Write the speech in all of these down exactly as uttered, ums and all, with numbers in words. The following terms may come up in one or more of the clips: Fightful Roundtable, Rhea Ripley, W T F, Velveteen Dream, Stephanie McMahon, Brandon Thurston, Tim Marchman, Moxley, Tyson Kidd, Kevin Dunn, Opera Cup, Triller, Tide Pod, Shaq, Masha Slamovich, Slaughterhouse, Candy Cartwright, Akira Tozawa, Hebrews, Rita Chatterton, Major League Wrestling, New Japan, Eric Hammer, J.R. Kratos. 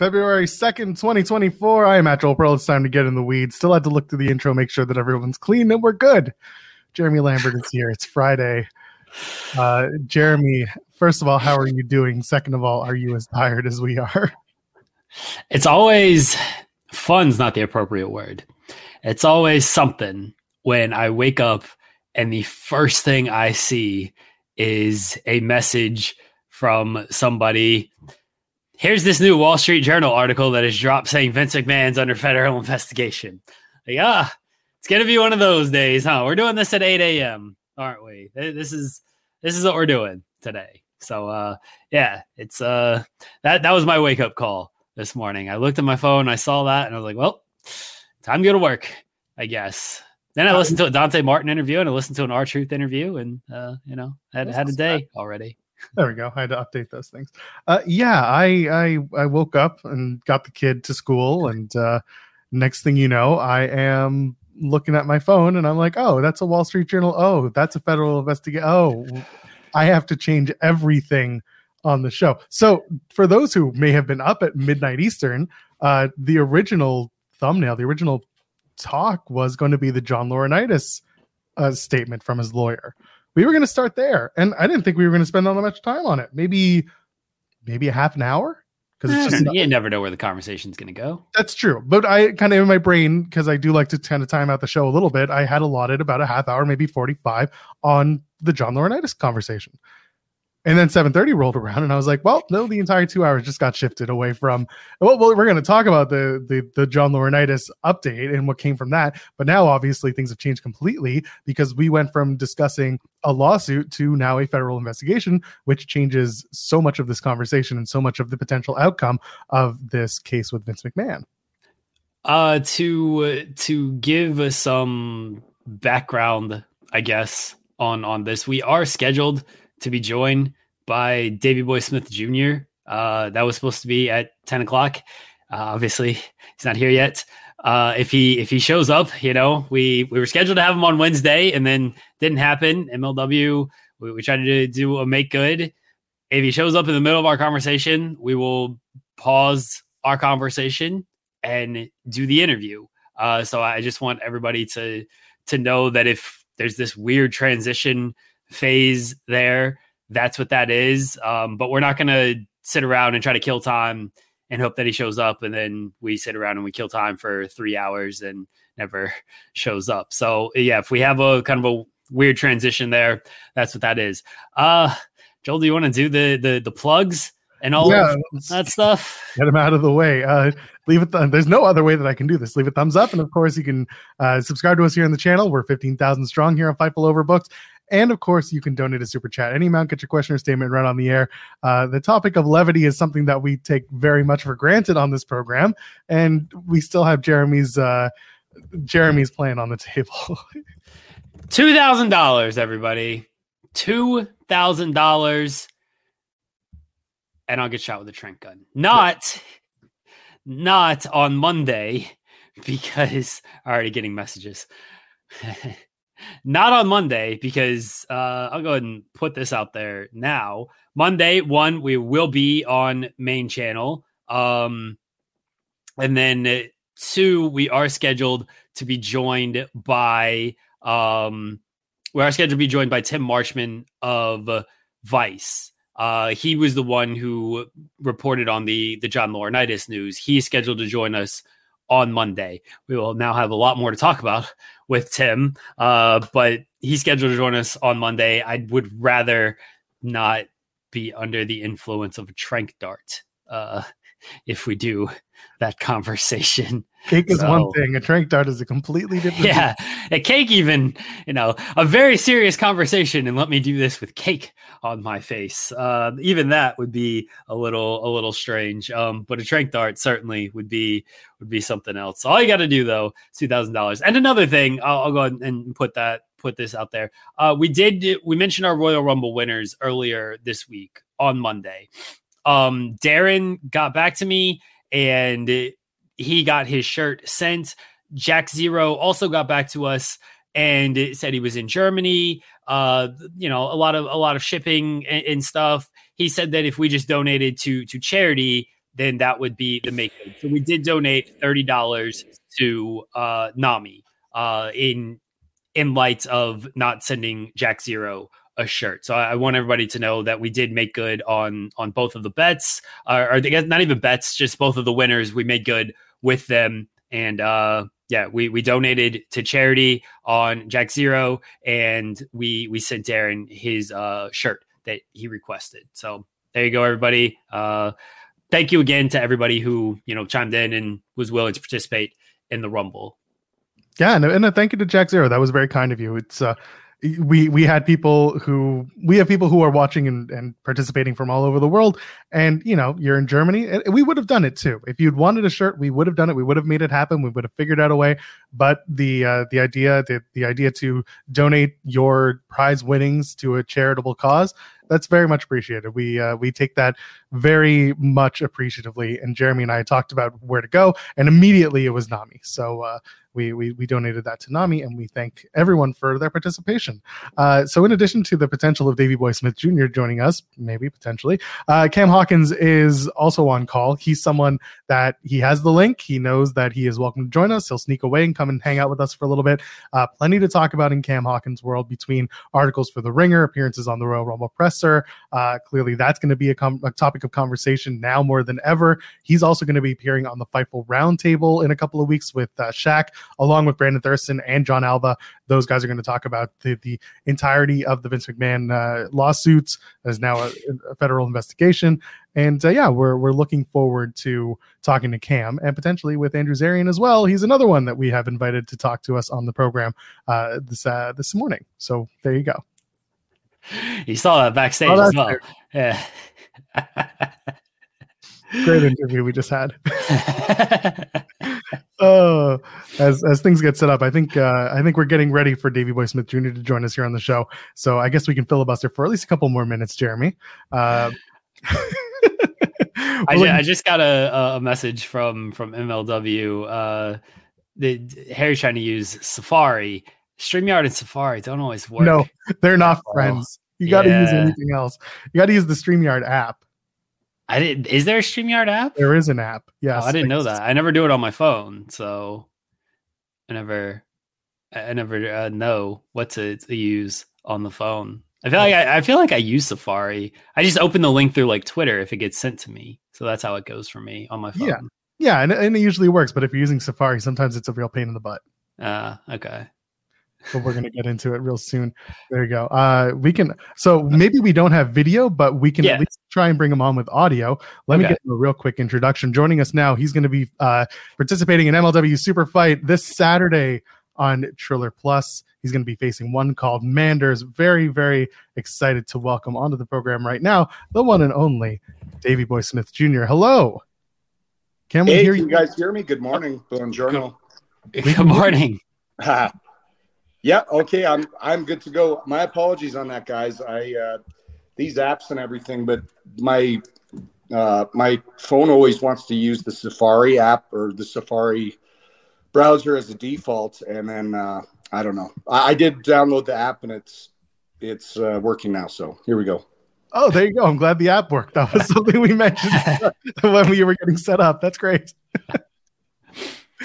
February second, twenty twenty-four. I am at Joel Pearl. It's time to get in the weeds. Still had to look through the intro, make sure that everyone's clean and we're good. Jeremy Lambert is here. It's Friday. Uh, Jeremy, first of all, how are you doing? Second of all, are you as tired as we are? It's always fun's not the appropriate word. It's always something when I wake up and the first thing I see is a message from somebody. Here's this new Wall Street Journal article that is dropped saying Vince McMahon's under federal investigation. Like, ah, it's going to be one of those days, huh? We're doing this at eight a.m., aren't we? This is this is what we're doing today. So, uh, yeah, it's uh, that, that was my wake-up call this morning. I looked at my phone, I saw that, and I was like, well, time to go to work, I guess. Then I listened to a Dante Martin interview, and I listened to an R-Truth interview, and, uh, you know, had had a day already. There we go. I had to update those things. Uh, yeah, I, I I woke up and got the kid to school, and uh, next thing you know, I am looking at my phone, and I'm like, oh, that's a Wall Street Journal. Oh, that's a federal investigation. Oh, I have to change everything on the show. So for those who may have been up at midnight Eastern, uh, the original thumbnail, the original talk was going to be the John Laurinaitis uh, statement from his lawyer. We were going to start there, and I didn't think we were going to spend all that much time on it. Maybe, maybe a half an hour. Because it's just you never know where the conversation's going to go. That's true. But I kind of in my brain, because I do like to kind of time out the show a little bit. I had allotted about a half hour, maybe forty-five, on the John Laurinaitis conversation, and then seven thirty rolled around, and I was like, well, no, the entire two hours just got shifted away from. Well, well we're going to talk about the, the the John Laurinaitis update and what came from that. But now, obviously, things have changed completely because we went from discussing a lawsuit to now a federal investigation, which changes so much of this conversation and so much of the potential outcome of this case with Vince McMahon. Uh, to to give some background, I guess, on on this, we are scheduled to be joined by Davey Boy Smith Junior Uh, that was supposed to be at ten o'clock. Uh, obviously, he's not here yet. Uh, if he if he shows up, you know, we, we were scheduled to have him on Wednesday and then didn't happen. M L W, we, we tried to do a make good. If he shows up in the middle of our conversation, we will pause our conversation and do the interview. Uh, so I just want everybody to to know that if there's this weird transition phase there, that's what that is. Um, but we're not going to sit around and try to kill time and hope that he shows up. And then we sit around and we kill time for three hours and never shows up. So yeah, if we have a kind of a weird transition there, that's what that is. Uh, Joel, do you want to do the, the, the plugs and all yeah, of that stuff? Get them out of the way. Uh, Leave it. Th- There's no other way that I can do this. Leave a thumbs up. And of course you can uh, subscribe to us here on the channel. We're fifteen thousand strong here on Fightful Overbooked. And of course, you can donate a super chat. Any amount, get your question or statement right on the air. Uh, the topic of levity is something that we take very much for granted on this program, and we still have Jeremy's uh, Jeremy's plan on the table. Two thousand dollars, everybody. Two thousand dollars, and I'll get shot with a Trent gun. Not, not on Monday, because I'm already getting messages. Not on Monday, because uh, I'll go ahead and put this out there now. Monday, one, we will be on main channel. Um, and then two, we are scheduled to be joined by, um, we are scheduled to be joined by Tim Marchman of Vice. Uh, he was the one who reported on the, the John Laurinaitis news. He's scheduled to join us on Monday. We will now have a lot more to talk about with Tim, uh, but he's scheduled to join us on Monday. I would rather not be under the influence of a Trank dart uh, if we do that conversation. Cake is so, one thing. A drink dart is a completely different yeah, thing. Yeah. A cake, even, you know, a very serious conversation. And let me do this with cake on my face. Uh, even that would be a little, a little strange. Um, but a drink dart certainly would be, would be something else. All you got to do though, is two thousand dollars. And another thing, I'll, I'll go ahead and put that, put this out there. Uh, we did, we mentioned our Royal Rumble winners earlier this week on Monday. Um, Darren got back to me and it, he got his shirt sent. Jack Zero also got back to us and it said he was in Germany. Uh, you know, a lot of a lot of shipping and, and stuff. He said that if we just donated to to charity, then that would be the make. So we did donate thirty dollars to uh, NAMI uh, in in light of not sending Jack Zero a shirt. So I, I want everybody to know that we did make good on on both of the bets, uh, or the, not even bets, just both of the winners. We made good with them. And uh, yeah, we, we donated to charity on Jack Zero and we, we sent Darren his uh, shirt that he requested. So there you go, everybody. Uh, thank you again to everybody who, you know, chimed in and was willing to participate in the Rumble. Yeah. And a, and a thank you to Jack Zero. That was very kind of you. It's uh we, we had people who we have people who are watching and, and participating from all over the world. And, you know, you're in Germany. We would have done it, too. If you'd wanted a shirt, we would have done it. We would have made it happen. We would have figured out a way. But the uh, the idea the, the idea to donate your prize winnings to a charitable cause, that's very much appreciated. We uh, we take that very much appreciatively. And Jeremy and I talked about where to go. And immediately it was NAMI. So uh, we, we we donated that to NAMI. And we thank everyone for their participation. Uh, so in addition to the potential of Davey Boy Smith Junior joining us, maybe potentially, uh, Cam Hawkins is also on call. He's someone that he has the link. He knows that he is welcome to join us. He'll sneak away and come and hang out with us for a little bit. Uh, plenty to talk about in Cam Hawkins' world between articles for The Ringer, appearances on the Royal Rumble Press. Uh, clearly that's going to be a, com- a topic of conversation now more than ever. He's also going to be appearing on the Fightful Roundtable in a couple of weeks with uh, Shaq, along with Brandon Thurston and John Alva. Those guys are going to talk about the, the entirety of the Vince McMahon uh, lawsuits. There's now a, a federal investigation. And uh, yeah, we're we're looking forward to talking to Cam and potentially with Andrew Zarian as well. He's another one that we have invited to talk to us on the program uh, this uh, this morning. So there you go. You saw that backstage oh, as well. Fair. Yeah. Great interview we just had. oh, as as things get set up, I think uh, I think we're getting ready for Davey Boy Smith Junior to join us here on the show. So I guess we can filibuster for at least a couple more minutes, Jeremy. Uh, I, just, I just got a, a message from from M L W. Uh, the, Harry's trying to use Safari. StreamYard and Safari don't always work. No, they're not oh, friends. You got to yeah. use anything else. You got to use the StreamYard app. I didn't. Is there a StreamYard app? There is an app. Yes, oh, I didn't know that. I never do it on my phone, so I never, I never uh, know what to, to use on the phone. I feel like I, I feel like I use Safari. I just open the link through like Twitter if it gets sent to me. So that's how it goes for me on my phone. Yeah, yeah, and, and it usually works. But if you're using Safari, sometimes it's a real pain in the butt. Ah, uh, okay. But we're going to get into it real soon. There you go. Uh, we can. So maybe we don't have video, but we can yeah. at least try and bring him on with audio. Let okay. me get him a real quick introduction. Joining us now, he's going to be uh, participating in M L W Super Fight this Saturday on Triller Plus. He's going to be facing one called Manders. Very, very excited to welcome onto the program right now the one and only Davey Boy Smith Junior. Hello. Can we hey, hear can you? guys hear me? Good morning. Buongiorno. Good morning. Yeah. Okay. I'm, I'm good to go. My apologies on that, guys. I, uh, these apps and everything, but my, uh, my phone always wants to use the Safari app or the Safari browser as a default. And then, uh, I don't know, I, I did download the app and it's, it's, uh, working now. So here we go. Oh, there you go. I'm glad the app worked. That was something we mentioned when we were getting set up. That's great.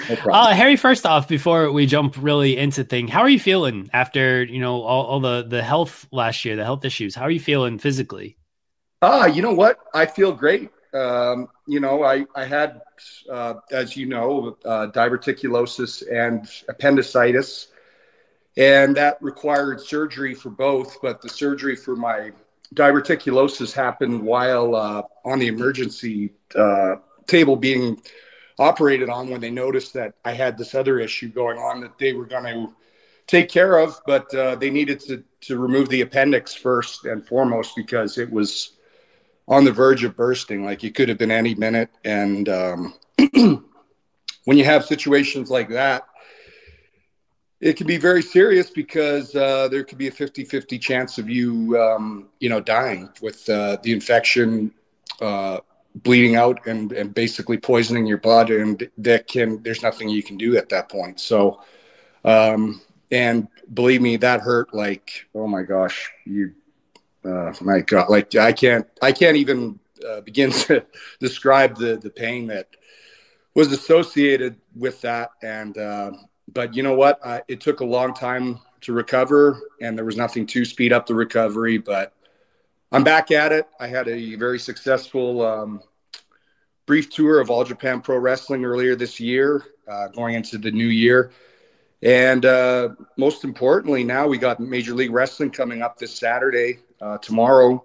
No uh, Harry, first off, before we jump really into thing, how are you feeling after, you know, all, all the, the health last year, the health issues? How are you feeling physically? Ah, you know what? I feel great. Um, you know, I, I had, uh, as you know, uh, diverticulosis and appendicitis, and that required surgery for both. But the surgery for my diverticulosis happened while uh, on the emergency uh, table being operated on, when they noticed that I had this other issue going on that they were going to take care of, but uh, they needed to, to remove the appendix first and foremost, because it was on the verge of bursting. Like, it could have been any minute. And um, when you have situations like that, it can be very serious, because uh, there could be a fifty fifty chance of you, um, you know, dying with uh, the infection, uh, bleeding out and, and basically poisoning your blood. And that can, there's nothing you can do at that point. So, um, and believe me, that hurt like, oh my gosh, you, uh, my God, like I can't, I can't even uh, begin to describe the, the pain that was associated with that. And, uh, but you know what, uh, it took a long time to recover, and there was nothing to speed up the recovery, but I'm back at it. I had a very successful um, brief tour of All Japan Pro Wrestling earlier this year, uh, going into the new year. And uh, most importantly, now we got Major League Wrestling coming up this Saturday, uh, tomorrow,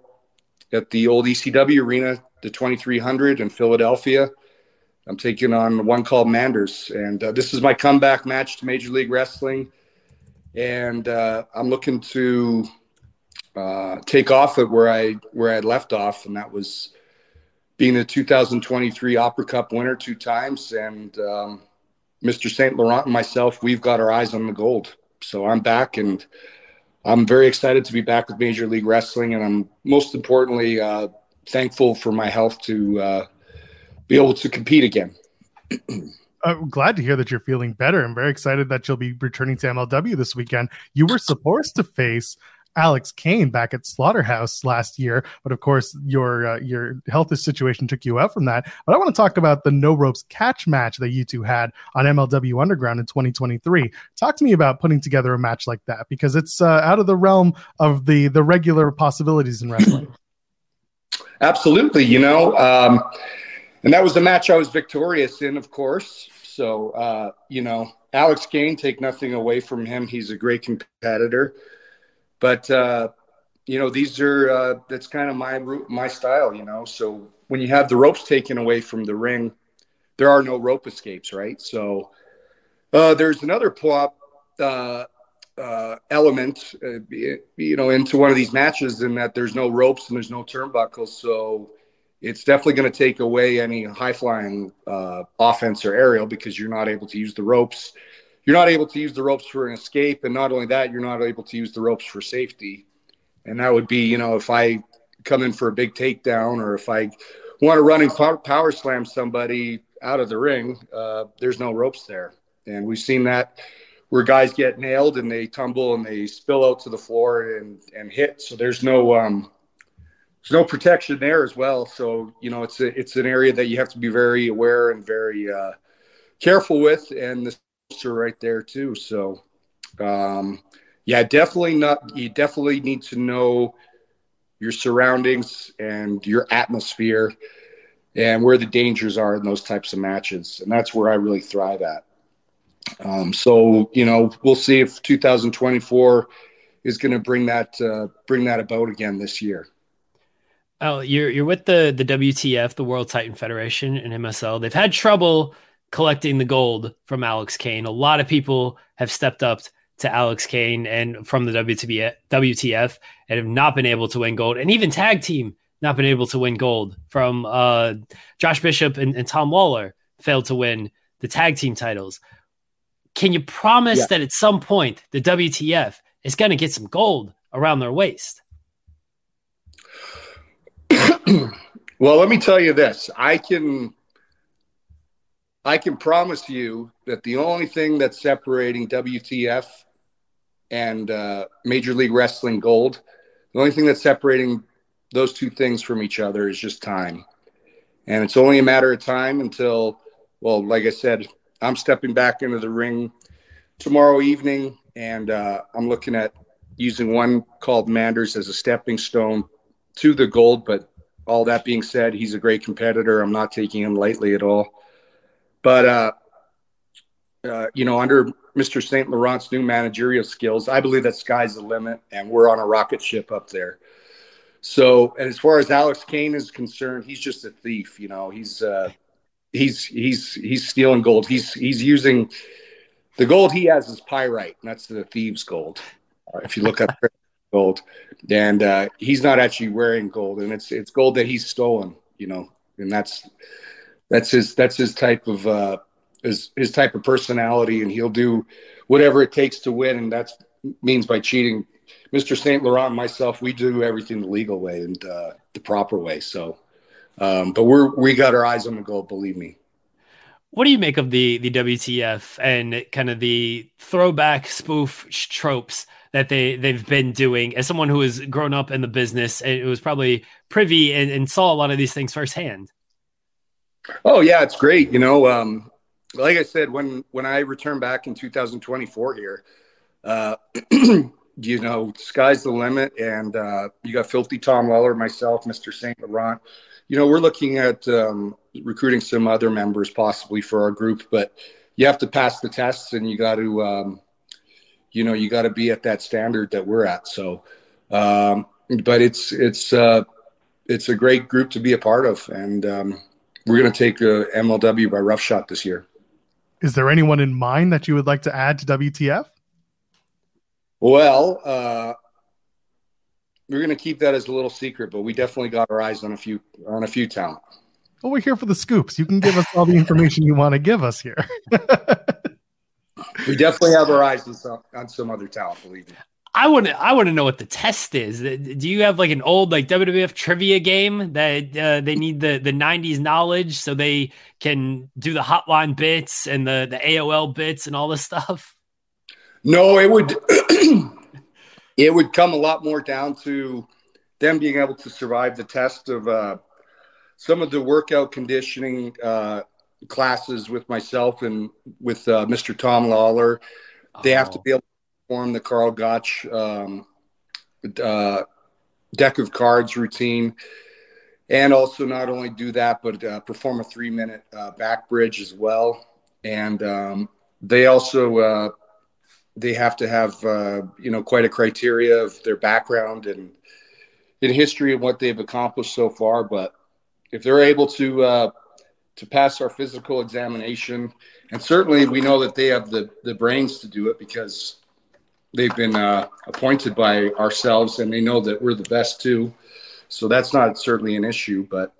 at the old E C W Arena, the twenty-three hundred in Philadelphia. I'm taking on one called Manders. And uh, this is my comeback match to Major League Wrestling. And uh, I'm looking to... Uh, take off at where I where I left off, and that was being the two thousand twenty-three Opera Cup winner two times. And um, Mister Saint Laurent and myself, we've got our eyes on the gold. So I'm back, and I'm very excited to be back with Major League Wrestling. And I'm most importantly uh, thankful for my health to uh, be able to compete again. I'm glad to hear that you're feeling better. I'm very excited that you'll be returning to M L W this weekend. You were supposed to face Alex Kane back at Slaughterhouse last year, but of course your uh, your health situation took you out from that. But I want to talk about the no ropes catch match that you two had on M L W Underground in twenty twenty-three. Talk to me about putting together a match like that, because it's uh, out of the realm of the the regular possibilities in wrestling. Absolutely, you know, um, and that was the match I was victorious in, of course. So uh, you know, Alex Kane, take nothing away from him; he's a great competitor. But, uh, you know, these are, uh, that's kind of my route, my style, you know. So when you have the ropes taken away from the ring, there are no rope escapes, right? So uh, there's another plot uh, uh, element, uh, you know, into one of these matches, in that there's no ropes and there's no turnbuckles. So it's definitely going to take away any high-flying uh, offense or aerial, because you're not able to use the ropes. You're not able to use the ropes for an escape. And not only that, you're not able to use the ropes for safety. And that would be, you know, if I come in for a big takedown, or if I want to run and power slam somebody out of the ring, uh, there's no ropes there. And we've seen that where guys get nailed and they tumble and they spill out to the floor and, and hit. So there's no, um, there's no protection there as well. So, you know, it's a, it's an area that you have to be very aware and very uh, careful with. And this, are right there too. So um yeah, definitely not you definitely need to know your surroundings and your atmosphere and where the dangers are in those types of matches, and that's where I really thrive at. Um so you know, we'll see if two thousand twenty-four is going to bring that uh bring that about again this year. Oh, you're you're with the the W T F, the World Titan Federation, and M S L. They've had trouble collecting the gold from Alex Kane. A lot of people have stepped up to Alex Kane and from the W T F and have not been able to win gold, and even tag team not been able to win gold from uh, Josh Bishop and, and Tom Waller failed to win the tag team titles. Can you promise yeah. that at some point the W T F is going to get some gold around their waist? Well, let me tell you this. I can, I can promise you that the only thing that's separating W T F and uh, Major League Wrestling gold, the only thing that's separating those two things from each other is just time. And it's only a matter of time until, well, like I said, I'm stepping back into the ring tomorrow evening, and uh, I'm looking at using one called Manders as a stepping stone to the gold. But all that being said, he's a great competitor. I'm not taking him lightly at all. But, uh, uh, you know, under Mister Saint Laurent's new managerial skills, I believe that sky's the limit, and we're on a rocket ship up there. So, and as far as Alex Kane is concerned, he's just a thief. You know, he's uh, he's he's he's stealing gold. He's he's using the gold he has is pyrite, and that's the thieves' gold. Uh, if you look up gold, and uh, he's not actually wearing gold, and it's it's gold that he's stolen. You know, and that's that's his that's his type of uh, his his type of personality, and he'll do whatever it takes to win, and that's means by cheating. Mister Saint Laurent and myself, we do everything the legal way and uh, the proper way. So, um, but we're, we got our eyes on the goal, believe me. What do you make of the, the W T F and kind of the throwback spoof tropes that they, they've been doing as someone who has grown up in the business and was probably privy and, and saw a lot of these things firsthand? Oh yeah, it's great. You know, um, like I said, when, when I return back in two thousand twenty-four here, uh, you know, sky's the limit, and uh, you got Filthy Tom Waller, myself, Mister Saint Laurent. You know, we're looking at um, recruiting some other members possibly for our group, but you have to pass the tests, and you got to, um, you know, you got to be at that standard that we're at. So, um, but it's it's uh, it's a great group to be a part of, and um, we're going to take uh, M L W by roughshod this year. Is there anyone in mind that you would like to add to W T F? Well, uh, we're going to keep that as a little secret, but we definitely got our eyes on a few on a few talent. Well, we're here for the scoops. You can give us all the information you want to give us here. We definitely have our eyes on some, on some other talent, believe me. I want to I want to know what the test is. Do you have like an old like W W F trivia game that uh, they need the, the nineties knowledge so they can do the hotline bits and the, the A O L bits and all this stuff? No, it would it would come a lot more down to them being able to survive the test of uh, some of the workout conditioning uh, classes with myself and with uh, Mister Tom Lawler. Oh. They have to be able to perform the Carl Gotch um, uh, deck of cards routine, and also not only do that, but uh, perform a three-minute uh, back bridge as well. And um, they also uh, – they have to have, uh, you know, quite a criteria of their background and in history and what they've accomplished so far. But if they're able to uh, to pass our physical examination, and certainly we know that they have the, the brains to do it because they've been uh, appointed by ourselves and they know that we're the best too. So that's not certainly an issue, but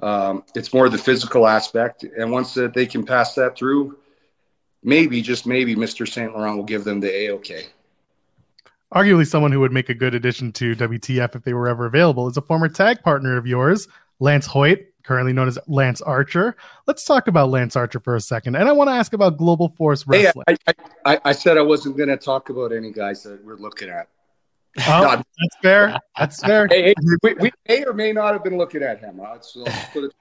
um, it's more the physical aspect. And once that they can pass that through, maybe, just maybe, Mister Saint Laurent will give them the A O K. Arguably someone who would make a good addition to W T F if they were ever available is a former tag partner of yours, Lance Hoyt, currently known as Lance Archer. Let's talk about Lance Archer for a second. And I want to ask about Global Force Wrestling. Hey, I, I, I said I wasn't going to talk about any guys that we're looking at. Oh, no, that's fair. That's fair. Hey, hey, we, we may or may not have been looking at him. Huh? So let's put it,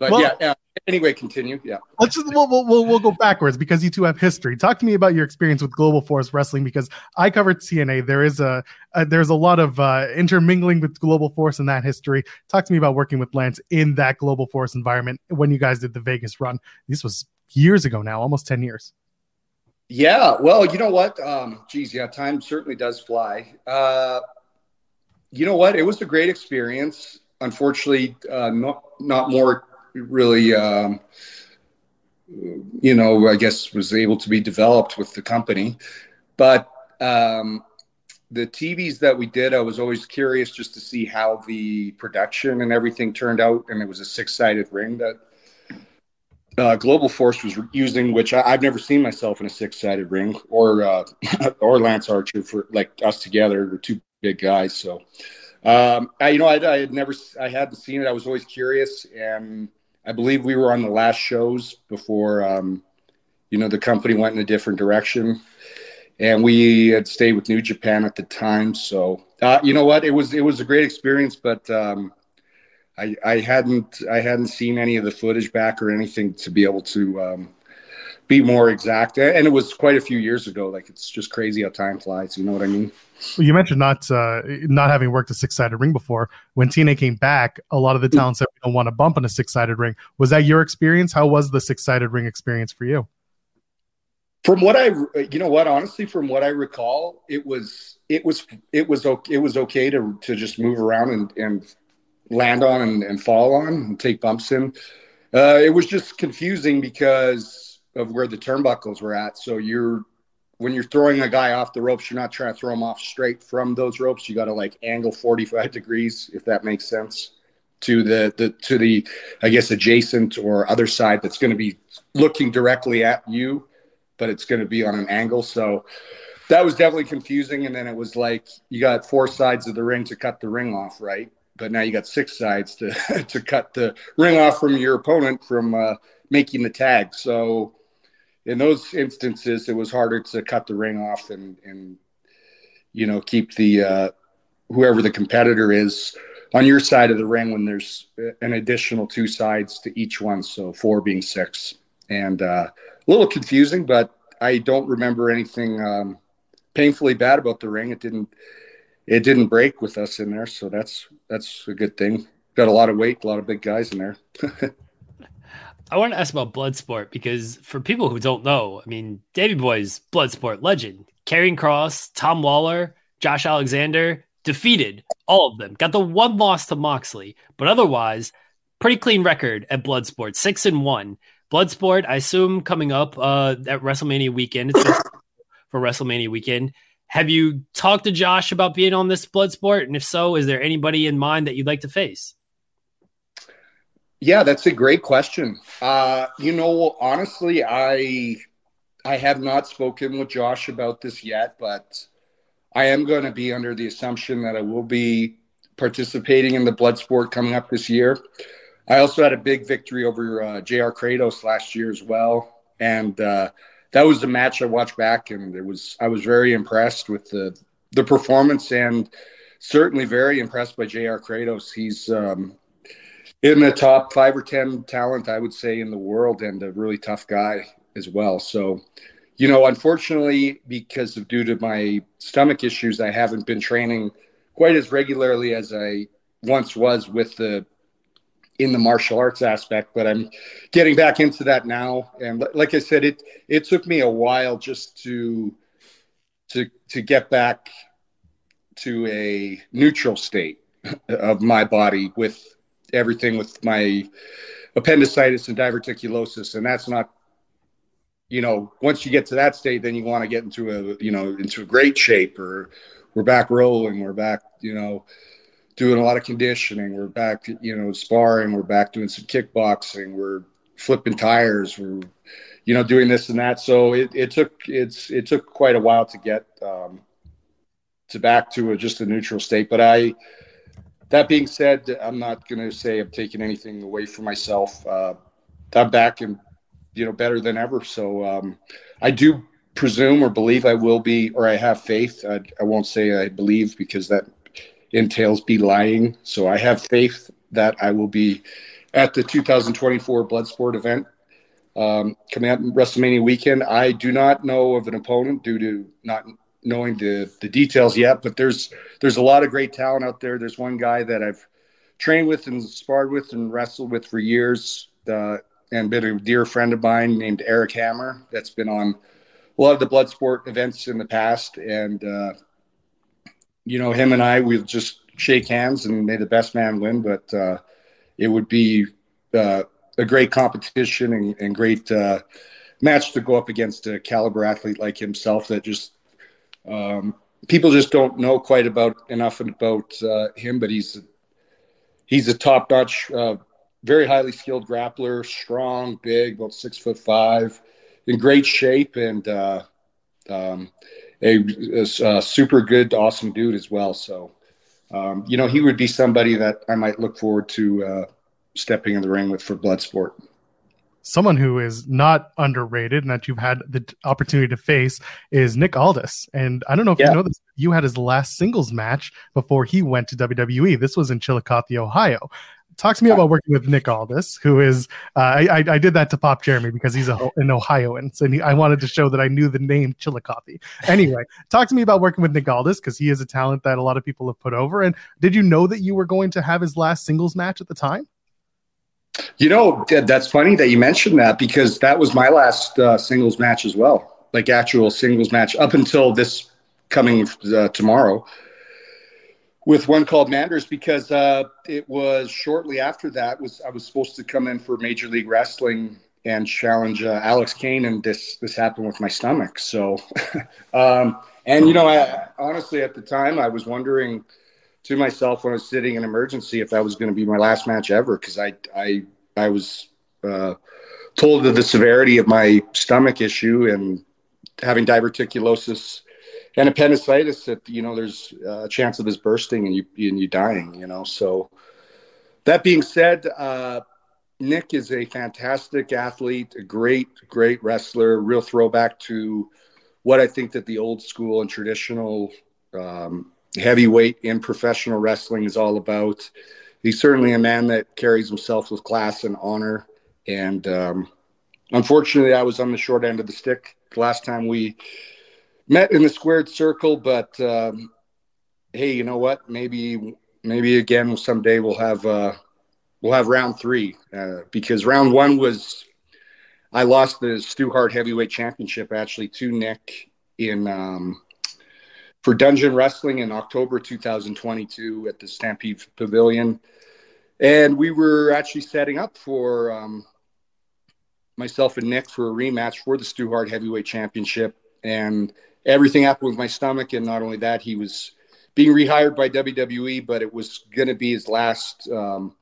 but well, yeah, yeah. Anyway, continue. Yeah, let's just we'll, we'll we'll go backwards because you two have history. Talk to me about your experience with Global Force Wrestling because I covered T N A. There is a, a there's a lot of uh, intermingling with Global Force in that history. Talk to me about working with Lance in that Global Force environment when you guys did the Vegas run. This was years ago now, almost ten years. Yeah, well, you know what? Um, geez, yeah, time certainly does fly. Uh, you know what? It was a great experience. Unfortunately, uh, not not more. really, um, you know, I guess was able to be developed with the company. But um, the T Vs that we did, I was always curious just to see how the production and everything turned out. And it was a six-sided ring that uh, Global Force was using, which I, I've never seen myself in a six-sided ring or uh, or Lance Archer for like us together. We're two big guys, so um, I, you know, I, I had never, I hadn't seen it. I was always curious, and I believe we were on the last shows before, um, you know, the company went in a different direction, and we had stayed with New Japan at the time. So, uh, you know what, it was, it was a great experience, but, um, I, I hadn't, I hadn't seen any of the footage back or anything to be able to, um, be more exact. And it was quite a few years ago. Like, it's just crazy how time flies. You know what I mean? Well, you mentioned not uh, not having worked a six-sided ring before. When T N A came back, a lot of the talent said we don't want to bump on a six-sided ring. Was that your experience? How was the six-sided ring experience for you? From what I, you know what, honestly, from what I recall, it was it was it was it was okay to to just move around and, and land on and, and fall on and take bumps in. Uh, it was just confusing because of where the turnbuckles were at. So you're when you're throwing a guy off the ropes, you're not trying to throw him off straight from those ropes. You got to like angle forty-five degrees, if that makes sense, to the, the to the I guess adjacent or other side that's going to be looking directly at you, but it's going to be on an angle. So that was definitely confusing. And then it was like you got four sides of the ring to cut the ring off, right? But now you got six sides to to cut the ring off from your opponent from uh, making the tag. So in those instances, it was harder to cut the ring off and, and you know, keep the uh, whoever the competitor is on your side of the ring when there's an additional two sides to each one. So four being six. And uh, a little confusing, but I don't remember anything um, painfully bad about the ring. It didn't, it didn't break with us in there. So that's, that's a good thing. Got a lot of weight, a lot of big guys in there. I want to ask about Bloodsport, because for people who don't know, I mean, Davey Boy's Bloodsport legend, Karrion Kross, Tom Waller, Josh Alexander, defeated all of them, got the one loss to Moxley, but otherwise pretty clean record at Bloodsport, six and one. Bloodsport, I assume, coming up uh, at WrestleMania weekend. It's for WrestleMania weekend. Have you talked to Josh about being on this Bloodsport? And if so, is there anybody in mind that you'd like to face? Yeah, that's a great question. Uh, you know, honestly, I I have not spoken with Josh about this yet, but I am going to be under the assumption that I will be participating in the Bloodsport coming up this year. I also had a big victory over uh, J R Kratos last year as well, and uh, that was the match I watched back, and it was I was very impressed with the the performance, and certainly very impressed by J R Kratos. He's um, in the top five or ten talent, I would say, in the world, and a really tough guy as well. So, you know, unfortunately, because of due to my stomach issues, I haven't been training quite as regularly as I once was with the in the martial arts aspect, but I'm getting back into that now. And like I said, it, it took me a while just to, to, to get back to a neutral state of my body with everything, with my appendicitis and diverticulosis. And that's not, you know, once you get to that state, then you want to get into a, you know, into a great shape, or we're back rolling, we're back, you know, doing a lot of conditioning. We're back, you know, sparring. We're back doing some kickboxing. We're flipping tires. We're, you know, doing this and that. So it, it took it's it took quite a while to get um, to back to a, just a neutral state. But I, that being said, I'm not going to say I've taken anything away from myself. Uh, I'm back and, you know, better than ever. So um, I do presume or believe I will be, or I have faith. I, I won't say I believe, because that entails be lying. So I have faith that I will be at the two thousand twenty-four Bloodsport event um, coming out in WrestleMania weekend. I do not know of an opponent due to not knowing the, the details yet, but there's there's a lot of great talent out there. There's one guy that I've trained with and sparred with and wrestled with for years uh, and been a dear friend of mine named Eric Hammer, that's been on a lot of the Bloodsport events in the past. And uh you know, him and I, we'll just shake hands and may the best man win. But uh, it would be uh, a great competition and, and great uh, match to go up against a caliber athlete like himself that just um, people just don't know quite about enough about uh, him. But he's he's a top notch, uh, very highly skilled grappler, strong, big, about six foot five, in great shape, and uh, um, A, a, a super good, awesome dude as well. So, um, you know, he would be somebody that I might look forward to uh, stepping in the ring with for Bloodsport. Someone who is not underrated and that you've had the opportunity to face is Nick Aldis. And I don't know if yeah. you know this, you had his last singles match before he went to W W E. This was in Chillicothe, Ohio. Talk to me about working with Nick Aldis, who is uh, I, I did that to Pop Jeremy because he's a, an Ohioan, so he, I wanted to show that I knew the name Chillicothe. Anyway, talk to me about working with Nick Aldis, because he is a talent that a lot of people have put over. And did you know that you were going to have his last singles match at the time? You know, that's funny that you mentioned that, because that was my last uh, singles match as well, like actual singles match up until this coming uh, tomorrow with one called Manders, because uh, it was shortly after that was I was supposed to come in for Major League Wrestling and challenge uh, Alex Kane, and this this happened with my stomach. So, um, and you know, I, honestly, at the time, I was wondering to myself when I was sitting in emergency if that was going to be my last match ever, because I I I was uh, told of the severity of my stomach issue and having diverticulosis and appendicitis, that, you know, there's a chance of this bursting and you and you dying, you know. So that being said, uh, Nick is a fantastic athlete, a great, great wrestler, real throwback to what I think that the old school and traditional um, heavyweight in professional wrestling is all about. He's certainly a man that carries himself with class and honor. And um, unfortunately, I was on the short end of the stick the last time we met in the squared circle, but um, hey, you know what? Maybe, maybe again someday we'll have uh, we'll have round three, uh, because round one was I lost the Stu Hart Heavyweight Championship actually to Nick in um, for Dungeon Wrestling in October two thousand twenty-two at the Stampede Pavilion, and we were actually setting up for um, myself and Nick for a rematch for the Stu Hart Heavyweight Championship, and everything happened with my stomach. And not only that, he was being rehired by W W E, but it was going to be his last um,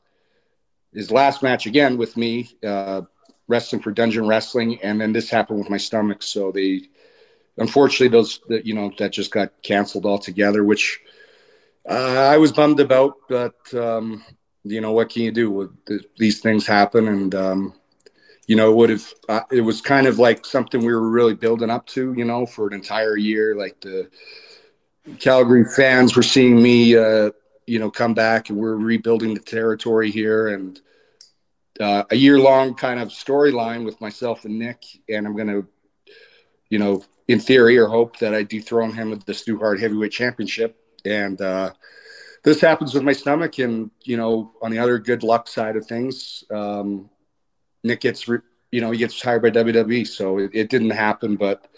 his last match again with me, uh, wrestling for Dungeon Wrestling. And then this happened with my stomach. So they, unfortunately, those, the, you know, that just got canceled altogether, which uh, I was bummed about. But, um, you know, what can you do? These things happen. And, um, you know, it would have, uh, it was kind of like something we were really building up to, you know, for an entire year. Like the Calgary fans were seeing me, uh, you know, come back, and we're rebuilding the territory here. And uh, a year long kind of storyline with myself and Nick. And I'm going to, you know, in theory or hope that I dethrone him with the Stu Hart Heavyweight Championship. And uh, this happens with my stomach. And, you know, on the other good luck side of things, um, Nick gets, you know, he gets hired by W W E, so it, it didn't happen. But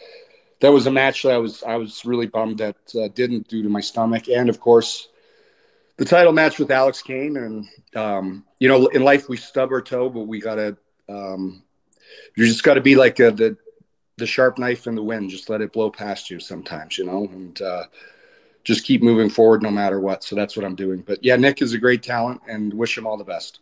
that was a match that I was I was really bummed that uh, didn't, due to my stomach. And of course, the title match with Alex Kane. And um, you know, in life we stub our toe, but we gotta, um, you just gotta be like a, the the sharp knife in the wind, just let it blow past you sometimes, you know, and uh, just keep moving forward no matter what. So that's what I'm doing. But yeah, Nick is a great talent, and wish him all the best.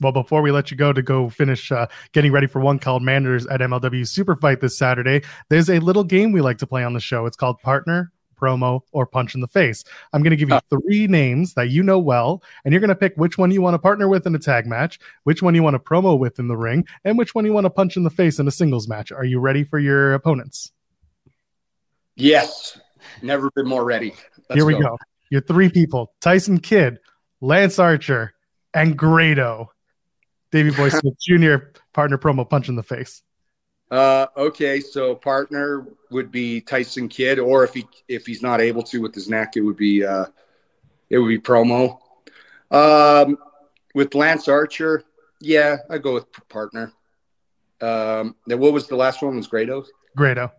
Well, before we let you go to go finish uh, getting ready for one called Manders at M L W Superfight this Saturday, there's a little game we like to play on the show. It's called Partner, Promo, or Punch in the Face. I'm going to give you three names that you know well, and you're going to pick which one you want to partner with in a tag match, which one you want to promo with in the ring, and which one you want to punch in the face in a singles match. Are you ready for your opponents? Yes. Never been more ready. Let's Here we go. go. Your three people: Tyson Kidd, Lance Archer, and Grado. Davey Boy Smith Junior Partner, promo, punch in the face. Uh, okay, so partner would be Tyson Kidd, or if he if he's not able to with his neck, it would be uh, it would be promo. Um, with Lance Archer, yeah, I go with partner. Um, then what was the last one? Was Grado? Grado.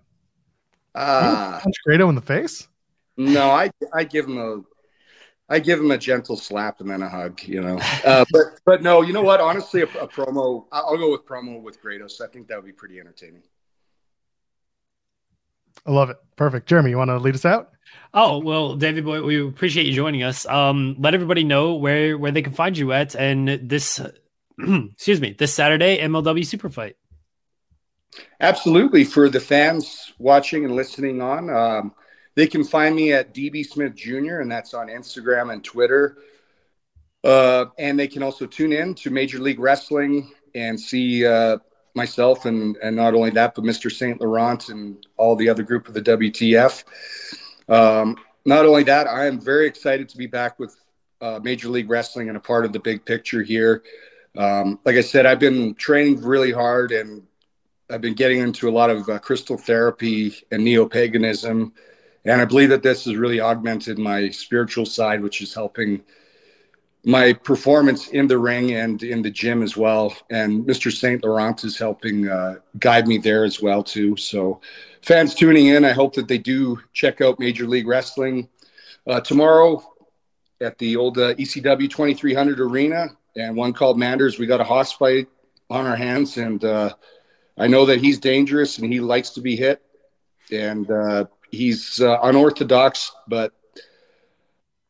Uh, punch Grado in the face? No, I I give him a. I give him a gentle slap and then a hug, you know. Uh, but but no, you know what? Honestly, a, a promo. I'll go with promo with Grados. I think that would be pretty entertaining. I love it. Perfect. Jeremy, you want to lead us out? Oh, well, Davey Boy, we appreciate you joining us. Um, let everybody know where, where they can find you at. And this, excuse me, this Saturday, M L W Superfight. Absolutely. For the fans watching and listening on, um, they can find me at D B Smith Junior, and that's on Instagram and Twitter. Uh, and they can also tune in to Major League Wrestling and see uh, myself and, and not only that, but Mister Saint Laurent and all the other group of the W T F. Um, not only that, I am very excited to be back with uh, Major League Wrestling and a part of the big picture here. Um, like I said, I've been training really hard, and I've been getting into a lot of uh, crystal therapy and neo-paganism. And I believe that this has really augmented my spiritual side, which is helping my performance in the ring and in the gym as well. And Mister Saint Laurent is helping uh, guide me there as well, too. So fans tuning in, I hope that they do check out Major League Wrestling uh, tomorrow at the old uh, E C W twenty-three hundred Arena, and one called Manders. We got a hoss fight on our hands, and uh, I know that he's dangerous and he likes to be hit, and uh, he's uh, unorthodox, but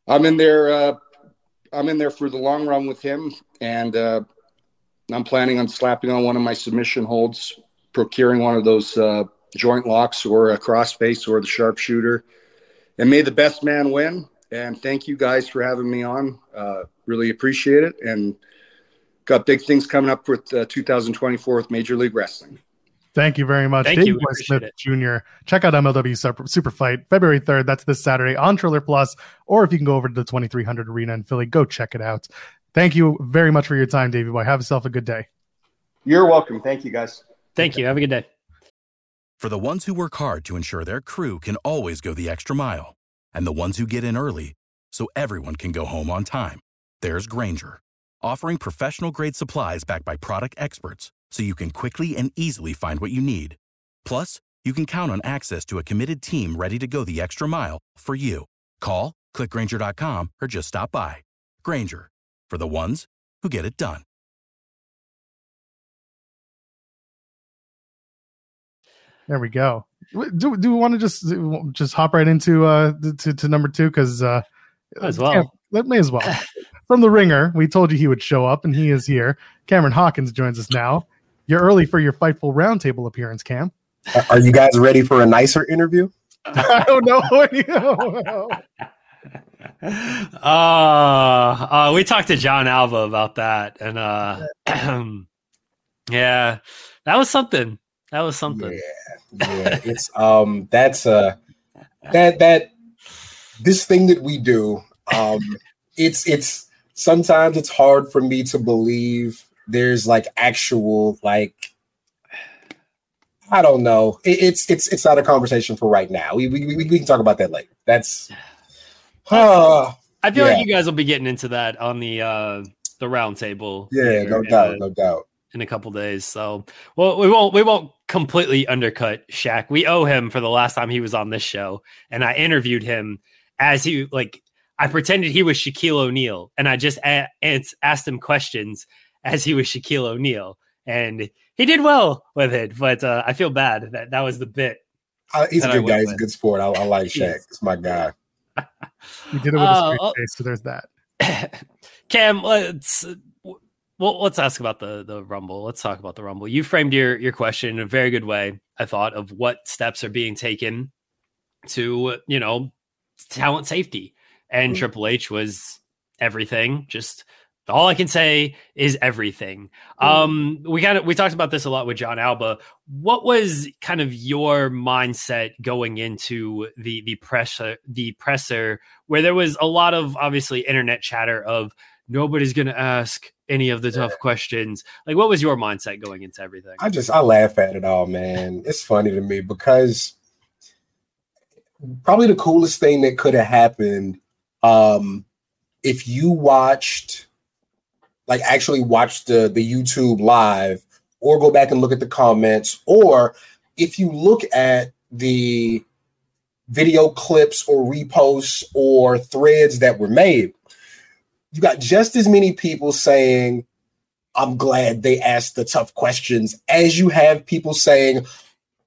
I'm in there uh, I'm in there for the long run with him, and uh, I'm planning on slapping on one of my submission holds, procuring one of those uh, joint locks or a crossface or the sharpshooter, and may the best man win. And thank you guys for having me on. Uh, really appreciate it. And got big things coming up with uh, two thousand twenty-four with Major League Wrestling. Thank you very much. Davey Boy Smith Junior Check out M L W Super, Super Fight February third. That's this Saturday on Triller Plus. Or if you can go over to the twenty-three hundred Arena in Philly, go check it out. Thank you very much for your time, Davey Boy. Have yourself a good day. You're welcome. Thank you, guys. Thank you. Have a good day. For the ones who work hard to ensure their crew can always go the extra mile, and the ones who get in early so everyone can go home on time, there's Grainger, offering professional-grade supplies backed by product experts, so you can quickly and easily find what you need. Plus, you can count on access to a committed team ready to go the extra mile for you. Call, click Grainger dot com, or just stop by. Grainger, for the ones who get it done. There we go. Do do we want to just just hop right into uh to, to number two? Because uh, as well. Yeah. Let me as well. From The Ringer, we told you he would show up, and he is here. Cameron Hawkins joins us now. You're early for your Fightful Roundtable appearance, Cam. Uh, are you guys ready for a nicer interview? I don't know. uh, uh, we talked to John Alva about that, and uh, yeah, that was something. That was something. Yeah, yeah. It's um, that's uh, that that this thing that we do. Um, it's it's sometimes it's hard for me to believe there's like actual like I don't know. It, it's it's it's not a conversation for right now. We we we, we can talk about that later. That's. Uh, I feel yeah. like you guys will be getting into that on the uh, the roundtable. Yeah, later, no doubt, uh, no doubt. In a couple days, so well, we won't we won't completely undercut Shaq. We owe him for the last time he was on this show, and I interviewed him as he like. I pretended he was Shaquille O'Neal, and I just a- asked him questions as he was Shaquille O'Neal, and he did well with it. But uh, I feel bad that that was the bit. Uh, he's a good guy. With. He's a good sport. I, I like Shaq. It's my guy. He did it with uh, a straight face, so there's that. Cam, let's well, let's ask about the the Rumble. Let's talk about the Rumble. You framed your your question in a very good way, I thought, of what steps are being taken to you know talent safety. And Triple H was everything. Just all I can say is everything. Um, we kind of we talked about this a lot with John Alba. What was kind of your mindset going into the the presser the presser where there was a lot of obviously internet chatter of nobody's going to ask any of the tough yeah. questions? Like, what was your mindset going into everything? I just I laugh at it all, man. It's funny to me because probably the coolest thing that could have happened. Um, if you watched, like actually watched the, the YouTube live or go back and look at the comments, or if you look at the video clips or reposts or threads that were made, you got just as many people saying, I'm glad they asked the tough questions, as you have people saying,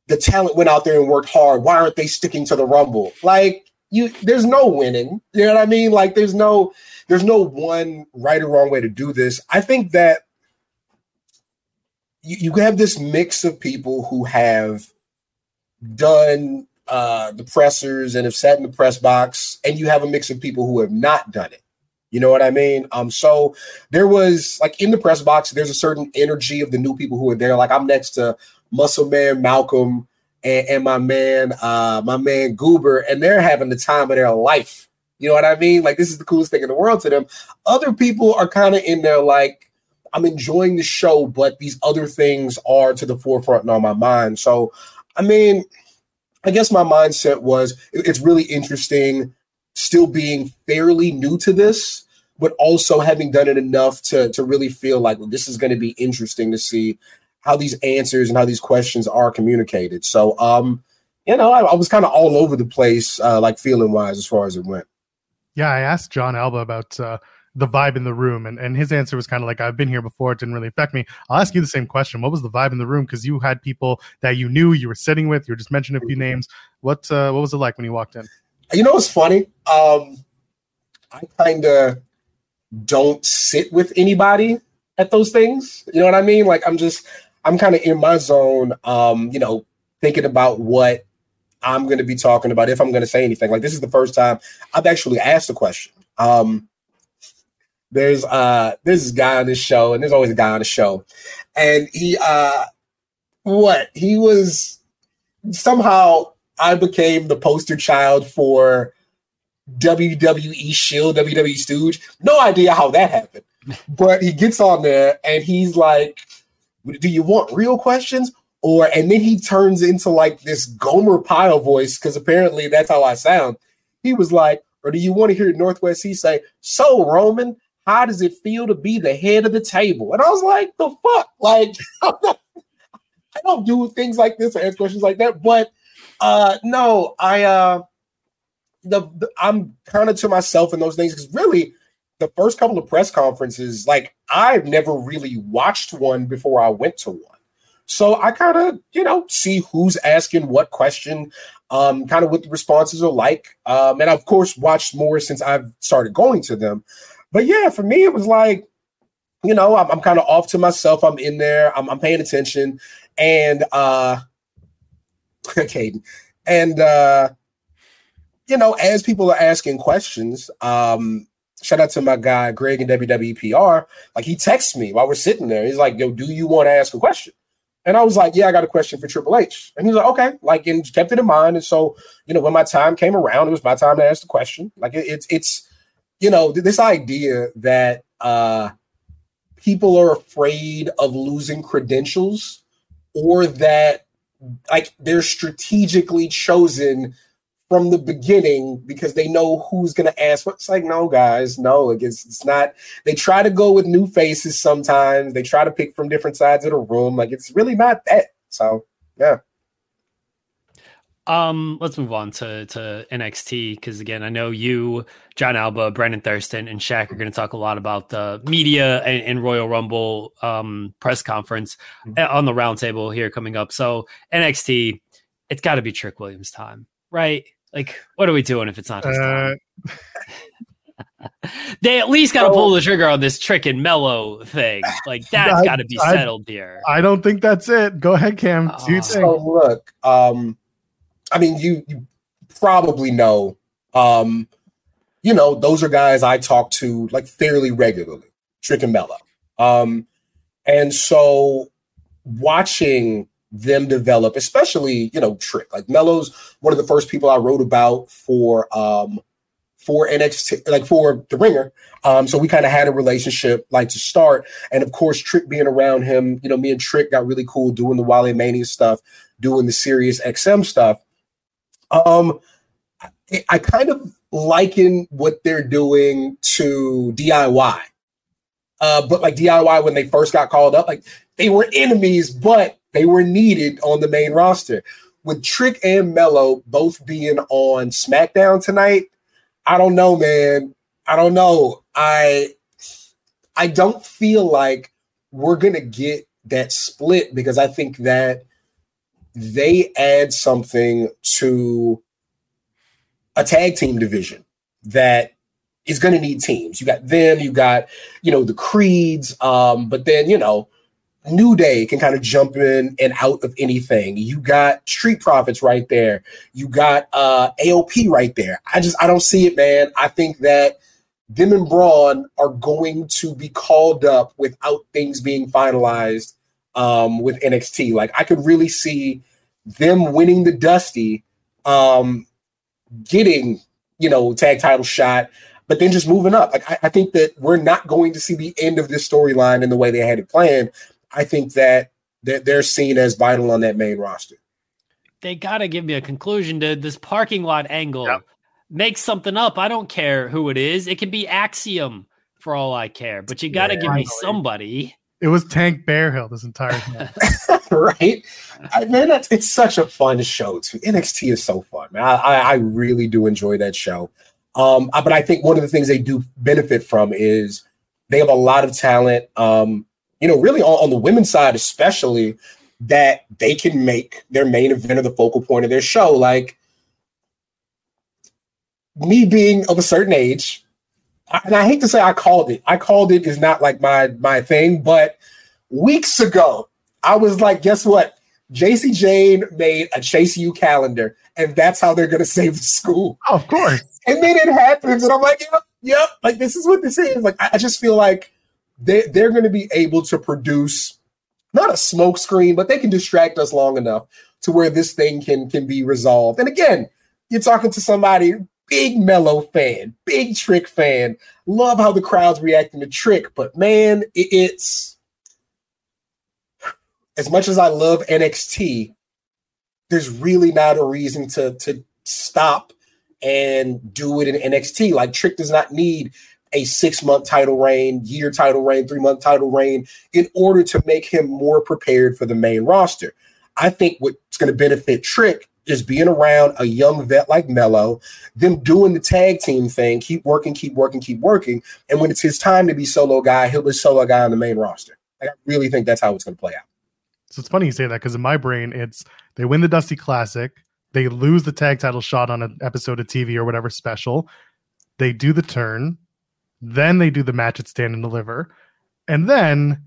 the talent went out there and worked hard. Why aren't they sticking to the Rumble? Like, You, there's no winning. You know what I mean? Like there's no, there's no one right or wrong way to do this. I think that you, you have this mix of people who have done uh, the pressers and have sat in the press box, and you have a mix of people who have not done it. You know what I mean? Um, so there was like in the press box, there's a certain energy of the new people who are there. Like I'm next to Muscle Man Malcolm. And, and my man, uh, my man Goober, and they're having the time of their life. You know what I mean? Like, this is the coolest thing in the world to them. Other people are kind of in there like, I'm enjoying the show, but these other things are to the forefront and on my mind. So, I mean, I guess my mindset was, it, it's really interesting still being fairly new to this. but also having done it enough to, to really feel like, well, this is going to be interesting to see how these answers and how these questions are communicated. So, um, you know, I, I was kind of all over the place, uh, like feeling wise as far as it went. Yeah, I asked John Alva about uh, the vibe in the room, and, and his answer was kind of like, I've been here before. It didn't really affect me. I'll ask you the same question. What was the vibe in the room? Because you had people that you knew you were sitting with. You were just mentioning a few names. What uh, what was it like when you walked in? You know, it's funny. Um, I kind of don't sit with anybody at those things. You know what I mean? Like, I'm just, I'm kind of in my zone, um, you know, thinking about what I'm going to be talking about, if I'm going to say anything. Like, this is the first time I've actually asked a question. Um, there's uh, there's this guy on this show, and there's always a guy on the show. And he, uh, what? He was, somehow I became the poster child for W W E Shield, W W E Stooge. No idea how that happened. But he gets on there, and he's like, do you want real questions? Or, and then he turns into like this Gomer Pyle voice, because apparently that's how I sound. He was like, or do you want to hear Northwest Heat say, so Roman, how does it feel to be the head of the table? And I was like, the fuck? Like, not, I don't do things like this or ask questions like that. But uh, no, I, uh, the, the I'm kind of to myself in those things, because really, the first couple of press conferences, like, I've never really watched one before I went to one. So I kind of, you know, see who's asking what question, um, kind of what the responses are like. Um, and, I've, of course, watched more since I've started going to them. But, yeah, for me, it was like, you know, I'm, I'm kind of off to myself. I'm in there. I'm, I'm paying attention. And, uh, okay, and, uh, you know, as people are asking questions, um, shout out to my guy, Greg in W W E P R. Like, he texts me while we're sitting there. He's like, yo, do you want to ask a question? And I was like, yeah, I got a question for Triple H. And he's like, okay, like, and kept it in mind. And so, you know, when my time came around, it was my time to ask the question. Like, it, it's, it's, you know, this idea that uh, people are afraid of losing credentials, or that, like, they're strategically chosen from the beginning because they know who's going to ask. It's like, no, guys, no, it's, it's not. They try to go with new faces sometimes. They try to pick from different sides of the room. Like, it's really not that. So, yeah. Um, let's move on to, to N X T, because, again, I know you, John Alba, Brandon Thurston, and Shaq are going to talk a lot about the media and, and Royal Rumble um, press conference mm-hmm. on the roundtable here coming up. So, N X T, it's got to be Trick Williams time, right? Like, what are we doing if it's not his time? Uh, they at least got to so, pull the trigger on this Trick and Mello thing. Like, that's got to be settled I, here. I don't think that's it. Go ahead, Cam. Uh, Do you think? So look, um, I mean, you, you probably know, um, you know, those are guys I talk to, like, fairly regularly, Trick and Mello. Um, and so watching them develop, especially, you know, Trick. Like, Mello's one of the first people I wrote about for um for N X T, like, for The Ringer. Um, so we kind of had a relationship, like, to start. And of course, Trick being around him, you know, me and Trick got really cool doing the Wale Mania stuff, doing the Sirius X M stuff. Um I, I kind of liken what they're doing to D I Y. Uh, but like D I Y, when they first got called up, like, they were enemies, but they were needed on the main roster. With Trick and Mello both being on SmackDown tonight, I don't know, man. I don't know. I I don't feel like we're going to get that split, because I think that they add something to a tag team division that is going to need teams. You got them, you got, you know, the Creeds, um, but then, you know, New Day can kind of jump in and out of anything. You got Street Profits right there. You got uh, A O P right there. I just, I don't see it, man. I think that them and Braun are going to be called up without things being finalized um, with N X T. Like, I could really see them winning the Dusty, um, getting, you know, tag title shot, but then just moving up. Like, I, I think that we're not going to see the end of this storyline in the way they had it planned. I think that they're seen as vital on that main roster. They got to give me a conclusion to this parking lot angle. Yep. Make something up. I don't care who it is. It can be Axiom for all I care, but you got to yeah, give me somebody. It was Tank Bearhill this entire time. Right? I, man, that's, it's such a fun show, too. N X T is so fun, man. I, I, I really do enjoy that show. Um, I, but I think one of the things they do benefit from is they have a lot of talent, um, you know, really on, on the women's side especially, that they can make their main event or the focal point of their show. Like, me being of a certain age, and I hate to say I called it. I called it is not like my my thing, but weeks ago, I was like, guess what? J C Jane made a Chase U calendar, and that's how they're going to save the school. Oh, of course. And then it happens, and I'm like, yep, yep. Like, this is what this is. Like, I, I just feel like they, they're going to be able to produce not a smoke screen, but they can distract us long enough to where this thing can can be resolved. And again, you're talking to somebody – big Mello fan, big Trick fan. Love how the crowd's reacting to Trick, but man, it, it's as much as I love N X T, there's really not a reason to, to stop and do it in N X T. Like, Trick does not need a six-month title reign, year title reign, three-month title reign in order to make him more prepared for the main roster. I think what's going to benefit Trick just being around a young vet like Mello, them doing the tag team thing, keep working, keep working, keep working. And when it's his time to be solo guy, he'll be solo guy on the main roster. Like, I really think that's how it's going to play out. So it's funny you say that, because in my brain, it's they win the Dusty Classic. They lose the tag title shot on an episode of T V or whatever special. They do the turn. Then they do the match at Stand and Deliver. And then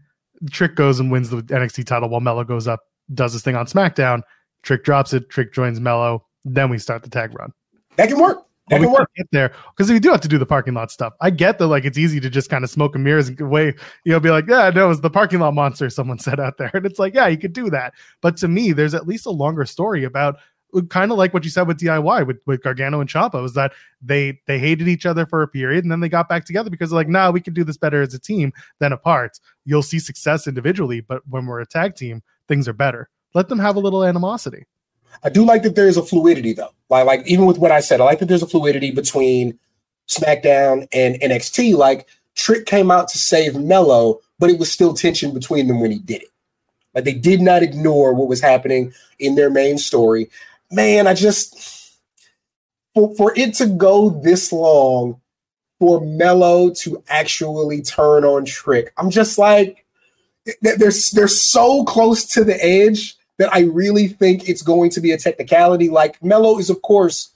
Trick goes and wins the N X T title while Mello goes up, does his thing on SmackDown. Trick drops it. Trick joins Mello. Then we start the tag run. That can work. That can work. Get there, because we do have to do the parking lot stuff. I get that, like, it's easy to just kind of smoke and mirrors and way, you know, be like, yeah, no, it's the parking lot monster someone said out there, and it's like, yeah, you could do that. But to me, there's at least a longer story about kind of like what you said with D I Y with, with Gargano and Ciampa, was that they they hated each other for a period and then they got back together because they're like, nah, we can do this better as a team than apart. You'll see success individually, but when we're a tag team, things are better. Let them have a little animosity. I do like that there is a fluidity, though. Like, like even with what I said, I like that there's a fluidity between SmackDown and N X T. Like, Trick came out to save Mello, but it was still tension between them when he did it. Like, they did not ignore what was happening in their main story. Man, I just... For, for it to go this long, for Mello to actually turn on Trick, I'm just like... They're, they're so close to the edge that I really think it's going to be a technicality. Like, Mello is, of course,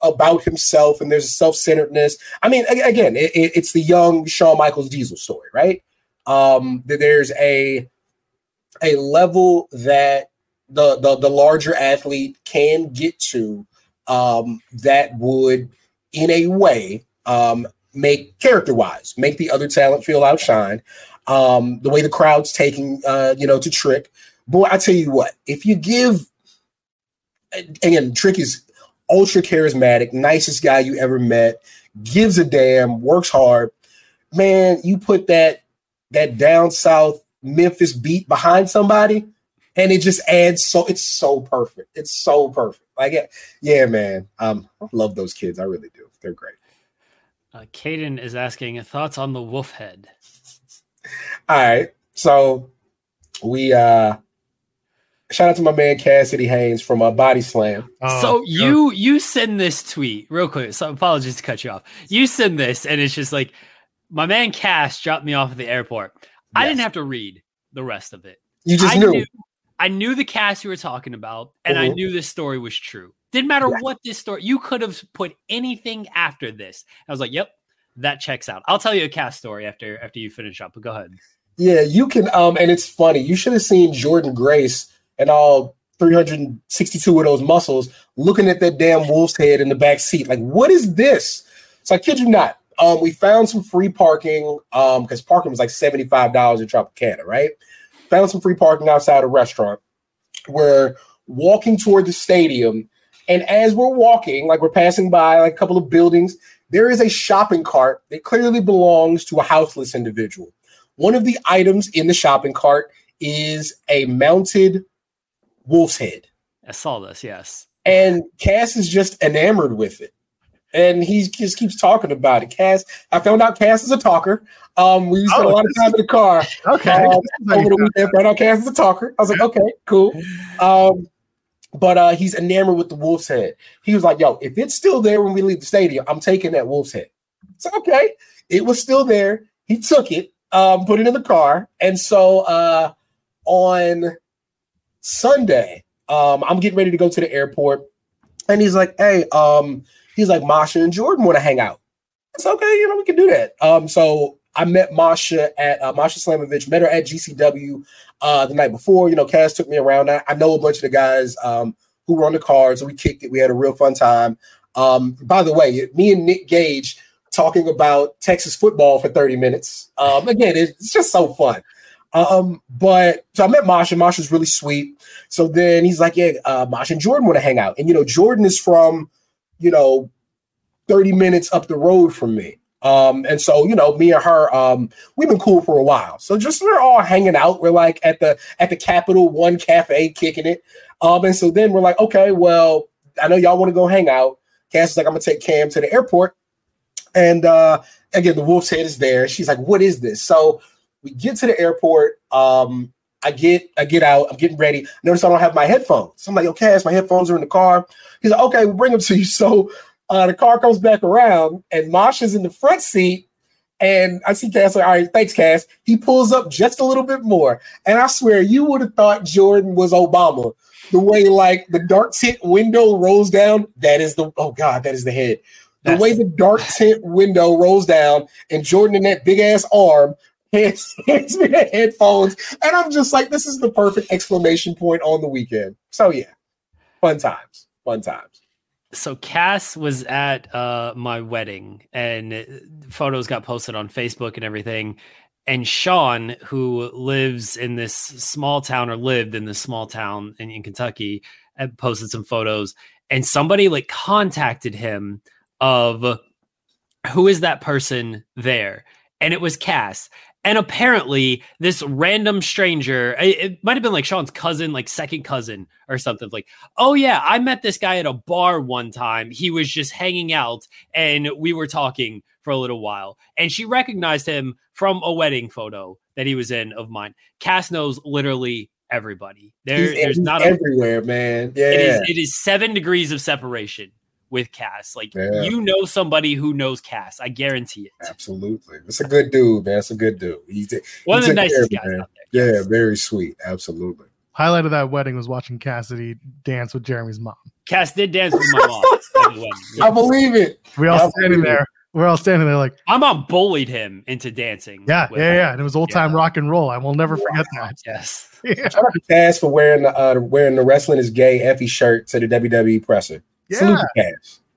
about himself, and there's a self-centeredness. I mean, again, it, it, it's the young Shawn Michaels Diesel story, right? Um, there's a a level that the, the, the larger athlete can get to um, that would, in a way, um, make character-wise, make the other talent feel outshined. Um, the way the crowd's taking, uh, you know, to Trick. Boy, I tell you what, if you give, again, Trick is ultra charismatic, nicest guy you ever met, gives a damn, works hard. Man, you put that that down south Memphis beat behind somebody, and it just adds so, it's so perfect. It's so perfect. Like, yeah, yeah man, um, I love those kids. I really do. They're great. Uh, Caden is asking, thoughts on the wolf head? All right, so we uh, shout out to my man Cassidy Haynes from uh, Body Slam. Uh, so you you send this tweet real quick. So apologies to cut you off. You send this, and it's just like, my man Cass dropped me off at the airport. Yes. I didn't have to read the rest of it. You just I knew. knew. I knew the Cass you were talking about, and mm-hmm. I knew this story was true. Didn't matter yeah. what this story. You could have put anything after this. I was like, yep. That checks out. I'll tell you a Cass story after after you finish up, but go ahead. Yeah, you can. Um, and it's funny. You should have seen Jordan Grace and all three hundred sixty-two of those muscles looking at that damn wolf's head in the back seat. Like, what is this? So I kid you not. Um, we found some free parking um, because parking was like seventy-five dollars in Tropicana, right? Found some free parking outside a restaurant. We're walking toward the stadium. And as we're walking, like, we're passing by like a couple of buildings, there is a shopping cart that clearly belongs to a houseless individual. One of the items in the shopping cart is a mounted wolf's head. I saw this, yes. And Cass is just enamored with it. and he just keeps talking about it. Cass, I found out Cass is a talker. Um, we spent oh, a lot of time in the car. Okay. Um, over the weekend, found out Cass is a talker. I was like, okay, cool. Um, but uh, he's enamored with the wolf's head. He was like, yo, if it's still there when we leave the stadium, I'm taking that wolf's head. So okay, it was still there. He took it, um, put it in the car, and so uh, on Sunday, um, I'm getting ready to go to the airport, and he's like, hey, um, he's like, Masha and Jordan want to hang out. It's okay, you know, we can do that. Um, so I met Masha at uh, Masha Slamovich, met her at G C W uh, the night before. You know, Kaz took me around. I, I know a bunch of the guys um, who were on the cards. We kicked it. We had a real fun time. Um, by the way, me and Nick Gage talking about Texas football for thirty minutes. Um, again, it's just so fun. Um, but so I met Masha. Masha's really sweet. So then he's like, yeah, uh, Masha and Jordan want to hang out. And, you know, Jordan is from, you know, thirty minutes up the road from me. Um, and so, you know, me and her, um, we've been cool for a while. So just we're all hanging out. We're like at the at the Capital One Cafe kicking it. Um, and so then we're like, okay, well, I know y'all want to go hang out. Cass is like, I'm going to take Cam to the airport. And uh, again, the wolf's head is there. She's like, what is this? So we get to the airport. Um, I get I get out. I'm getting ready. Notice I don't have my headphones. So I'm like, okay, so my headphones are in the car. He's like, okay, we'll bring them to you. So uh, the car comes back around, and Masha's in the front seat. And I see Cass, like, all right, thanks, Cass. He pulls up just a little bit more. And I swear, you would have thought Jordan was Obama. The way, like, the dark tint window rolls down, that is the, oh, God, that is the head. The way the dark tent window rolls down and Jordan in that big ass arm hands, hands me the headphones. And I'm just like, this is the perfect exclamation point on the weekend. So yeah, fun times, fun times. So Cass was at uh, my wedding and photos got posted on Facebook and everything. And Sean, who lives in this small town or lived in this small town in, in Kentucky, posted some photos and somebody like contacted him of who is that person there? And it was Cass. And apparently this random stranger, it, it might've been like Sean's cousin, like second cousin or something like, oh yeah, I met this guy at a bar one time. He was just hanging out and we were talking for a little while. And she recognized him from a wedding photo that he was in of mine. Cass knows literally everybody. There, there's not everywhere, a, man. Yeah. It is, it is seven degrees of separation with Cass. Like, yeah. You know somebody who knows Cass. I guarantee it. Absolutely. It's a good dude, man. It's a good dude. He's t- one of the nicest guys out there. Yeah, very sweet. Absolutely. Highlight of that wedding was watching Cassidy dance with Jeremy's mom. Cass did dance with my mom. Anyway, yeah. I believe it. We all I standing there. It. We're all standing there like. My mom bullied him into dancing. Yeah, yeah, her. yeah. And it was old yeah. time rock and roll. I will never wow. forget that. Yes. Yeah. Shout out to Cass for wearing, uh, wearing the Wrestling is Gay Effie shirt to the W W E presser. Yeah.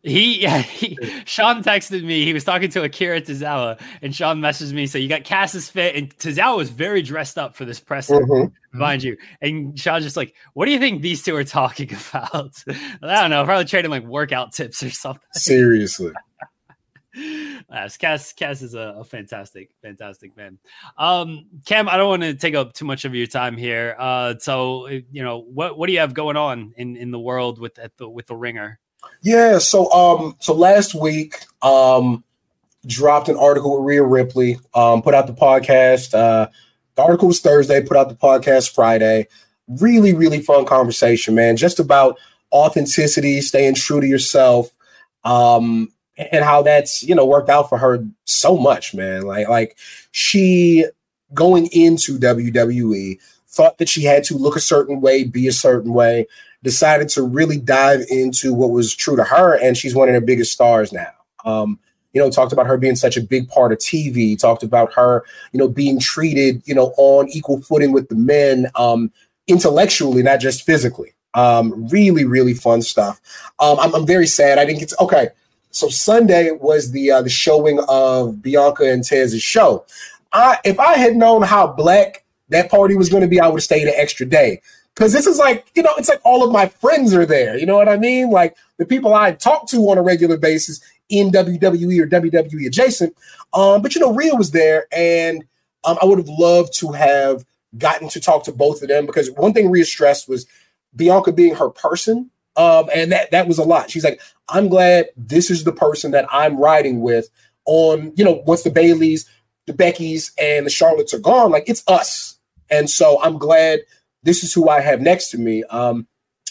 He, yeah, he, Sean texted me. He was talking to Akira Tozawa, and Sean messaged me. So you got Cass's fit, and Tozawa was very dressed up for this press, mm-hmm. mind you. And Sean's just like, "What do you think these two are talking about?" I don't know. Probably trading like workout tips or something. Seriously. Cass, Cass is a, a fantastic, fantastic man. Um, Cam, I don't want to take up too much of your time here. Uh, so, you know, what, what do you have going on in, in the world with at the with the Ringer? Yeah. So, um, so last week, um, dropped an article with Rhea Ripley. Um, put out the podcast. Uh, the article was Thursday. Put out the podcast Friday. Really, really fun conversation, man. Just about authenticity, staying true to yourself. Um. And how that's, you know, worked out for her so much, man. Like, like she going into W W E thought that she had to look a certain way, be a certain way, decided to really dive into what was true to her. And she's one of their biggest stars now. Um, you know, talked about her being such a big part of T V, talked about her, you know, being treated, you know, on equal footing with the men, um, intellectually, not just physically. Um, really, really fun stuff. Um, I'm, I'm very sad. I didn't get to, okay. So Sunday was the uh, the showing of Bianca and Tez's show. I, if I had known how black that party was going to be, I would have stayed an extra day. Because this is like, you know, it's like all of my friends are there. You know what I mean? Like the people I talk to on a regular basis in W W E or W W E adjacent. Um, but, you know, Rhea was there. And um, I would have loved to have gotten to talk to both of them. Because one thing Rhea stressed was Bianca being her person. Um, and that that was a lot. She's like, I'm glad this is the person that I'm riding with on, you know, once the Baileys, the Beckys, and the Charlottes are gone, like, it's us. And so I'm glad this is who I have next to me. Um,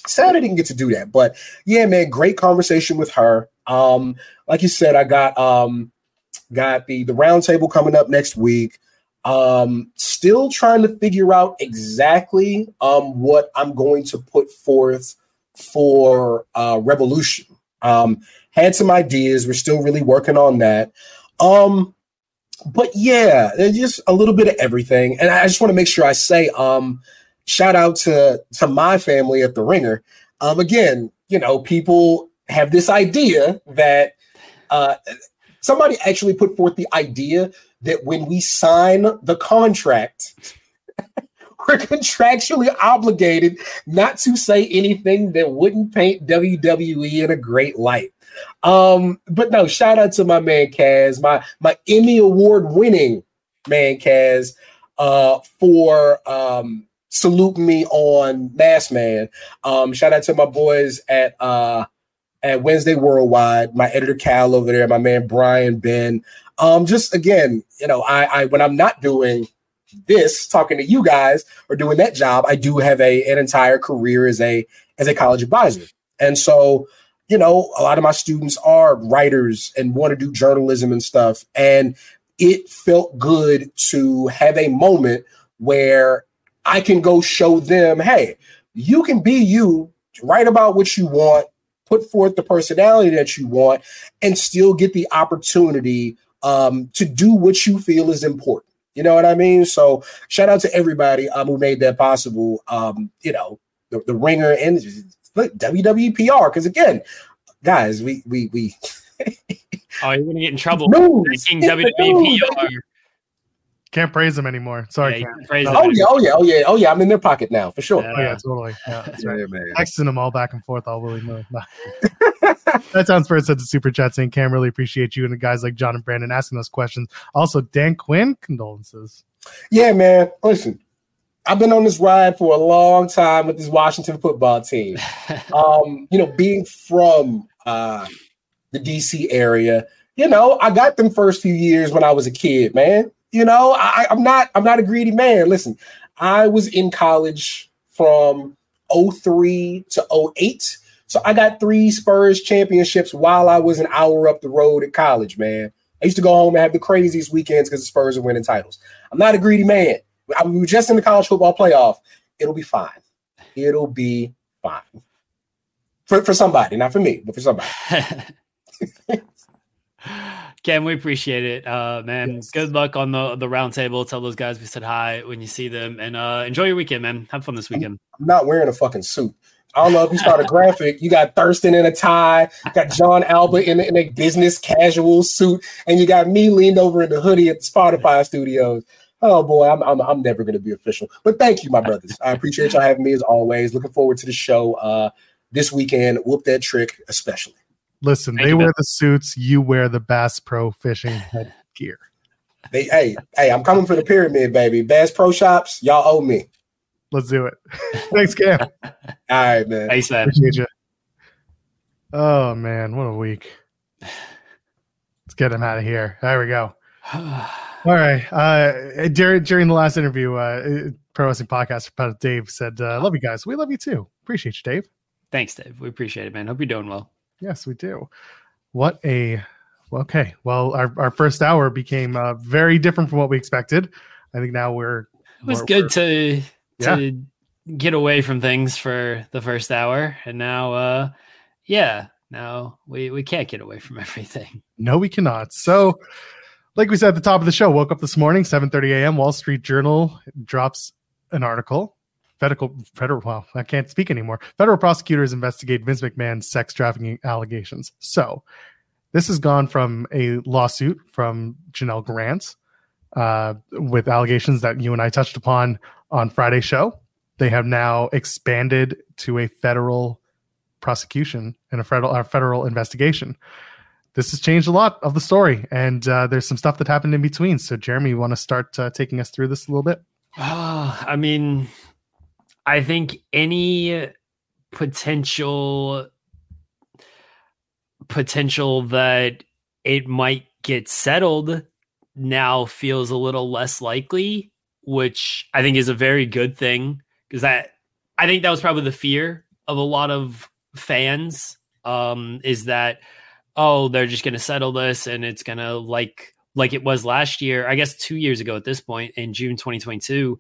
sad I didn't get to do that. But, yeah, man, great conversation with her. Um, like you said, I got um, got the, the roundtable coming up next week. Um, still trying to figure out exactly um, what I'm going to put forth for uh, Revolution. Um, had some ideas. We're still really working on that. Um, but yeah, just a little bit of everything. And I just want to make sure I say, um, shout out to, to my family at The Ringer. Um, again, you know, people have this idea that, uh, somebody actually put forth the idea that when we sign the contract, we're contractually obligated not to say anything that wouldn't paint W W E in a great light. Um, but no, shout out to my man Kaz, my my Emmy Award winning man Kaz, uh, for um, saluting me on Mass Man. Um, shout out to my boys at uh, at Wednesday Worldwide, my editor Cal over there, my man Brian Ben. Um, just again, you know, I, I when I'm not doing this, talking to you guys or doing that job, I do have a an entire career as a as a college advisor, and so, you know, a lot of my students are writers and want to do journalism and stuff, and it felt good to have a moment where I can go show them, hey, you can be you, write about what you want, put forth the personality that you want, and still get the opportunity um, to do what you feel is important. You know what I mean? So shout out to everybody um, who made that possible. Um, you know, the, the Ringer and W W E P R. Because again, guys, we we we. Oh, you're gonna get in trouble. W W E P R. Can't praise them anymore. Sorry. Yeah, can't praise them oh anymore. yeah, oh yeah, oh yeah, oh yeah. I'm in their pocket now for sure. Yeah, oh, yeah totally. Yeah, that's right, man. Texting them all back and forth all willy nilly. That sounds first at the super chat saying, Cam, really appreciate you and the guys like John and Brandon asking those questions. Also, Dan Quinn, condolences. Yeah, man. Listen, I've been on this ride for a long time with this Washington football team. um, you know, being from uh, the D C area, you know, I got them first few years when I was a kid, man. You know, I, I'm not I'm not a greedy man. Listen, I was in college from oh three to oh eight. So I got three Spurs championships while I was an hour up the road at college, man. I used to go home and have the craziest weekends because the Spurs are winning titles. I'm not a greedy man. I, we were just in the college football playoff. It'll be fine. It'll be fine. For for somebody, not for me, but for somebody. Cam, we appreciate it, uh, man. Yes. Good luck on the, the round table. Tell those guys we said hi when you see them. And uh, enjoy your weekend, man. Have fun this weekend. I'm not wearing a fucking suit. I don't know if you saw the graphic. You got Thurston in a tie. You got John Alva in, in a business casual suit. And you got me leaned over in the hoodie at the Spotify studios. Oh, boy, I'm I'm, I'm never going to be official. But thank you, my brothers. I appreciate y'all having me as always. Looking forward to the show uh, this weekend. Whoop That Trick especially. Listen, thank they wear know. the suits. You wear the Bass Pro fishing headgear. They, hey, hey, I'm coming for the pyramid, baby. Bass Pro Shops, y'all owe me. Let's do it. Thanks, Cam. All right, man. Thanks, man. Appreciate you. Oh, man. What a week. Let's get him out of here. There we go. All right. Uh, during, during the last interview, uh, Pro Wrestling Podcast, Dave said, I uh, love you guys. We love you, too. Appreciate you, Dave. Thanks, Dave. We appreciate it, man. Hope you're doing well. Yes, we do. What a – okay. Well, our, our first hour became uh, very different from what we expected. I think now we're – It was we're, good we're, to – Yeah. to get away from things for the first hour. And now, uh, yeah, now we, we can't get away from everything. No, we cannot. So like we said at the top of the show, woke up this morning, seven thirty a.m. Wall Street Journal drops an article. Federal, federal, well, I can't speak anymore. Federal prosecutors investigate Vince McMahon's sex trafficking allegations. So this has gone from a lawsuit from Janelle Grant uh, with allegations that you and I touched upon on Friday's show. They have now expanded to a federal prosecution and a federal, a federal investigation. This has changed a lot of the story, and uh, there's some stuff that happened in between. So, Jeremy, you want to start uh, taking us through this a little bit? Uh, I mean, I think any potential potential that it might get settled now feels a little less likely, which I think is a very good thing, because that I think that was probably the fear of a lot of fans, um, is that, oh, they're just going to settle this and it's going to, like, like it was last year, I guess two years ago at this point, in June twenty twenty-two,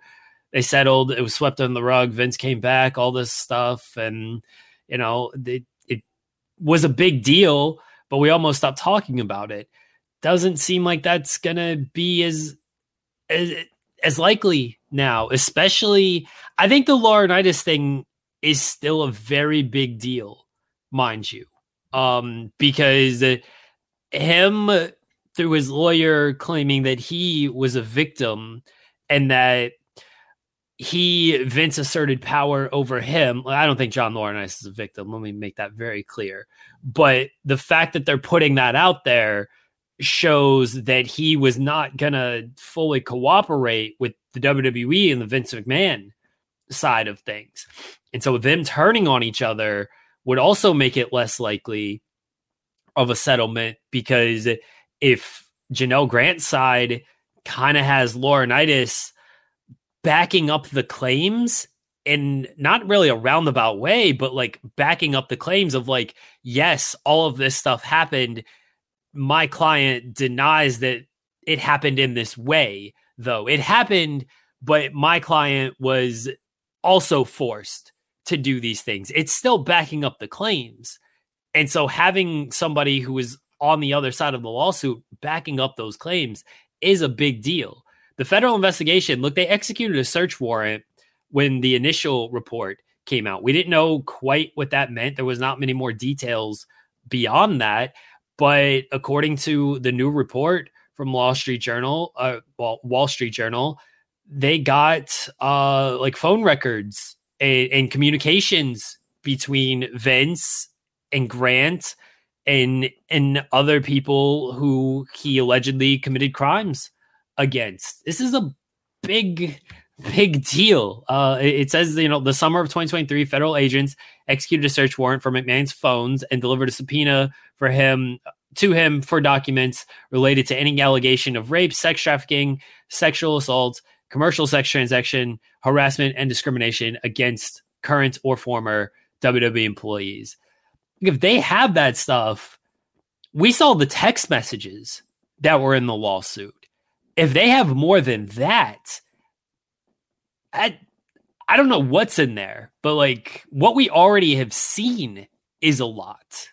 they settled, it was swept under the rug. Vince came back, all this stuff. And, you know, it, it was a big deal, but we almost stopped talking about it. Doesn't seem like that's going to be as, as, as likely now, especially I think the Laurinaitis thing is still a very big deal, mind you, um, because him through his lawyer claiming that he was a victim and that he, Vince, asserted power over him. I don't think John Laurinaitis is a victim. Let me make that very clear. But the fact that they're putting that out there shows that he was not going to fully cooperate with the W W E and the Vince McMahon side of things. And so them turning on each other would also make it less likely of a settlement, because if Janelle Grant's side kind of has Laurinaitis backing up the claims in not really a roundabout way, but like backing up the claims of like, yes, all of this stuff happened. My client denies that it happened in this way, though. It happened, but my client was also forced to do these things. It's still backing up the claims. And so having somebody who is on the other side of the lawsuit backing up those claims is a big deal. The federal investigation, look, they executed a search warrant when the initial report came out. We didn't know quite what that meant. There was not many more details beyond that. But according to the new report from Wall Street Journal, uh, well, Wall Street Journal, they got uh, like phone records and, and communications between Vince and Grant and and other people who he allegedly committed crimes against. This is a big, big deal. Uh, it, it says, you know, the summer of twenty twenty-three, federal agents executed a search warrant for McMahon's phones and delivered a subpoena for him to him for documents related to any allegation of rape, sex trafficking, sexual assault, commercial sex transaction, harassment, and discrimination against current or former W W E employees. If they have that stuff, we saw the text messages that were in the lawsuit. If they have more than that, I, I don't know what's in there, but like what we already have seen is a lot.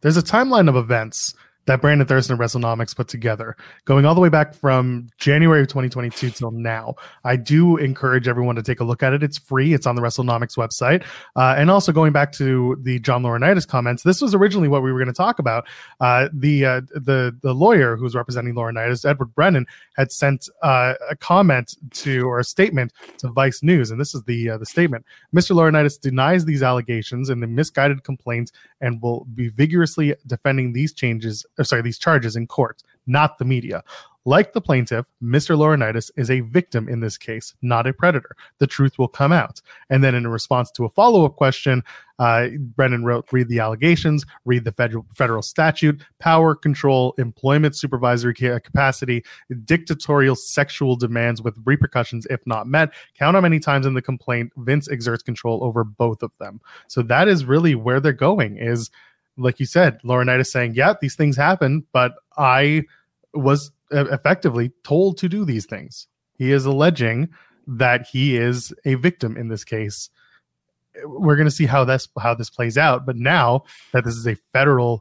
There's a timeline of events that Brandon Thurston and WrestleNomics put together, going all the way back from January of twenty twenty-two till now. I do encourage everyone to take a look at it. It's free. It's on the WrestleNomics website. Uh, and also going back to the John Laurinaitis comments, this was originally what we were going to talk about. Uh, the uh, the the lawyer who's representing Laurinaitis, Edward Brennan, had sent uh, a comment to or a statement to Vice News, and this is the uh, the statement: Mister Laurinaitis denies these allegations and the misguided complaints, and will be vigorously defending these changes. Or sorry, these charges in court, not the media. Like the plaintiff, Mister Laurinaitis is a victim in this case, not a predator. The truth will come out. And then in response to a follow-up question, uh, Brennan wrote, read the allegations, read the federal, federal statute, power, control, employment, supervisory capacity, dictatorial sexual demands with repercussions if not met. Count how many times in the complaint Vince exerts control over both of them. So that is really where they're going is, like you said, Laurinaitis saying, yeah, these things happen, but I was effectively told to do these things. He is alleging that he is a victim in this case. We're going to see how this, how this plays out. But now that this is a federal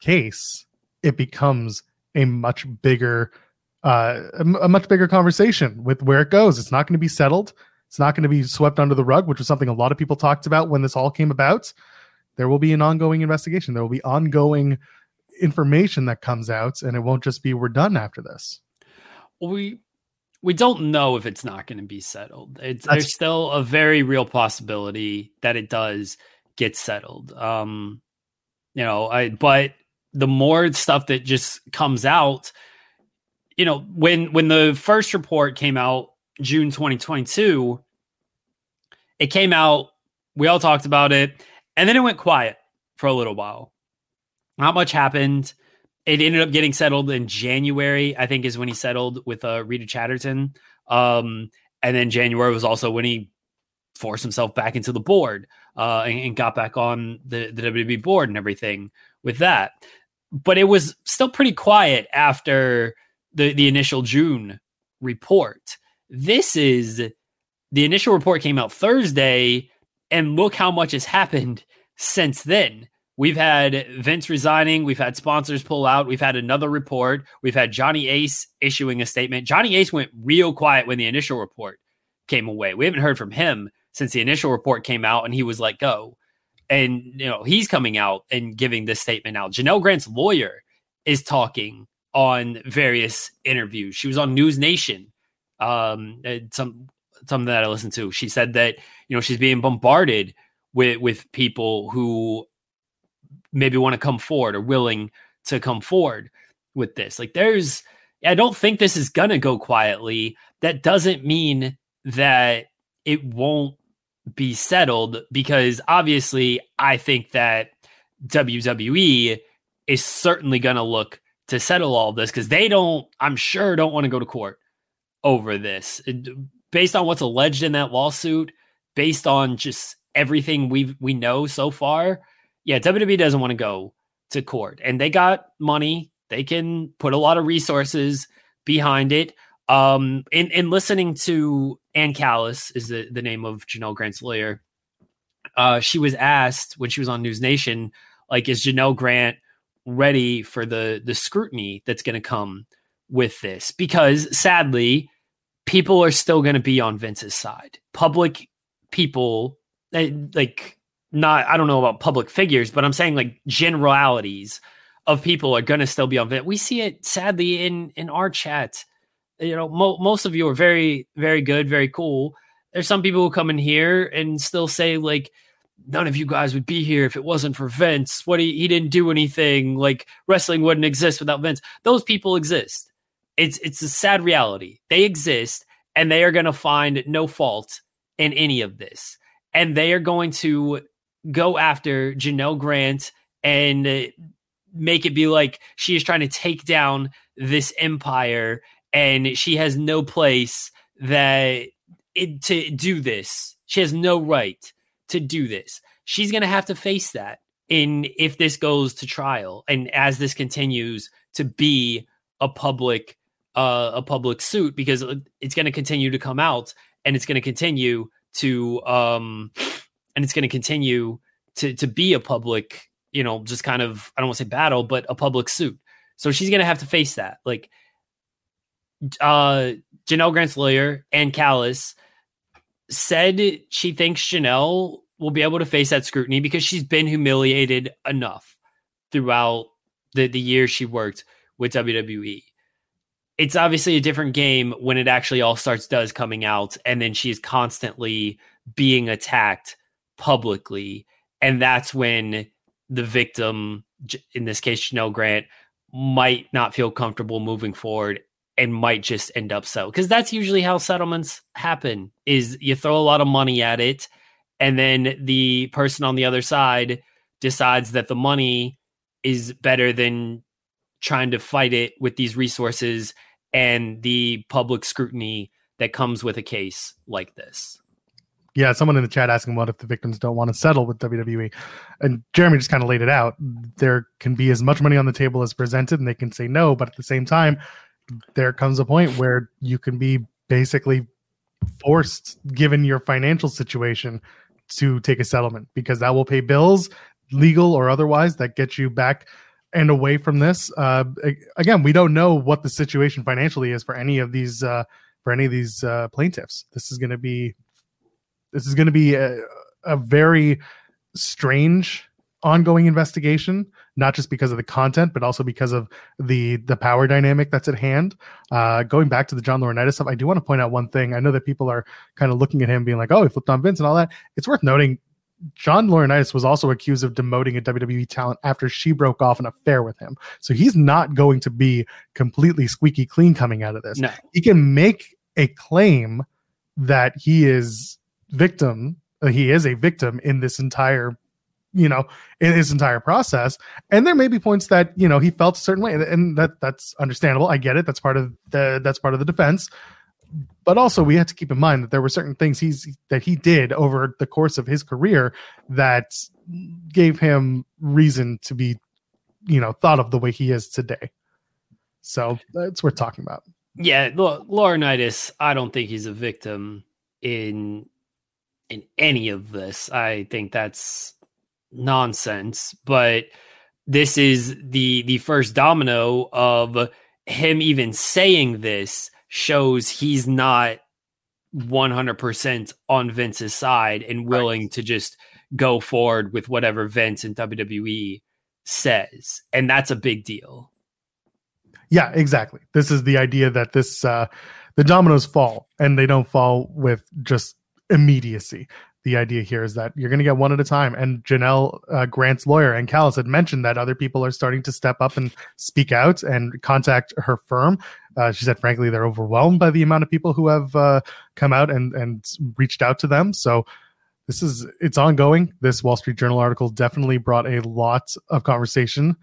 case, it becomes a much bigger, uh, a much bigger conversation with where it goes. It's not going to be settled. It's not going to be swept under the rug, which was something a lot of people talked about when this all came about. There will be an ongoing investigation. There will be ongoing information that comes out, and it won't just be we're done after this. We we don't know if it's not going to be settled. It's, there's still a very real possibility that it does get settled. Um, you know, I, but the more stuff that just comes out, you know, when when the first report came out, June twenty twenty-two, it came out We all talked about it. And then it went quiet for a little while. Not much happened. It ended up getting settled in January, I think, is when he settled with uh, Rita Chatterton. Um, and then January was also when he forced himself back into the board uh, and, and got back on the, the W W E board and everything with that. But it was still pretty quiet after the, the initial June report. This is the initial report came out Thursday, and look how much has happened since then. We've had Vince resigning. We've had sponsors pull out. We've had another report. We've had Johnny Ace issuing a statement. Johnny Ace went real quiet when the initial report came away. We haven't heard from him since the initial report came out and he was let go. And, you know, he's coming out and giving this statement out. Janelle Grant's lawyer is talking on various interviews. She was on News Nation. Um, some, something that I listened to. She said that, you know, she's being bombarded with, with people who maybe want to come forward or willing to come forward with this. Like there's, I don't think this is going to go quietly. That doesn't mean that it won't be settled, because obviously I think that W W E is certainly going to look to settle all this, because they don't, I'm sure don't want to go to court over this. It, based on what's alleged in that lawsuit, based on just everything we we know so far, yeah, W W E doesn't want to go to court. And they got money. They can put a lot of resources behind it. Um, and, and listening to Ann Callis is the, the name of Janelle Grant's lawyer. Uh, she was asked when she was on News Nation, like, is Janelle Grant ready for the, the scrutiny that's going to come with this? Because sadly, people are still going to be on Vince's side. Public people, they, like not, I don't know about public figures, but I'm saying like generalities of people are going to still be on Vince. We see it sadly in, in our chat. You know, mo- most of you are very, very good, very cool. There's some people who come in here and still say, like, none of you guys would be here if it wasn't for Vince. What he, he didn't do anything. Like, wrestling wouldn't exist without Vince. Those people exist. It's it's a sad reality. They exist, and they are going to find no fault in any of this. And they are going to go after Janelle Grant and make it be like she is trying to take down this empire, and she has no place that it, to do this. She has no right to do this. She's going to have to face that in if this goes to trial, and as this continues to be a public uh, a public suit, because it's going to continue to come out, and it's going to continue to um, and it's going to continue to to be a public, you know, just kind of, I don't want to say battle, but a public suit. So she's going to have to face that. Like, Uh, Janelle Grant's lawyer, Ann Callis, said she thinks Janelle will be able to face that scrutiny because she's been humiliated enough throughout the, the year she worked with W W E. It's obviously a different game when it actually all starts does coming out, and then she's constantly being attacked publicly. And that's when the victim, in this case Janelle Grant, might not feel comfortable moving forward and might just end up so, because that's usually how settlements happen, is you throw a lot of money at it, and then the person on the other side decides that the money is better than trying to fight it with these resources and the public scrutiny that comes with a case like this. Yeah, someone in the chat asking what if the victims don't want to settle with W W E, and Jeremy just kind of laid it out. There can be as much money on the table as presented, and they can say no, but at the same time, there comes a point where you can be basically forced, given your financial situation, to take a settlement, because that will pay bills, legal or otherwise, that gets you back and away from this. Uh, again, we don't know what the situation financially is for any of these uh, for any of these uh, plaintiffs. This is going to be this is going to be a, a very strange ongoing investigation, not just because of the content, but also because of the the power dynamic that's at hand. Uh, going back to the John Laurinaitis stuff, I do want to point out one thing. I know that people are kind of looking at him being like, oh, he flipped on Vince and all that. It's worth noting John Laurinaitis was also accused of demoting a W W E talent after she broke off an affair with him. So he's not going to be completely squeaky clean coming out of this. No. He can make a claim that he is victim he is a victim in this entire, you know, in his entire process. And there may be points that, you know, he felt a certain way, and, and that that's understandable. I get it. That's part of the, that's part of the defense. But also we have to keep in mind that there were certain things he's that he did over the course of his career that gave him reason to be, you know, thought of the way he is today. So that's worth talking about. Yeah, Laurinaitis, I don't think he's a victim in in any of this. I think that's nonsense. But this is the the first domino of him even saying this shows he's not one hundred percent on Vince's side and willing right. to just go forward with whatever Vince and W W E says. And that's a big deal. Yeah, exactly. This is the idea that this uh, the dominoes fall, and they don't fall with just immediacy. The idea here is that you're going to get one at a time. And Janelle uh, Grant's lawyer, Ann Callis, had mentioned that other people are starting to step up and speak out and contact her firm. Uh, she said, frankly, they're overwhelmed by the amount of people who have uh, come out and, and reached out to them. So this is it's ongoing. This Wall Street Journal article definitely brought a lot of conversation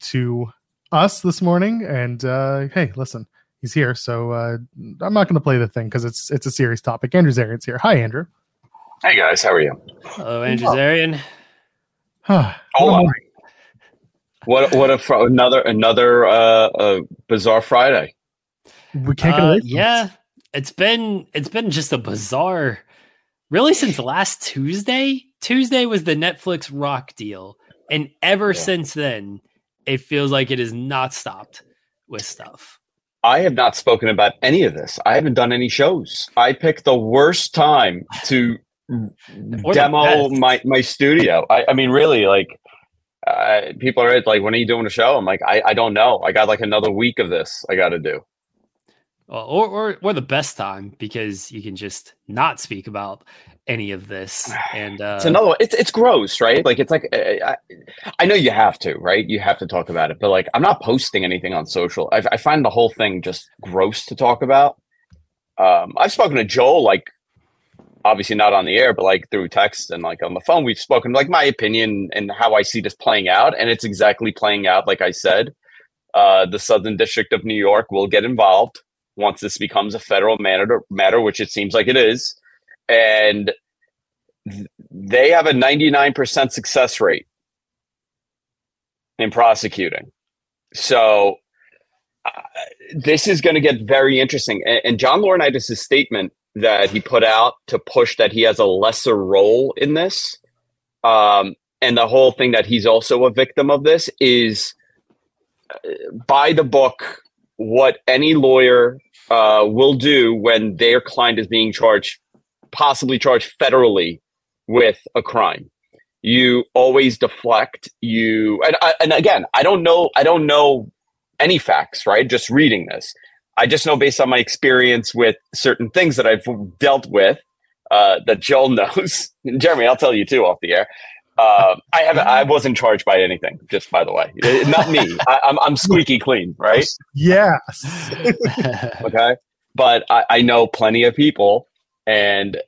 to us this morning. And uh hey, listen, he's here, so uh I'm not going to play the thing because it's it's a serious topic. Andrew Zarian's here. Hi, Andrew. Hey guys, how are you? Hello, Andrew oh. Zarian. oh, oh what what a fr- another another uh, uh bizarre Friday. We can't get away. Uh, yeah, it's been it's been just a bizarre, really, since last Tuesday. Tuesday was the Netflix Rock deal, and ever yeah. since then. It feels like it is not stopped with stuff. I have not spoken about any of this. I haven't done any shows. I picked the worst time to demo my, my studio. I, I mean, really, like, uh, people are like, when are you doing a show? I'm like, I, I don't know. I got like another week of this I got to do. Well, or, or or the best time, because you can just not speak about any of this. And uh, it's another one. It's it's gross, right? Like it's like I, I know you have to, right? You have to talk about it, but like I'm not posting anything on social. I, I find the whole thing just gross to talk about. Um, I've spoken to Joel, like obviously not on the air, but like through text and like on the phone. We've spoken like my opinion and how I see this playing out, and it's exactly playing out like I said. Uh, the Southern District of New York will get involved once this becomes a federal matter, matter, which it seems like it is. And th- they have a ninety-nine percent success rate in prosecuting. So uh, this is going to get very interesting. And, and John Laurinaitis' statement that he put out to push that he has a lesser role in this, um, and the whole thing that he's also a victim of this, is uh, by the book what any lawyer uh, will do when their client is being charged, possibly charged federally with a crime. You always deflect. You and, I, and again, I don't know. I don't know any facts, right? Just reading this, I just know based on my experience with certain things that I've dealt with uh, that Joel knows. Jeremy, I'll tell you too off the air. Uh, I have. I wasn't charged by anything. Just by the way, not me. I, I'm, I'm squeaky clean, right? Yes. Okay, but I, I know plenty of people, and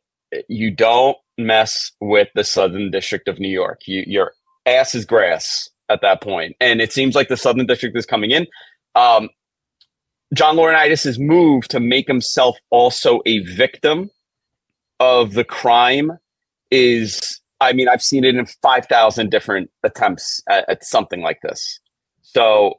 you don't mess with the Southern District of New York. You, your ass is grass at that point, and it seems like the Southern District is coming in. Um, John Laurinaitis' move to make himself also a victim of the crime is. I mean, I've seen it in five thousand different attempts at, at something like this. So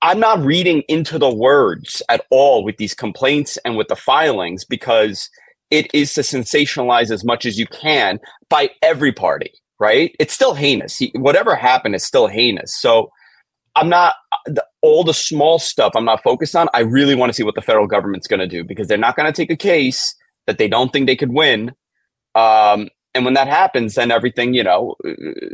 I'm not reading into the words at all with these complaints and with the filings, because it is to sensationalize as much as you can by every party, right? It's still heinous. He, whatever happened is still heinous. So I'm not the, all the small stuff I'm not focused on. I really want to see what the federal government's going to do, because they're not going to take a case that they don't think they could win. Um, And when that happens, then everything, you know,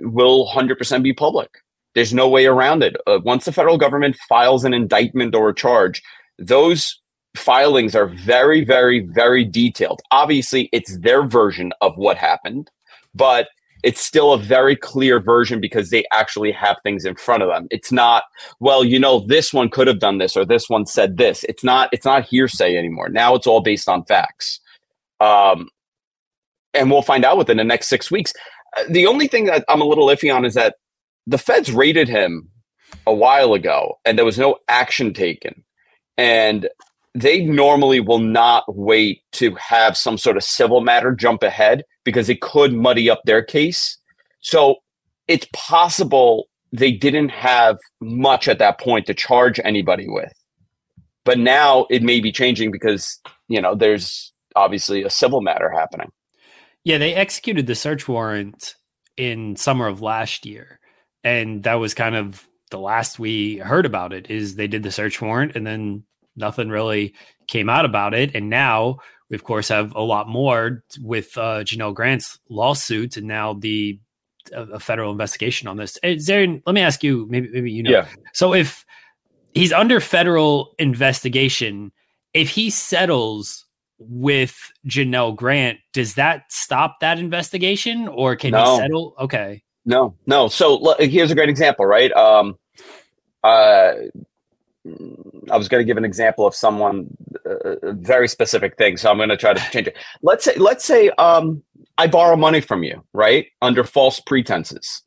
will one hundred percent be public. There's no way around it. Uh, once the federal government files an indictment or a charge, those filings are very, very, very detailed. Obviously, it's their version of what happened, but it's still a very clear version because they actually have things in front of them. It's not, well, you know, this one could have done this or this one said this. It's not, it's not hearsay anymore. Now it's all based on facts. Um, and we'll find out within the next six weeks. The only thing that I'm a little iffy on is that the feds raided him a while ago and there was no action taken. And they normally will not wait to have some sort of civil matter jump ahead because it could muddy up their case. So it's possible they didn't have much at that point to charge anybody with. But now it may be changing because, you know, there's obviously a civil matter happening. Yeah, they executed the search warrant in summer of last year. And that was kind of the last we heard about it, is they did the search warrant and then nothing really came out about it. And now we, of course, have a lot more with uh, Janelle Grant's lawsuit and now the uh, a federal investigation on this. Hey, Zarian, let me ask you, maybe, maybe you know. Yeah. So if he's under federal investigation, if he settles with Janelle Grant, does that stop that investigation, or can no. he settle? Okay. No, no. So look, here's a great example, right? Um, uh, I was going to give an example of someone, uh, a very specific thing. So I'm going to try to change it. Let's say, let's say um, I borrow money from you, right? Under false pretenses,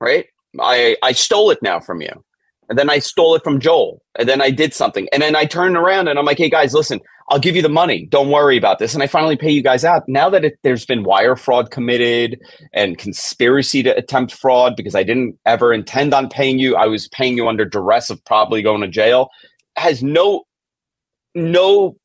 right? I, I stole it now from you. And then I stole it from Joel. And then I did something. And then I turned around and I'm like, hey, guys, listen, I'll give you the money. Don't worry about this. And I finally pay you guys out. Now that it, there's been wire fraud committed and conspiracy to attempt fraud because I didn't ever intend on paying you. I was paying you under duress of probably going to jail. Has no no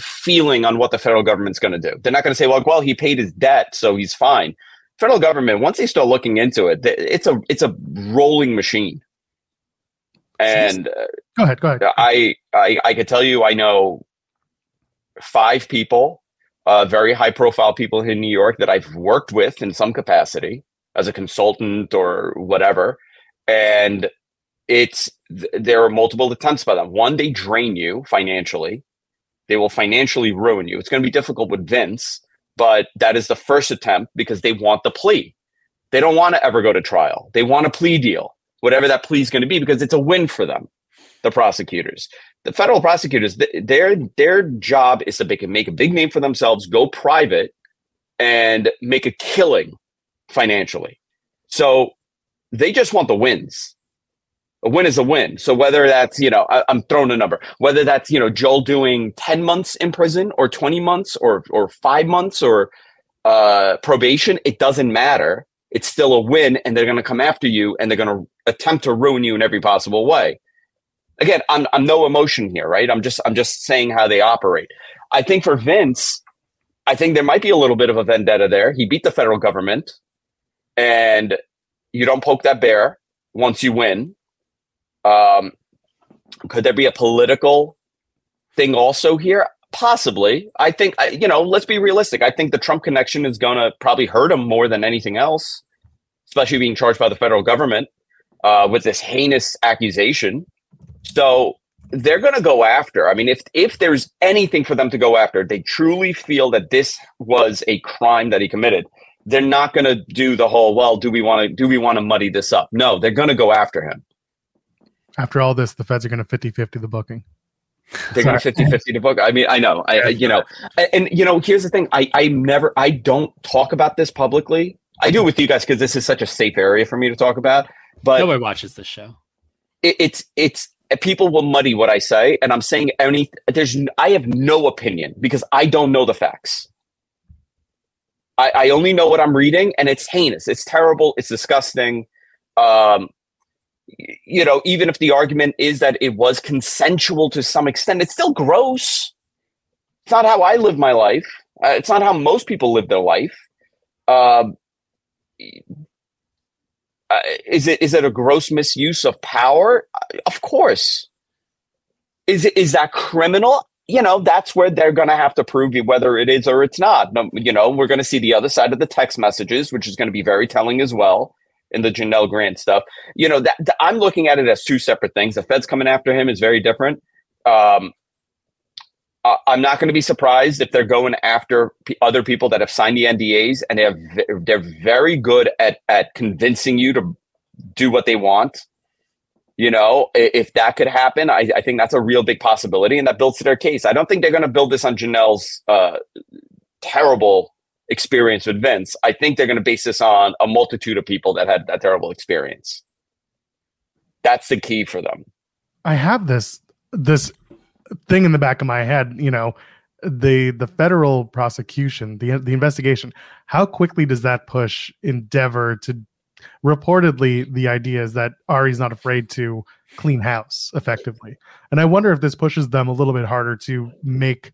feeling on what the federal government's going to do. They're not going to say, well, well, he paid his debt, so he's fine. Federal government, once they start looking into it, it's a it's a rolling machine. And uh, go ahead, go ahead. I, I, I could tell you, I know five people, uh, very high profile people in New York that I've worked with in some capacity as a consultant or whatever. And it's, th- there are multiple attempts by them. One, they drain you financially. They will financially ruin you. It's going to be difficult with Vince, but that is the first attempt because they want the plea. They don't want to ever go to trial. They want a plea deal. Whatever that plea is going to be, because it's a win for them, the prosecutors. The federal prosecutors, their their job is to make, make a big name for themselves, go private, and make a killing financially. So they just want the wins. A win is a win. So whether that's, you know, I, I'm throwing a number, whether that's, you know, Joel doing ten months in prison or twenty months or or five months or uh, probation, it doesn't matter. It's still a win, and they're going to come after you, and they're going to attempt to ruin you in every possible way. Again, I'm I'm no emotion here, right? I'm just I'm just saying how they operate. I think for Vince, I think there might be a little bit of a vendetta there. He beat the federal government, and you don't poke that bear once you win. Um, could there be a political thing also here? Possibly. I think, you know, let's be realistic. I think the Trump connection is going to probably hurt him more than anything else, especially being charged by the federal government uh, with this heinous accusation. So they're going to go after. I mean, if if there's anything for them to go after, they truly feel that this was a crime that he committed. They're not going to do the whole, well, do we want to do we want to muddy this up? No, they're going to go after him. After all this, the feds are going to fifty-fifty the booking. They're going to fifty-fifty to book. I mean, I know, I, I you know, and, you know, here's the thing. I, I never, I don't talk about this publicly. I do with you guys because this is such a safe area for me to talk about. But nobody watches this show. It, it's, it's, people will muddy what I say. And I'm saying any, there's, I have no opinion because I don't know the facts. I, I only know what I'm reading, and it's heinous. It's terrible. It's disgusting. Um, You know, even if the argument is that it was consensual to some extent, it's still gross. It's not how I live my life. Uh, it's not how most people live their life. Um, uh, is it is it a gross misuse of power? Of course. Is it is that criminal? You know, that's where they're going to have to prove whether it is or it's not. You know, we're going to see the other side of the text messages, which is going to be very telling as well. In the Janelle Grant stuff, you know, that th- I'm looking at it as two separate things. The feds coming after him is very different. Um, I- I'm not going to be surprised if they're going after p- other people that have signed the N D As, and they're v- they're very good at at convincing you to do what they want. You know, if, if that could happen, I-, I think that's a real big possibility, and that builds to their case. I don't think they're going to build this on Janelle's uh, terrible experience with Vince, I think they're going to base this on a multitude of people that had that terrible experience. That's the key for them. I have this this thing in the back of my head, you know, the the federal prosecution, the the investigation. How quickly does that push Endeavor to? Reportedly, the idea is that Ari's not afraid to clean house effectively, and I wonder if this pushes them a little bit harder to make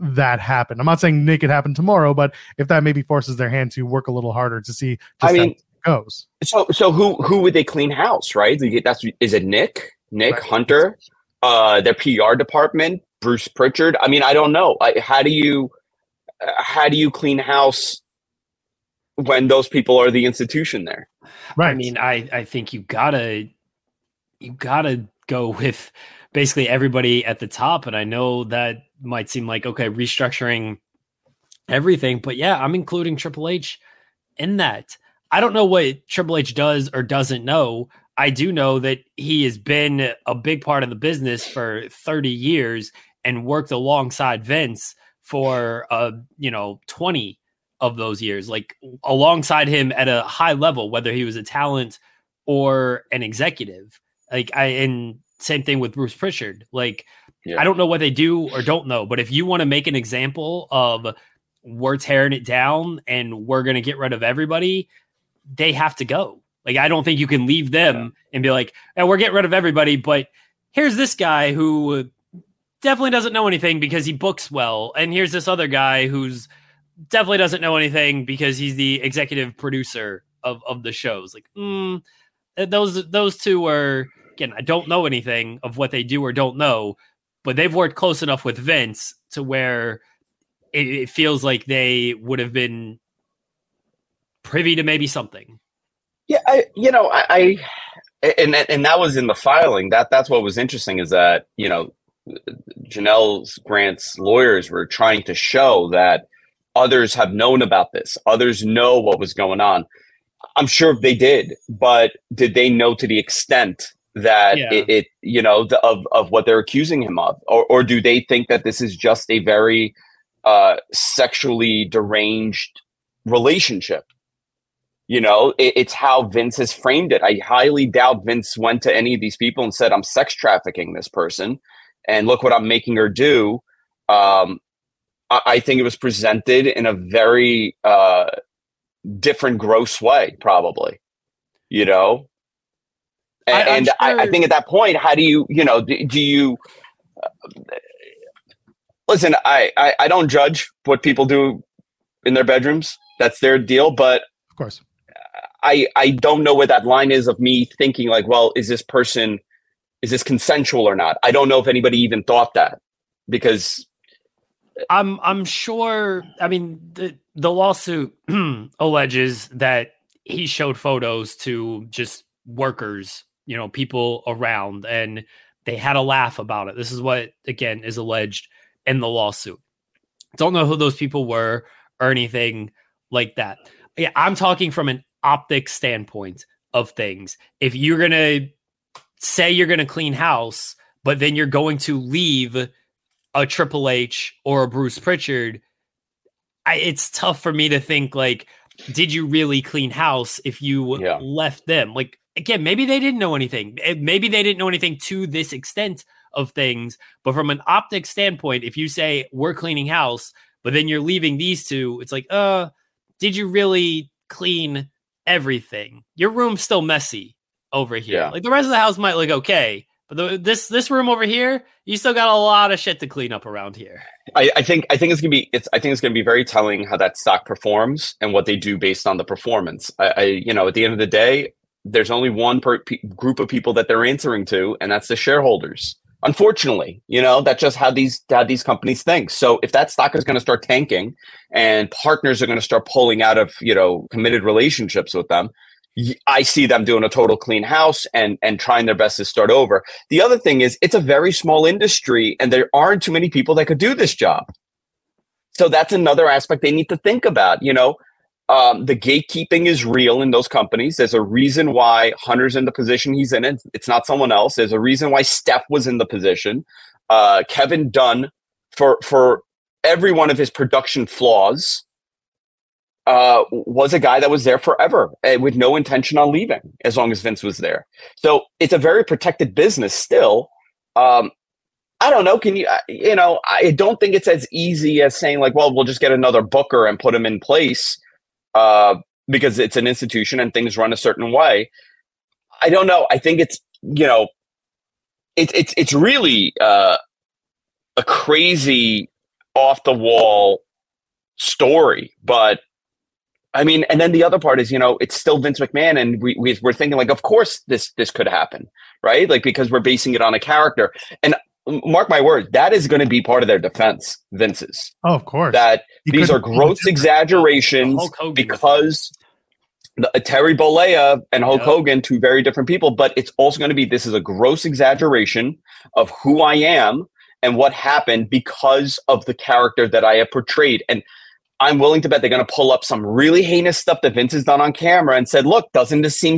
that happen. I'm not saying make it happen tomorrow, but if that maybe forces their hand to work a little harder to see. I mean, goes so so who who would they clean house, right? That's is it Nick, Nick right. Hunter, uh, their P R department, Bruce Pritchard. I mean, I don't know. I, how do you uh, how do you clean house when those people are the institution there? Right. I mean, I, I think you gotta, you gotta go with basically everybody at the top. And I know that might seem like, okay, restructuring everything, but yeah, I'm including Triple H in that. I don't know what Triple H does or doesn't know. I do know that he has been a big part of the business for thirty years and worked alongside Vince for, uh, you know, twenty of those years, like alongside him at a high level, whether he was a talent or an executive. Like I, and same thing with Bruce Pritchard. Like, yeah. I don't know what they do or don't know, but if you want to make an example of we're tearing it down and we're going to get rid of everybody, they have to go. Like, I don't think you can leave them yeah. and be like, oh, we're getting rid of everybody, but here's this guy who definitely doesn't know anything because he books well. And here's this other guy who's, definitely doesn't know anything because he's the executive producer of, of the shows. Like, mm, those those two are, again, I don't know anything of what they do or don't know, but they've worked close enough with Vince to where it, it feels like they would have been privy to maybe something. Yeah, I, you know, I, I and and that was in the filing. That that's what was interesting is that, you know, Janelle Grant's lawyers were trying to show that others have known about this. Others know what was going on. I'm sure they did, but did they know to the extent that yeah. it, it, you know, the, of, of what they're accusing him of? Or, or do they think that this is just a very uh, sexually deranged relationship? You know, it, it's how Vince has framed it. I highly doubt Vince went to any of these people and said, I'm sex trafficking this person, and look what I'm making her do. Um, I think it was presented in a very uh, different, gross way, probably, you know? And, I, and sure. I, I think at that point, how do you, you know, do, do you... Uh, listen, I, I, I don't judge what people do in their bedrooms. That's their deal, but... Of course. I, I don't know where that line is of me thinking, like, well, is this person... Is this consensual or not? I don't know if anybody even thought that, because... I'm I'm sure. I mean, the the lawsuit alleges that he showed photos to just workers, you know, people around, and they had a laugh about it. This is what, again, is alleged in the lawsuit. Don't know who those people were or anything like that. Yeah, I'm talking from an optic standpoint of things. If you're gonna say you're gonna clean house, but then you're going to leave a Triple H or a Bruce Pritchard, I, it's tough for me to think, like, did you really clean house if you yeah. left them? Like, again, maybe they didn't know anything. Maybe they didn't know anything to this extent of things. But from an optic standpoint, if you say we're cleaning house, but then you're leaving these two, it's like, uh, did you really clean everything? Your room's still messy over here. Yeah. Like, the rest of the house might look okay, but the, this this room over here, you still got a lot of shit to clean up around here. I, I think I think it's gonna be it's I think it's gonna be very telling how that stock performs and what they do based on the performance. I, I you know, at the end of the day, there's only one per, p- group of people that they're answering to, and that's the shareholders. Unfortunately, you know, that's just how these how these companies think. So if that stock is going to start tanking, and partners are going to start pulling out of, you know, committed relationships with them, I see them doing a total clean house and and trying their best to start over. The other thing is, it's a very small industry, and there aren't too many people that could do this job. So that's another aspect they need to think about. You know, um, the gatekeeping is real in those companies. There's a reason why Hunter's in the position he's in. It's, it's not someone else. There's a reason why Steph was in the position. Uh, Kevin Dunn, for for every one of his production flaws, uh, was a guy that was there forever and with no intention on leaving as long as Vince was there. So it's a very protected business still. Um, I don't know. Can you, you know, I don't think it's as easy as saying like, well, we'll just get another booker and put him in place uh, because it's an institution and things run a certain way. I don't know. I think it's, you know, it's, it's, it's really uh, a crazy off the wall story, but I mean, and then the other part is, you know, it's still Vince McMahon, and we, we we're thinking like, of course this, this could happen, right? Like, because we're basing it on a character, and mark my words, that is going to be part of their defense, Vince's. Oh, of course. That you these are gross exaggerations because the, uh, Terry Bollea and Hulk yep. Hogan, two very different people, but it's also going to be, this is a gross exaggeration of who I am and what happened because of the character that I have portrayed. And I'm willing to bet they're going to pull up some really heinous stuff that Vince has done on camera and said, look, doesn't this seem,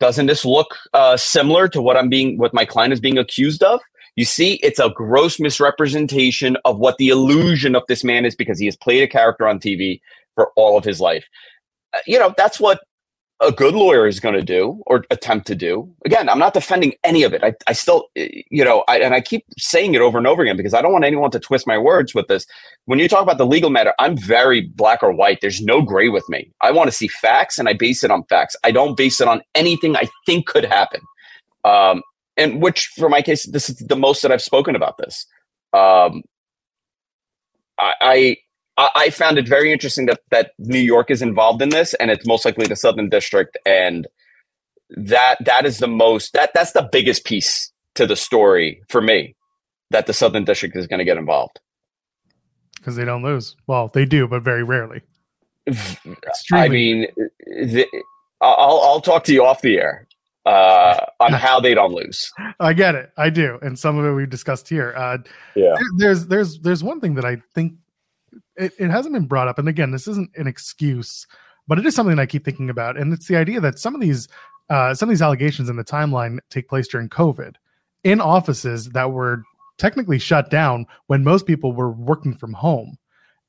doesn't this look uh, similar to what I'm being, what my client is being accused of? You see, it's a gross misrepresentation of what the illusion of this man is because he has played a character on T V for all of his life. Uh, you know, that's what a good lawyer is going to do or attempt to do. Again, I'm not defending any of it. I, I still, you know, I, and I keep saying it over and over again because I don't want anyone to twist my words with this. When you talk about the legal matter, I'm very black or white. There's no gray with me. I want to see facts, and I base it on facts. I don't base it on anything I think could happen. Um, And which, for my case, this is the most that I've spoken about this. Um, I, I I found it very interesting that that New York is involved in this, and it's most likely the Southern District, and that that is the most that that's the biggest piece to the story for me, that the Southern District is going to get involved because they don't lose. Well, they do, but very rarely. Extremely. I mean, the, I'll I'll talk to you off the air. Uh, on how they don't lose. I get it. I do. And some of it we've discussed here. Uh, yeah. There, there's, there's, there's one thing that I think it, it hasn't been brought up. And again, this isn't an excuse, but it is something I keep thinking about. And it's the idea that some of these, uh, some of these allegations in the timeline take place during COVID in offices that were technically shut down when most people were working from home.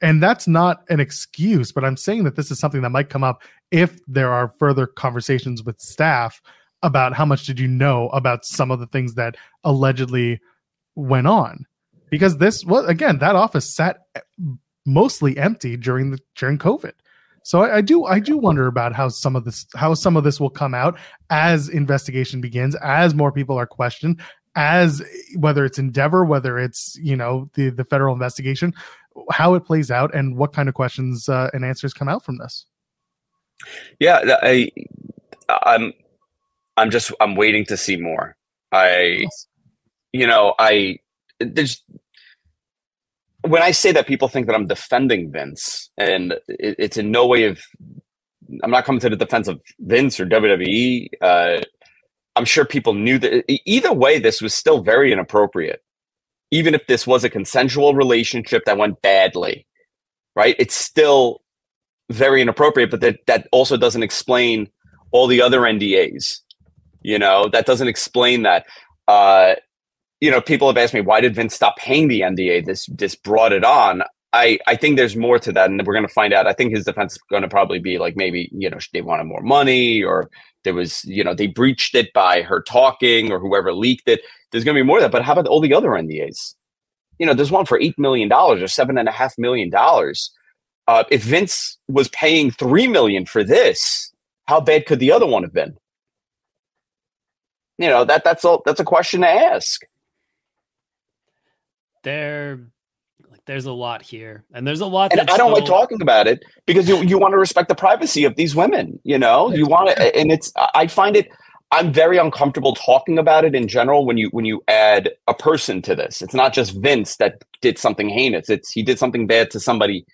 And that's not an excuse, but I'm saying that this is something that might come up if there are further conversations with staff about how much did you know about some of the things that allegedly went on, because this was, again, that office sat mostly empty during the, during COVID. So I, I do, I do wonder about how some of this, how some of this will come out as investigation begins, as more people are questioned, as whether it's Endeavor, whether it's, you know, the, the federal investigation, how it plays out and what kind of questions uh, and answers come out from this. Yeah. I, I'm, I'm just, I'm waiting to see more. I, you know, I, there's, when I say that, people think that I'm defending Vince, and it, it's in no way of, I'm not coming to the defense of Vince or W W E. Uh, I'm sure people knew that either way, this was still very inappropriate. Even if this was a consensual relationship that went badly, right? It's still very inappropriate, but that, that also doesn't explain all the other N D As. You know, that doesn't explain that. Uh, you know, people have asked me, why did Vince stop paying the N D A? This this brought it on. I, I think there's more to that, and we're going to find out. I think his defense is going to probably be like, maybe, you know, they wanted more money, or there was, you know, they breached it by her talking, or whoever leaked it. There's going to be more of that. But how about all the other N D As? You know, there's one for eight million dollars or seven point five million dollars. Uh, if Vince was paying three million dollars for this, how bad could the other one have been? You know, that that's a that's a question to ask. There, like, there's a lot here, and there's a lot. And that's I don't still... like talking about it because you, you want to respect the privacy of these women. You know, you want to, and it's. I find it. I'm very uncomfortable talking about it in general when you when you add a person to this. It's not just Vince that did something heinous. It's he did something bad to somebody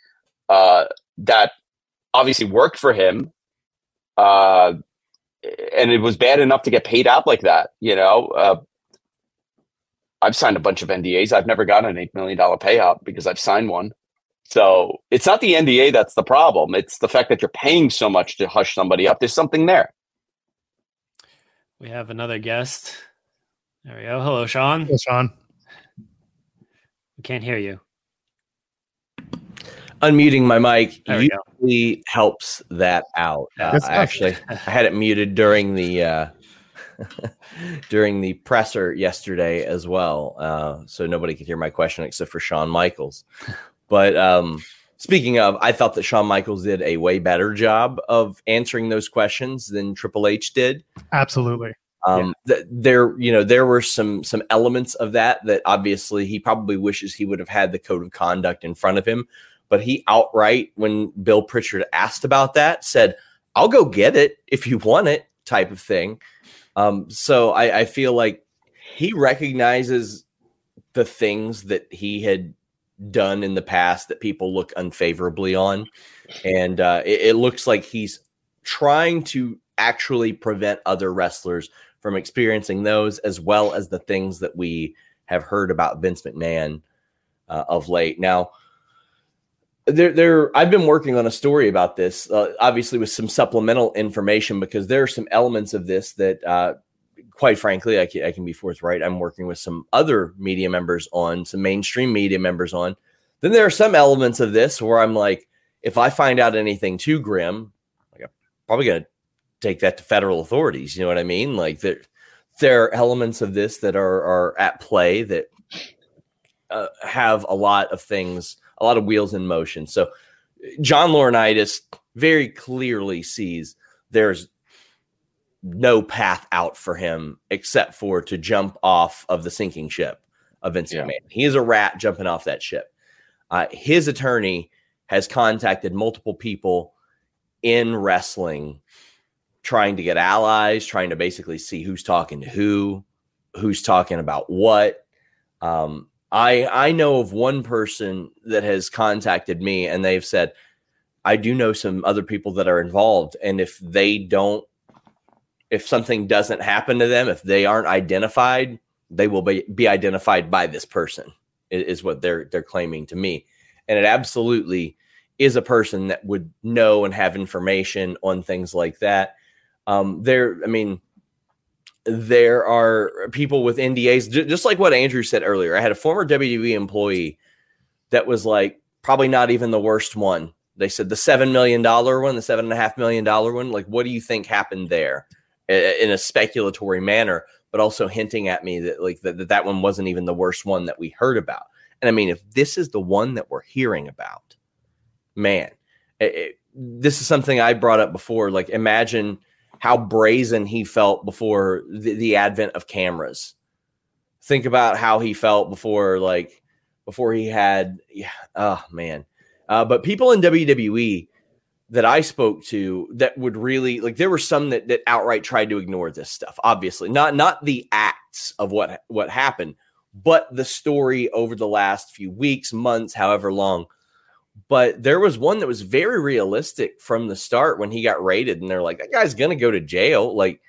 uh, that obviously worked for him. Uh, And it was bad enough to get paid out like that, you know. Uh, I've signed a bunch of N D As. I've never gotten an eight million dollars payout because I've signed one. So it's not the N D A that's the problem. It's the fact that you're paying so much to hush somebody up. There's something there. We have another guest. There we go. Hello, Sean. Hello, Sean. We can't hear you. unmuting my mic usually helps that out. Uh, I actually I had it muted during the uh, during the presser yesterday as well, uh, so nobody could hear my question except for Shawn Michaels. But um, speaking of, I thought that Shawn Michaels did a way better job of answering those questions than Triple H did. Absolutely. Um, yeah. th- there, you know, there were some some elements of that that obviously he probably wishes he would have had the code of conduct in front of him. But he outright, when Bill Pritchard asked about that, said, "I'll go get it if you want it," type of thing. Um, so I, I feel like he recognizes the things that he had done in the past that people look unfavorably on. And uh, it, it looks like he's trying to actually prevent other wrestlers from experiencing those, as well as the things that we have heard about Vince McMahon uh, of late. Now, there, there. I've been working on a story about this, uh, obviously with some supplemental information, because there are some elements of this that, uh, quite frankly, I can, I can be forthright. I'm working with some other media members on, some mainstream media members on. Then there are some elements of this where I'm like, if I find out anything too grim, like I'm probably going to take that to federal authorities. You know what I mean? Like there, there are elements of this that are, are at play that uh, have a lot of things, a lot of wheels in motion. So John Laurinaitis very clearly sees there's no path out for him except for to jump off of the sinking ship of Vince McMahon. Yeah. He is a rat jumping off that ship. Uh, his attorney has contacted multiple people in wrestling, trying to get allies, trying to basically see who's talking to who, who's talking about what. Um, I I know of one person that has contacted me, and they've said, I do know some other people that are involved, and if they don't, if something doesn't happen to them, if they aren't identified, they will be, be identified by this person, is what they're they're claiming to me. And it absolutely is a person that would know and have information on things like that. Um, there, I mean, there are people with N D As, just like what Andrew said earlier. I had a former W W E employee that was like, probably not even the worst one. They said the seven million dollars one, the seven and a half million dollar one. Like, what do you think happened there in a speculatory manner, but also hinting at me that like that, that one wasn't even the worst one that we heard about. And I mean, if this is the one that we're hearing about, man, it, it, this is something I brought up before. Like, imagine how brazen he felt before the, the advent of cameras. Think about how he felt before, like before he had, yeah, oh man. Uh, but people in W W E that I spoke to that would really like, there were some that, that outright tried to ignore this stuff. Obviously not, not the acts of what, what happened, but the story over the last few weeks, months, however long. But there was one that was very realistic from the start when he got raided, and they're like, that guy's going to go to jail. Like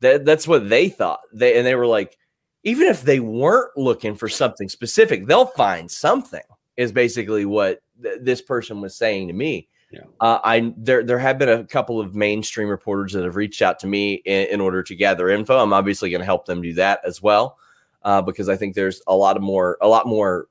that, that's what they thought. They, and they were like, even if they weren't looking for something specific, they'll find something is basically what th- this person was saying to me. Yeah. Uh, I, there, there have been a couple of mainstream reporters that have reached out to me in, in order to gather info. I'm obviously going to help them do that as well. Uh, because I think there's a lot of more, a lot more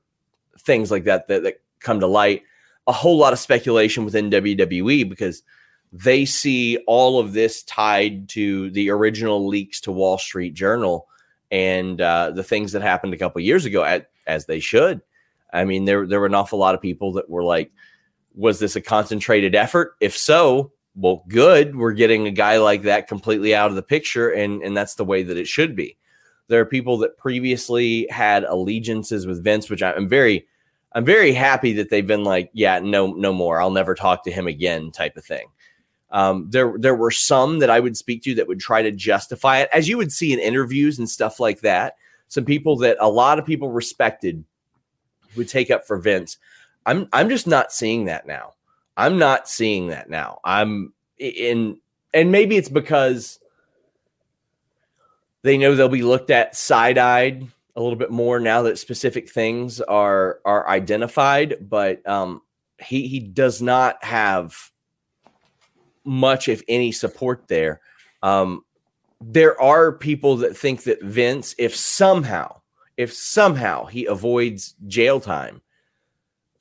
things like that, that, that come to light. A whole lot of speculation within W W E because they see all of this tied to the original leaks to Wall Street Journal and uh, the things that happened a couple of years ago, at, as they should. I mean, there, there were an awful lot of people that were like, was this a concentrated effort? If so, well, good. We're getting a guy like that completely out of the picture, and, and that's the way that it should be. There are people that previously had allegiances with Vince, which I'm very... I'm very happy that they've been like, yeah, no, no more. I'll never talk to him again type of thing. Um, there, there were some that I would speak to that would try to justify it, as you would see in interviews and stuff like that. Some people that a lot of people respected would take up for Vince. I'm, I'm just not seeing that now. I'm not seeing that now. I'm in, and maybe it's because they know they'll be looked at side-eyed a little bit more now that specific things are, are identified, but um, he, he does not have much, if any, support there. Um, there are people that think that Vince, if somehow, if somehow he avoids jail time,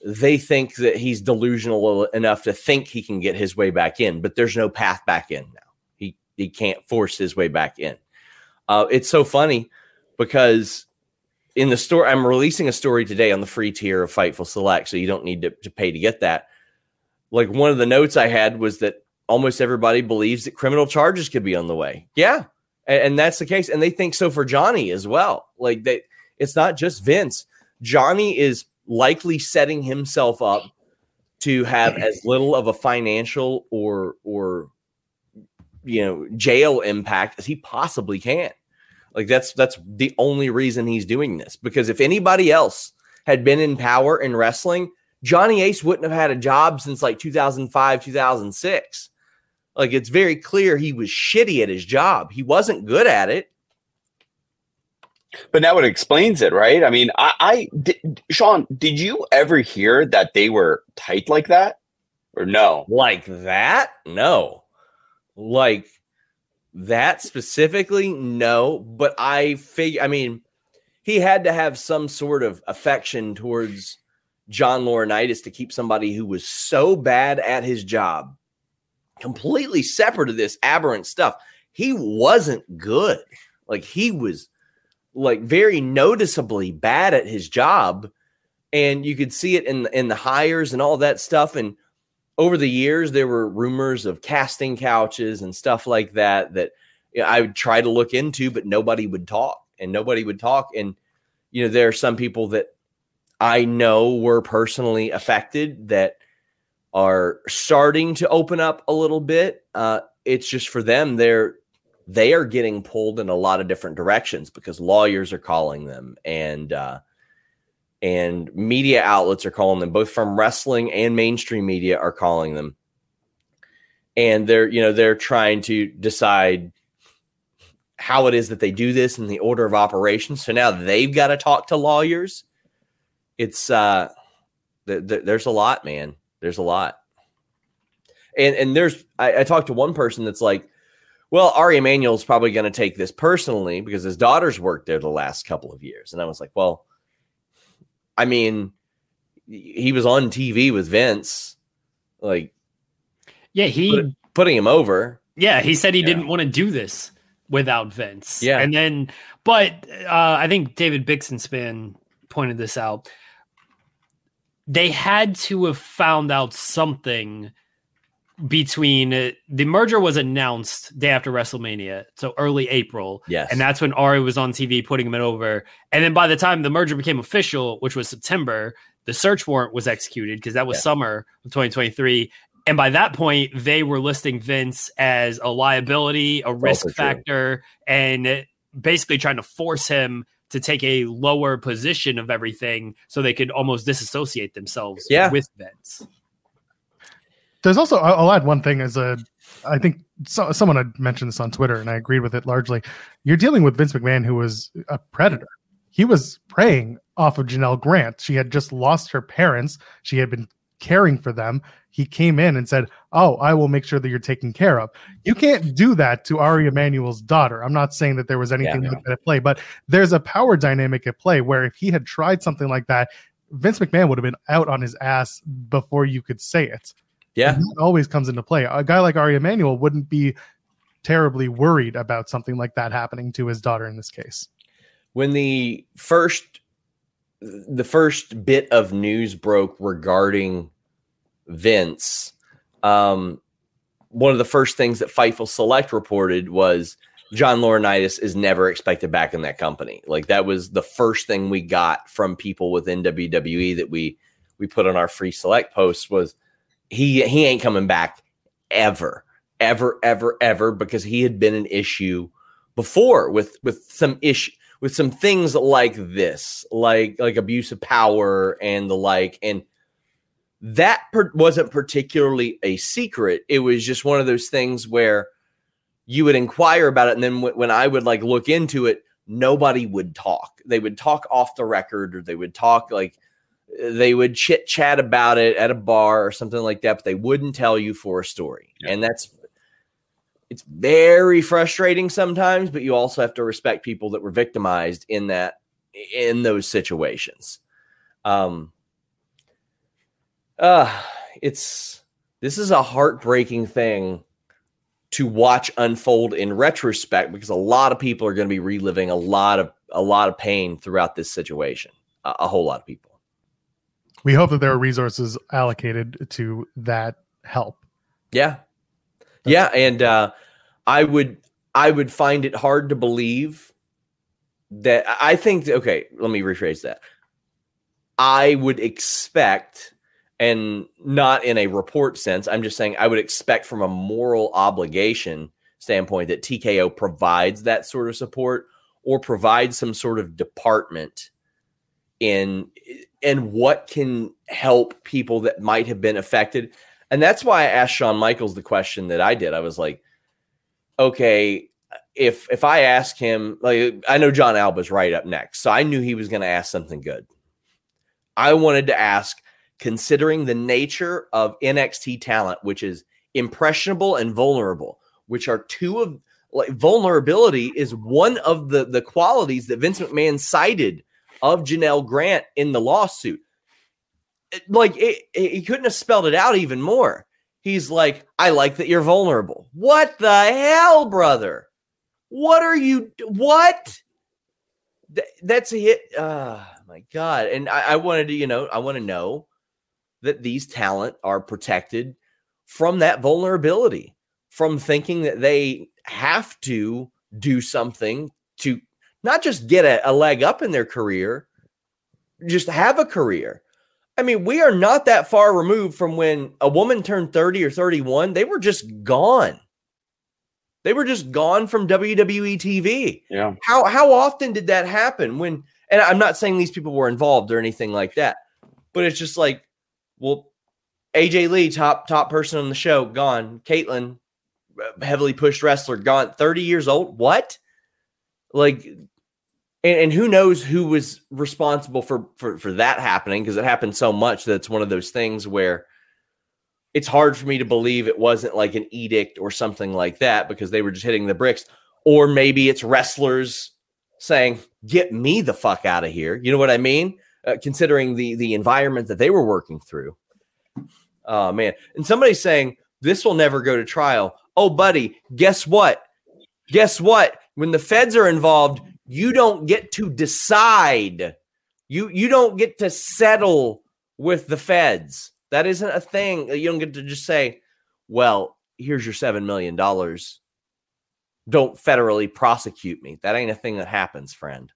they think that he's delusional enough to think he can get his way back in, but there's no path back in now. He he can't force his way back in. Uh, it's so funny because in the story, I'm releasing a story today on the free tier of Fightful Select, so you don't need to, to pay to get that. Like, one of the notes I had was that almost everybody believes that criminal charges could be on the way. Yeah, and, and that's the case. And they think so for Johnny as well. Like, they, it's not just Vince. Johnny is likely setting himself up to have as little of a financial or or you know jail impact as he possibly can. Like, that's that's the only reason he's doing this, because if anybody else had been in power in wrestling, Johnny Ace wouldn't have had a job since like two thousand five, two thousand six. Like, it's very clear he was shitty at his job. He wasn't good at it. But now it explains it, right? I mean, I, I did, Sean, did you ever hear that they were tight like that, or no? Like that? No. Like that specifically? No. But I figure, I mean, he had to have some sort of affection towards John Laurinaitis to keep somebody who was so bad at his job, completely separate of this aberrant stuff. He wasn't good. Like, he was like very noticeably bad at his job, and you could see it in, in the hires and all that stuff. And over the years, there were rumors of casting couches and stuff like that, that you know, I would try to look into, but nobody would talk and nobody would talk. And, you know, there are some people that I know were personally affected that are starting to open up a little bit. Uh, it's just for them, they're, they are getting pulled in a lot of different directions because lawyers are calling them, and uh, and media outlets are calling them, both from wrestling and mainstream media are calling them. And they're, you know, they're trying to decide how it is that they do this in the order of operations. So now they've got to talk to lawyers. It's uh, th- th- there's a lot, man. There's a lot. And and there's I, I talked to one person that's like, well, Ari Emanuel is probably going to take this personally because his daughter's worked there the last couple of years. And I was like, well, I mean, he was on T V with Vince. Like, yeah, he put, putting him over. Yeah, he said he yeah. didn't want to do this without Vince. Yeah. And then, but uh, I think David Bixenspan pointed this out. They had to have found out something. Between uh, the merger was announced day after WrestleMania, so early April. Yes. And that's when Ari was on T V putting him in over. And then by the time the merger became official, which was September, the search warrant was executed because that was yeah. summer of twenty twenty-three. And by that point, they were listing Vince as a liability, a risk That's factor, true. And basically trying to force him to take a lower position of everything so they could almost disassociate themselves yeah. with Vince. There's also, I'll add one thing as a, I think so, someone had mentioned this on Twitter and I agreed with it largely. You're dealing with Vince McMahon, who was a predator. He was preying off of Janelle Grant. She had just lost her parents. She had been caring for them. He came in and said, oh, I will make sure that you're taken care of. You can't do that to Ari Emanuel's daughter. I'm not saying that there was anything yeah, like that at play, but there's a power dynamic at play where if he had tried something like that, Vince McMahon would have been out on his ass before you could say it. Yeah, and that always comes into play. A guy like Ari Emanuel wouldn't be terribly worried about something like that happening to his daughter in this case. When the first, the first bit of news broke regarding Vince, um, one of the first things that Fightful Select reported was John Laurinaitis is never expected back in that company. Like, that was the first thing we got from people within W W E that we we put on our free select posts was. He he ain't coming back ever, ever, ever, ever, because he had been an issue before with with some issue with some things like this, like like abuse of power and the like. And that per- wasn't particularly a secret. It was just one of those things where you would inquire about it. And then w- when I would like look into it, nobody would talk. They would talk off the record, or they would talk like. They would chit chat about it at a bar or something like that, but they wouldn't tell you for a story. Yeah. And that's, it's very frustrating sometimes, but you also have to respect people that were victimized in that, in those situations. Um, Uh, it's this is a heartbreaking thing to watch unfold in retrospect, because a lot of people are going to be reliving a lot of a lot of pain throughout this situation. A, a whole lot of people. We hope that there are resources allocated to that help. Yeah. That's yeah. And uh, I would I would find it hard to believe that I think. OK, let me rephrase that. I would expect, and not in a report sense, I'm just saying I would expect from a moral obligation standpoint that T K O provides that sort of support or provides some sort of department in and what can help people that might have been affected. And that's why I asked Shawn Michaels the question that I did. I was like, okay, if if I ask him, like I know John Alva's right up next, so I knew he was going to ask something good. I wanted to ask, considering the nature of N X T talent, which is impressionable and vulnerable, which are two of like vulnerability is one of the, the qualities that Vince McMahon cited of Janelle Grant in the lawsuit. It, like it, it, he couldn't have spelled it out even more. He's like, I like that you're vulnerable. What the hell, brother? What are you? What? Th- that's a hit. Uh My God. And I, I wanted to, you know, I want to know that these talent are protected from that vulnerability, from thinking that they have to do something to not just get a, a leg up in their career, just have a career. I mean, we are not that far removed from when a woman turned thirty or thirty-one, they were just gone. They were just gone from W W E T V. Yeah. How, how often did that happen when, and I'm not saying these people were involved or anything like that, but it's just like, well, A J Lee, top top person on the show, gone. Caitlyn, heavily pushed wrestler, gone. thirty years old, what? Like, and, and who knows who was responsible for, for, for that happening, because it happened so much that it's one of those things where it's hard for me to believe it wasn't like an edict or something like that, because they were just hitting the bricks. Or maybe it's wrestlers saying, get me the fuck out of here. You know what I mean? Uh, considering the, the environment that they were working through. Oh, man. And somebody's saying, this will never go to trial. Oh, buddy, guess what? Guess what? When the feds are involved, you don't get to decide. You, you don't get to settle with the feds. That isn't a thing. You don't get to just say, well, here's your seven million dollars. Don't federally prosecute me. That ain't a thing that happens, friend.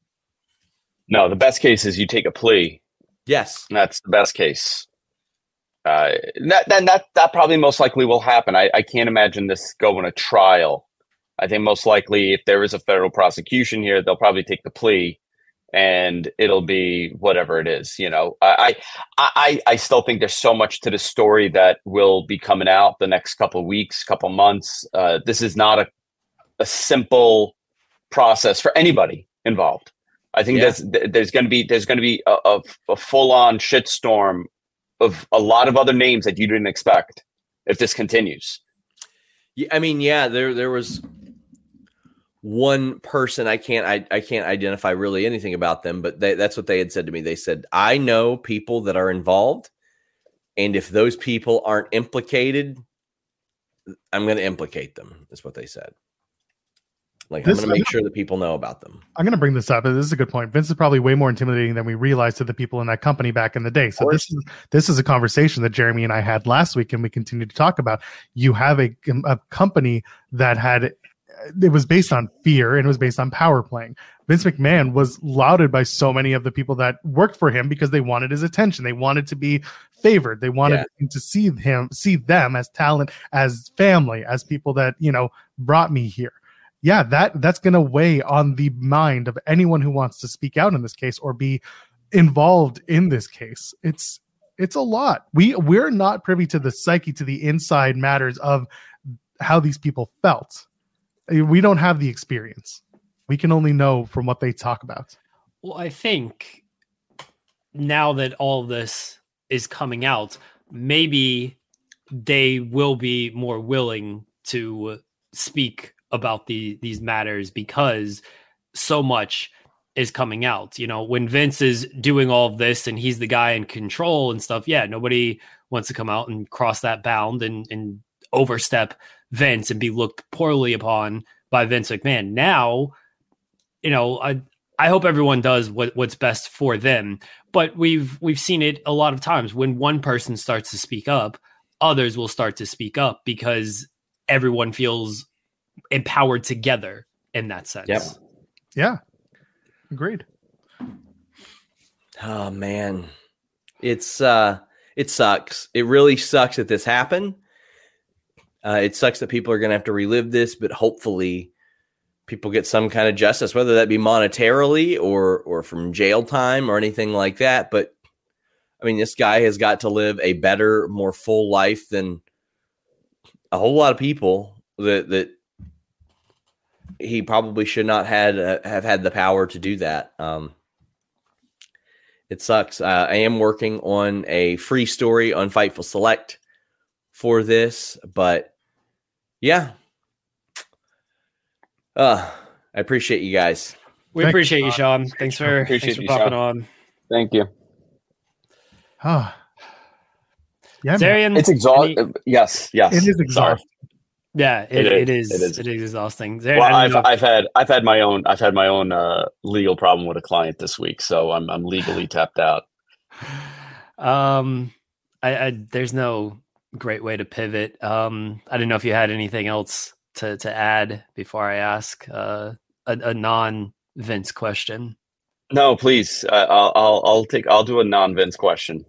No, the best case is you take a plea. Yes. That's the best case. Uh, that, that, that, that probably most likely will happen. I, I can't imagine this going to trial. I think most likely if there is a federal prosecution here, they'll probably take the plea and it'll be whatever it is. You know, I, I, I still think there's so much to the story that will be coming out the next couple of weeks, couple months. Uh, this is not a, a simple process for anybody involved. I think yeah. there's there's going to be there's going to be a, a, a full on shitstorm of a lot of other names that you didn't expect if this continues. Yeah, I mean, yeah, there there was one person I can't I, I can't identify really anything about them, but they, that's what they had said to me. They said, I know people that are involved, and if those people aren't implicated, I'm going to implicate them. Is what they said. Like, this, I'm going to make sure that people know about them. I'm going to bring this up. This is a good point. Vince is probably way more intimidating than we realized to the people in that company back in the day. So this is this is a conversation that Jeremy and I had last week, and we continue to talk about. You have a, a company that had, it was based on fear and it was based on power playing. Vince McMahon was lauded by so many of the people that worked for him because they wanted his attention. They wanted to be favored. They wanted yeah. to see him, see them as talent, as family, as people that, you know, brought me here. Yeah, that that's going to weigh on the mind of anyone who wants to speak out in this case or be involved in this case. It's it's a lot. We we're not privy to the psyche, to the inside matters of how these people felt. We don't have the experience. We can only know from what they talk about. Well, I think now that all this is coming out, maybe they will be more willing to speak about the these matters because so much is coming out. You know, when Vince is doing all of this and he's the guy in control and stuff, yeah, nobody wants to come out and cross that bound and, and overstep Vince and be looked poorly upon by Vince McMahon. Now, you know, I, I hope everyone does what, what's best for them, but we've we've seen it a lot of times. When one person starts to speak up, others will start to speak up because everyone feels empowered together in that sense. Yep. Yeah. Agreed. Oh man. It's uh it sucks. It really sucks that this happened. Uh, it sucks that people are going to have to relive this, but hopefully people get some kind of justice, whether that be monetarily or or from jail time or anything like that. But I mean, this guy has got to live a better, more full life than a whole lot of people that that he probably should not had uh, have had the power to do that. Um, it sucks. Uh, I am working on a free story on Fightful Select for this, but yeah. Uh, I appreciate you guys. We Thank appreciate you, Sean. Thanks for, thanks for you, popping Sean. on. Thank you. Huh. Yeah, Zarian, it's exhausting. Yes, yes. It is exhausting. Yeah, it, it, is. It, is. it is. It is exhausting. Zarian, well, I've, I've had I've had my own I've had my own uh, legal problem with a client this week, so I'm I'm legally tapped out. Um, I, I there's no great way to pivot. Um, I don't know if you had anything else To, to add before I ask uh, a, a non Vince question. No, please. Uh, I'll, I'll I'll take I'll do a non Vince question.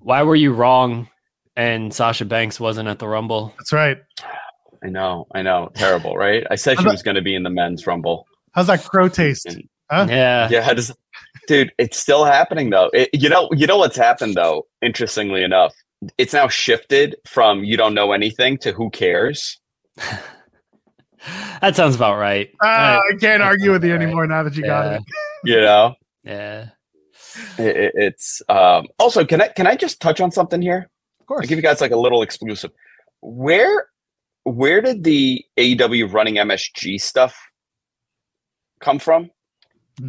Why were you wrong? And Sasha Banks wasn't at the Rumble. That's right. I know. I know. Terrible, right? I said how's she that, was going to be in the men's Rumble. How's that crow taste? And, huh? Yeah, yeah. Just, dude, it's still happening though. It, you know, you know what's happened though. Interestingly enough, it's now shifted from you don't know anything to who cares. That sounds about right. Uh, I can't argue with you right. anymore now that you yeah. got it. You know? Yeah. It, it, it's um, also, can I can I just touch on something here? Of course. I'll give you guys like a little exclusive. Where where did the A E W running M S G stuff come from?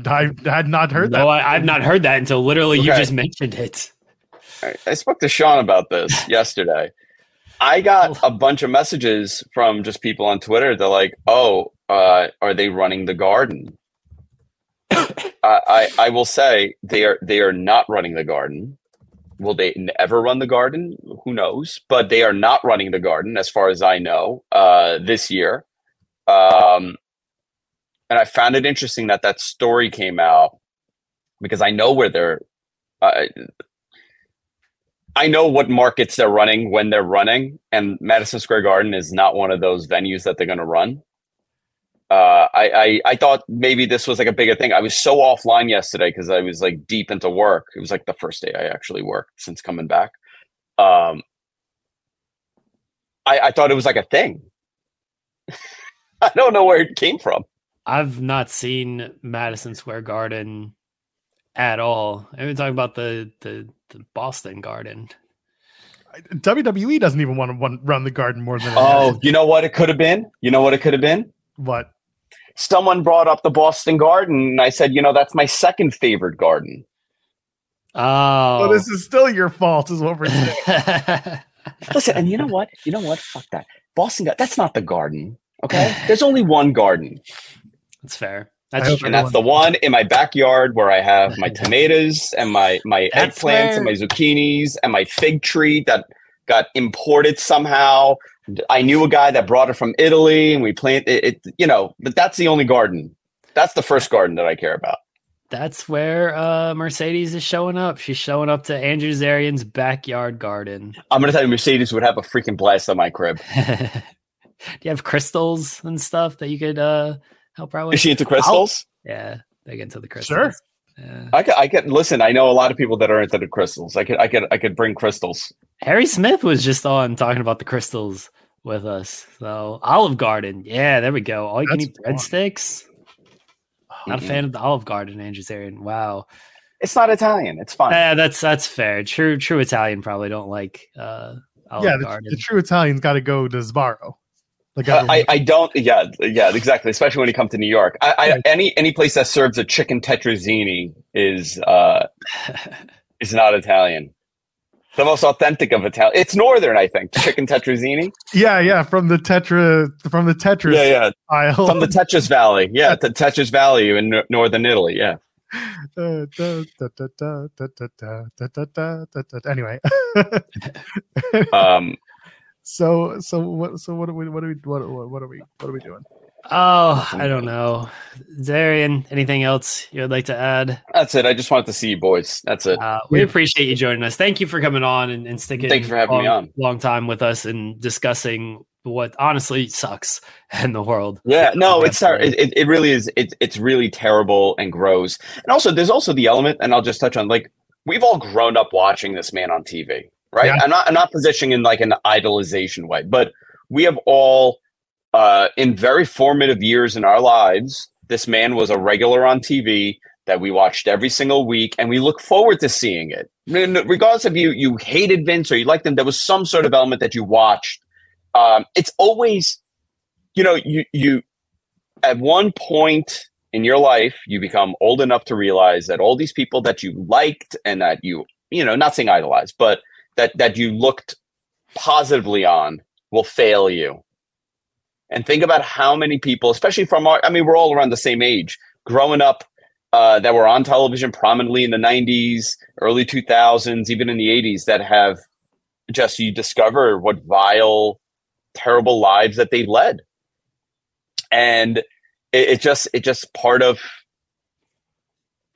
I had not heard no, that. No, I've not heard that until literally okay. you just mentioned it. Right. I spoke to Sean about this yesterday. I got a bunch of messages from just people on Twitter. They're like, oh, uh, are they running the Garden? I, I, I will say they are they are not running the Garden. Will they ever run the Garden? Who knows? But they are not running the Garden, as far as I know, uh, this year. Um, and I found it interesting that that story came out because I know where they're uh, – I know what markets they're running when they're running, and Madison Square Garden is not one of those venues that they're going to run. Uh, I, I I thought maybe this was like a bigger thing. I was so offline yesterday because I was like deep into work. It was like the first day I actually worked since coming back. Um, I, I thought it was like a thing. I don't know where it came from. I've not seen Madison Square Garden at all. I've been talking about the the. The Boston Garden. W W E doesn't even want to run the Garden more than. Oh, you know what it could have been? You know what it could have been? What? Someone brought up the Boston Garden, and I said, you know, that's my second favorite garden. Oh. So this is still your fault, is what we're saying. Listen, and you know what? You know what? Fuck that. Boston Garden, that's not the Garden, okay? There's only one garden. That's fair. That's and everyone. That's the one in my backyard where I have my tomatoes and my, my eggplants where... and my zucchinis and my fig tree that got imported somehow. I knew a guy that brought it from Italy and we planted it, it, you know, but that's the only garden. That's the first garden that I care about. That's where uh, Mercedes is showing up. She's showing up to Andrew Zarian's backyard garden. I'm going to tell you, Mercedes would have a freaking blast on my crib. Do you have crystals and stuff that you could... Uh... help her with? Is she into crystals? I'll, yeah, they get into the crystals. Sure. Yeah. I could, I could listen. I know a lot of people that are into the crystals. I could, I could, I could bring crystals. Harry Smith was just on talking about the crystals with us. So Olive Garden, yeah, there we go. All you That's can eat breadsticks. Not mm-hmm. a fan of the Olive Garden, Andrew Zarian. Wow. It's not Italian. It's fine. Yeah, that's that's fair. True, true Italian probably don't like uh, Olive yeah, the, Garden. The true Italian's got to go to Sbarro. Like uh, I, I don't. Yeah, yeah, exactly. Especially when you come to New York, I, I, right. any any place that serves a chicken tetrazzini is uh, is not Italian. The most authentic of Italian. It's northern, I think. Chicken tetrazzini. yeah, yeah, from the tetra, from the Tetris. Yeah, yeah, island. From the Tetris Valley. Yeah, the Tetris Valley in n- northern Italy. Yeah. Anyway. um. So so what so what are we what are we what what are we what are we doing? Oh, I don't know. Zarian, anything else you would like to add? That's it. I just wanted to see you boys. That's it. Uh, we appreciate you joining us. Thank you for coming on and, and sticking Thanks for having long, me on. long time with us and discussing what honestly sucks in the world. Yeah, no, it's it, it really is. It, it's really terrible and gross. And also, there's also the element, and I'll just touch on, like, we've all grown up watching this man on T V, right? Yeah. I'm not, I'm not positioning in like an idolization way, but we have all, Uh, in very formative years in our lives, this man was a regular on T V that we watched every single week, and we look forward to seeing it. Regardless if you, you hated Vince or you liked him, there was some sort of element that you watched. Um, it's always, you know, you you at one point in your life, you become old enough to realize that all these people that you liked and that you, you know, not saying idolized, but that, that you looked positively on will fail you. And think about how many people, especially from our, I mean, we're all around the same age, growing up uh, that were on television prominently in the nineties, early two thousands, even in the eighties, that have just, you discover what vile, terrible lives that they led. And it, it just, it just part of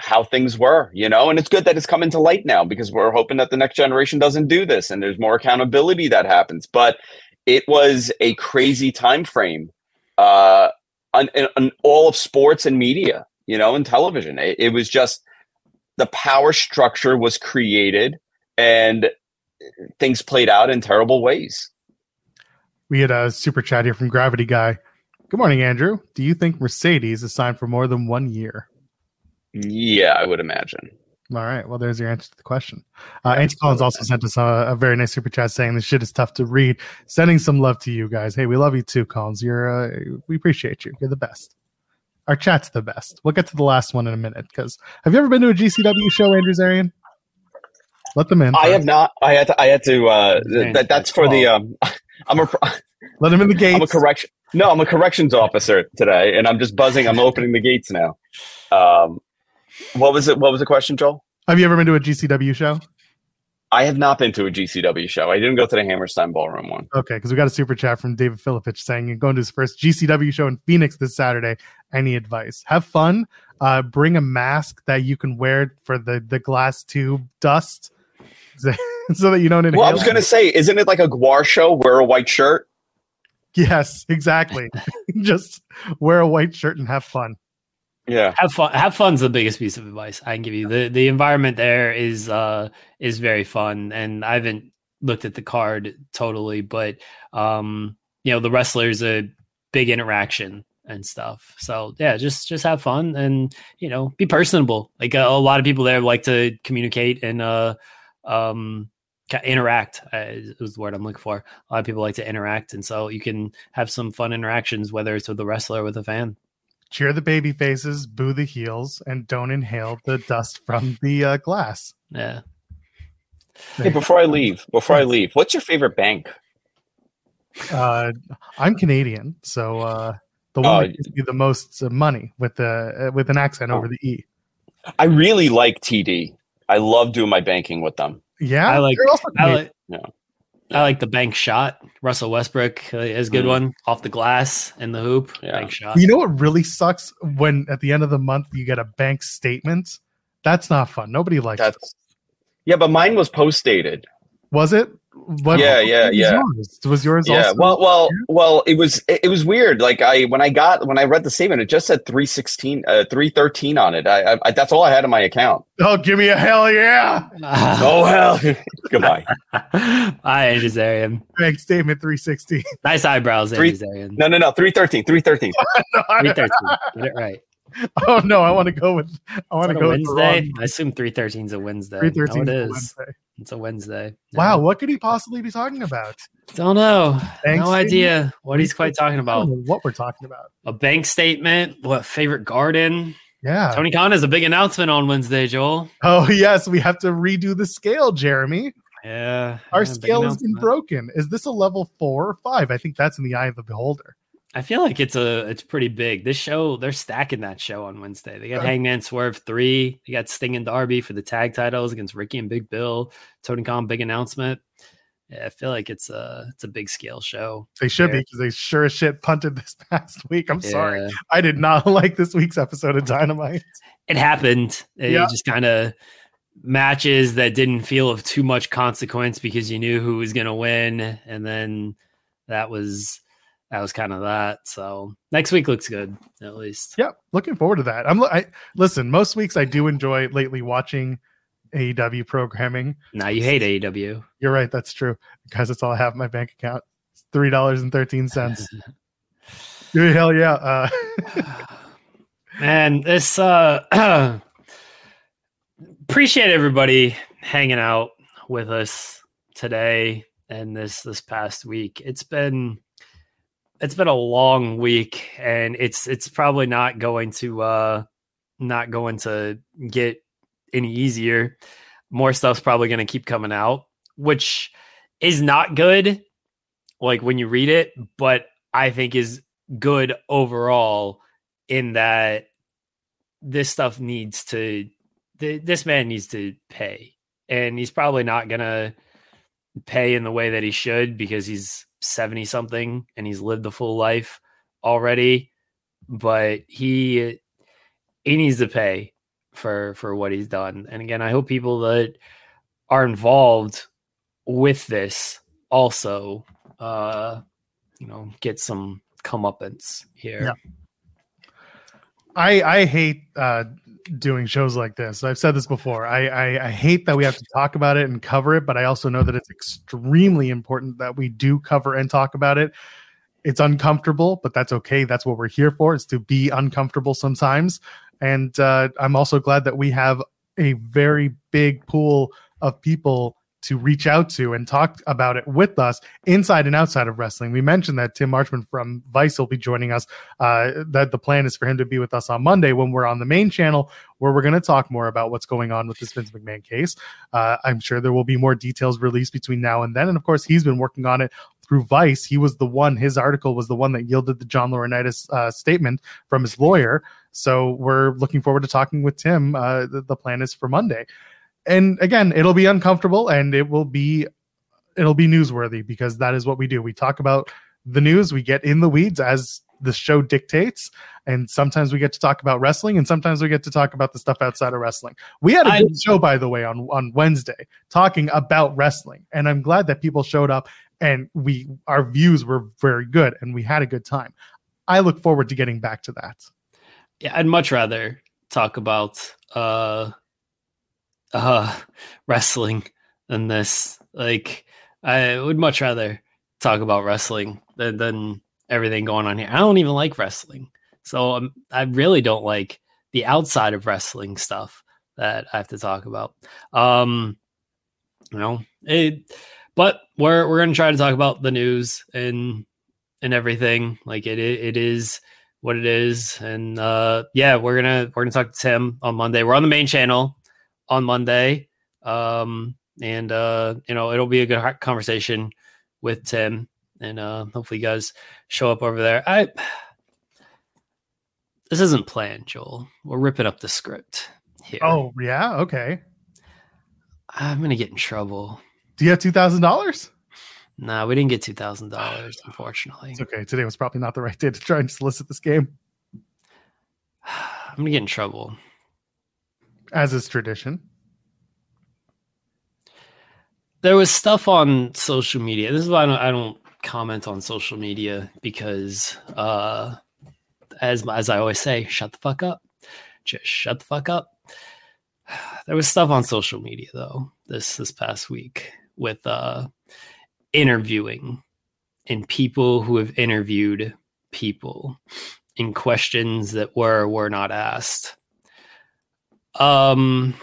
how things were, you know, and it's good that it's coming to light now because we're hoping that the next generation doesn't do this and there's more accountability that happens. But it was a crazy time frame uh, on, on all of sports and media, you know, and television. It, it was just the power structure was created and things played out in terrible ways. We had a super chat here from Gravity Guy. Good morning, Andrew. Do you think Mercedes is signed for more than one year? Yeah, I would imagine. All right. Well, there's your answer to the question. Uh, Andy Collins also sent us a, a very nice super chat saying this shit is tough to read. Sending some love to you guys. Hey, we love you too, Collins. You're uh, we appreciate you. You're the best. Our chat's the best. We'll get to the last one in a minute. Because have you ever been to a G C W show, Andrew Zarian? Let them in. First. I have not. I had to. I had to. Uh, that that's for the. Um, I'm a. Let them in the gates. I'm a correction. No, I'm a corrections officer today, and I'm just buzzing. I'm opening the gates now. Um. What was it? What was the question, Joel? Have you ever been to a G C W show? I have not been to a G C W show. I didn't go to the Hammerstein Ballroom one. Okay, because we got a super chat from David Filipich saying you're going to his first G C W show in Phoenix this Saturday. Any advice? Have fun. Uh, bring a mask that you can wear for the, the glass tube dust so, so that you don't inhale. Well, I was going to say, isn't it like a Gwar show? Wear a white shirt? Yes, exactly. Just wear a white shirt and have fun. Yeah, have fun. Have fun's the biggest piece of advice I can give you. the The environment there is uh is very fun, and I haven't looked at the card totally, but um, you know, the wrestlers a big interaction and stuff. So yeah, just just have fun, and you know, be personable. Like a, a lot of people there like to communicate and uh um interact is the word I'm looking for. A lot of people like to interact, and so you can have some fun interactions, whether it's with the wrestler or with a fan. Cheer the baby faces, boo the heels, and don't inhale the dust from the uh, glass. Yeah. Hey, before I leave, before I leave, what's your favorite bank? Uh, I'm Canadian, so uh, the one uh, that gives you the most money with the uh, with an accent oh. over the E. I really like T D. I love doing my banking with them. Yeah, I like. I like yeah. I like the bank shot. Russell Westbrook uh, is a good mm. one. Off the glass and the hoop. Yeah. Bank shot. You know what really sucks? When at the end of the month you get a bank statement. That's not fun. Nobody likes that. Yeah, but mine was post-dated. Was it? What, yeah, what, yeah, was yeah. Yours? Was yours yeah. also? Well, well, well, it was it, it was weird. Like I when I got when I read the statement, it just said three sixteen uh, three thirteen on it. I, I that's all I had in my account. Oh, give me a hell yeah. oh hell. Goodbye. Hi, Andrew Zarian. Bank statement three sixteen. Nice eyebrows, Andrew Zarian. No, no, no, three thirteen, three thirteen. no, three thirteen. Get it right. Oh no, I want to go with I want to go Wednesday. With I assume three thirteen is a Wednesday. three thirteen no, it is. Wednesday. It's a Wednesday. No. Wow, what could he possibly be talking about? Don't know. Bank no statement? Idea what he's quite talking about. I don't know what we're talking about. A bank statement, what favorite garden? Yeah. Tony Khan has a big announcement on Wednesday, Joel. Oh, yes, we have to redo the scale, Jeremy. Yeah, our yeah, scale has been broken. Is this a level four or five? I think that's in the eye of the beholder. I feel like it's a it's pretty big. This show, they're stacking that show on Wednesday. They got yeah. Hangman Swerve three. They got Sting and Darby for the tag titles against Ricky and Big Bill. Tony Khan, big announcement. Yeah, I feel like it's a it's a big scale show. They should there. be, because they sure as shit punted this past week. I'm yeah. sorry, I did not like this week's episode of Dynamite. It happened. It yeah. just kind of. Matches that didn't feel of too much consequence because you knew who was going to win. And then that was, that was kind of that. So next week looks good, at least. Yep. Looking forward to that. I'm I, listen, most weeks I do enjoy lately watching A E W programming. Now you hate A E W. You're right. That's true. Because it's all I have in my bank account. It's three dollars and thirteen cents. Dude, hell yeah. Uh, Man, this, uh, appreciate everybody hanging out with us today and this this past week. It's been it's been a long week, and it's it's probably not going to uh, not going to get any easier. More stuff's probably going to keep coming out, which is not good, like when you read it, but I think is good overall in that this stuff needs to. This man needs to pay, and he's probably not going to pay in the way that he should because he's seventy something and he's lived a full life already, but he, he needs to pay for, for what he's done. And again, I hope people that are involved with this also, uh, you know, get some comeuppance here. Yeah. I, I hate, uh, doing shows like this. I've said this before. I, I I hate that we have to talk about it and cover it, but I also know that it's extremely important that we do cover and talk about it. It's uncomfortable, but that's okay. That's what we're here for, is to be uncomfortable sometimes. And uh, I'm also glad that we have a very big pool of people to reach out to and talk about it with us inside and outside of wrestling. We mentioned that Tim Marchman from Vice will be joining us, uh, that the plan is for him to be with us on Monday when we're on the main channel, where we're going to talk more about what's going on with this Vince McMahon case. Uh, I'm sure there will be more details released between now and then. And of course, he's been working on it through Vice. He was the one, his article was the one that yielded the John Laurinaitis uh, statement from his lawyer. So we're looking forward to talking with Tim. Uh, the, the plan is for Monday. And again, it'll be uncomfortable, and it will be, it'll be newsworthy, because that is what we do. We talk about the news. We get in the weeds as the show dictates. And sometimes we get to talk about wrestling, and sometimes we get to talk about the stuff outside of wrestling. We had a good I, show, by the way, on, on Wednesday talking about wrestling. And I'm glad that people showed up, and we, our views were very good, and we had a good time. I look forward to getting back to that. Yeah. I'd much rather talk about, uh, uh wrestling than this. Like, I would much rather talk about wrestling than, than everything going on here. I don't even like wrestling, so um, I really don't like the outside of wrestling stuff that I have to talk about. Um you know it but we're we're gonna try to talk about the news and and everything. Like, it it is what it is. And uh yeah we're gonna we're gonna talk to Tim on Monday. We're on the main channel on Monday. Um, and, uh, you know, it'll be a good conversation with Tim, and, uh, hopefully you guys show up over there. I, this isn't planned, Joel. We're ripping up the script here. Oh yeah. Okay. I'm going to get in trouble. Do you have two thousand dollars? No, nah, we didn't get two thousand dollars. Unfortunately. It's okay. Today was probably not the right day to try and solicit this game. I'm going to get in trouble. As is tradition. There was stuff on social media. This is why I don't, I don't comment on social media, because uh, as as I always say, shut the fuck up. Just shut the fuck up. There was stuff on social media, though, this, this past week with uh, interviewing and people who have interviewed people in questions that were or were not asked. Um,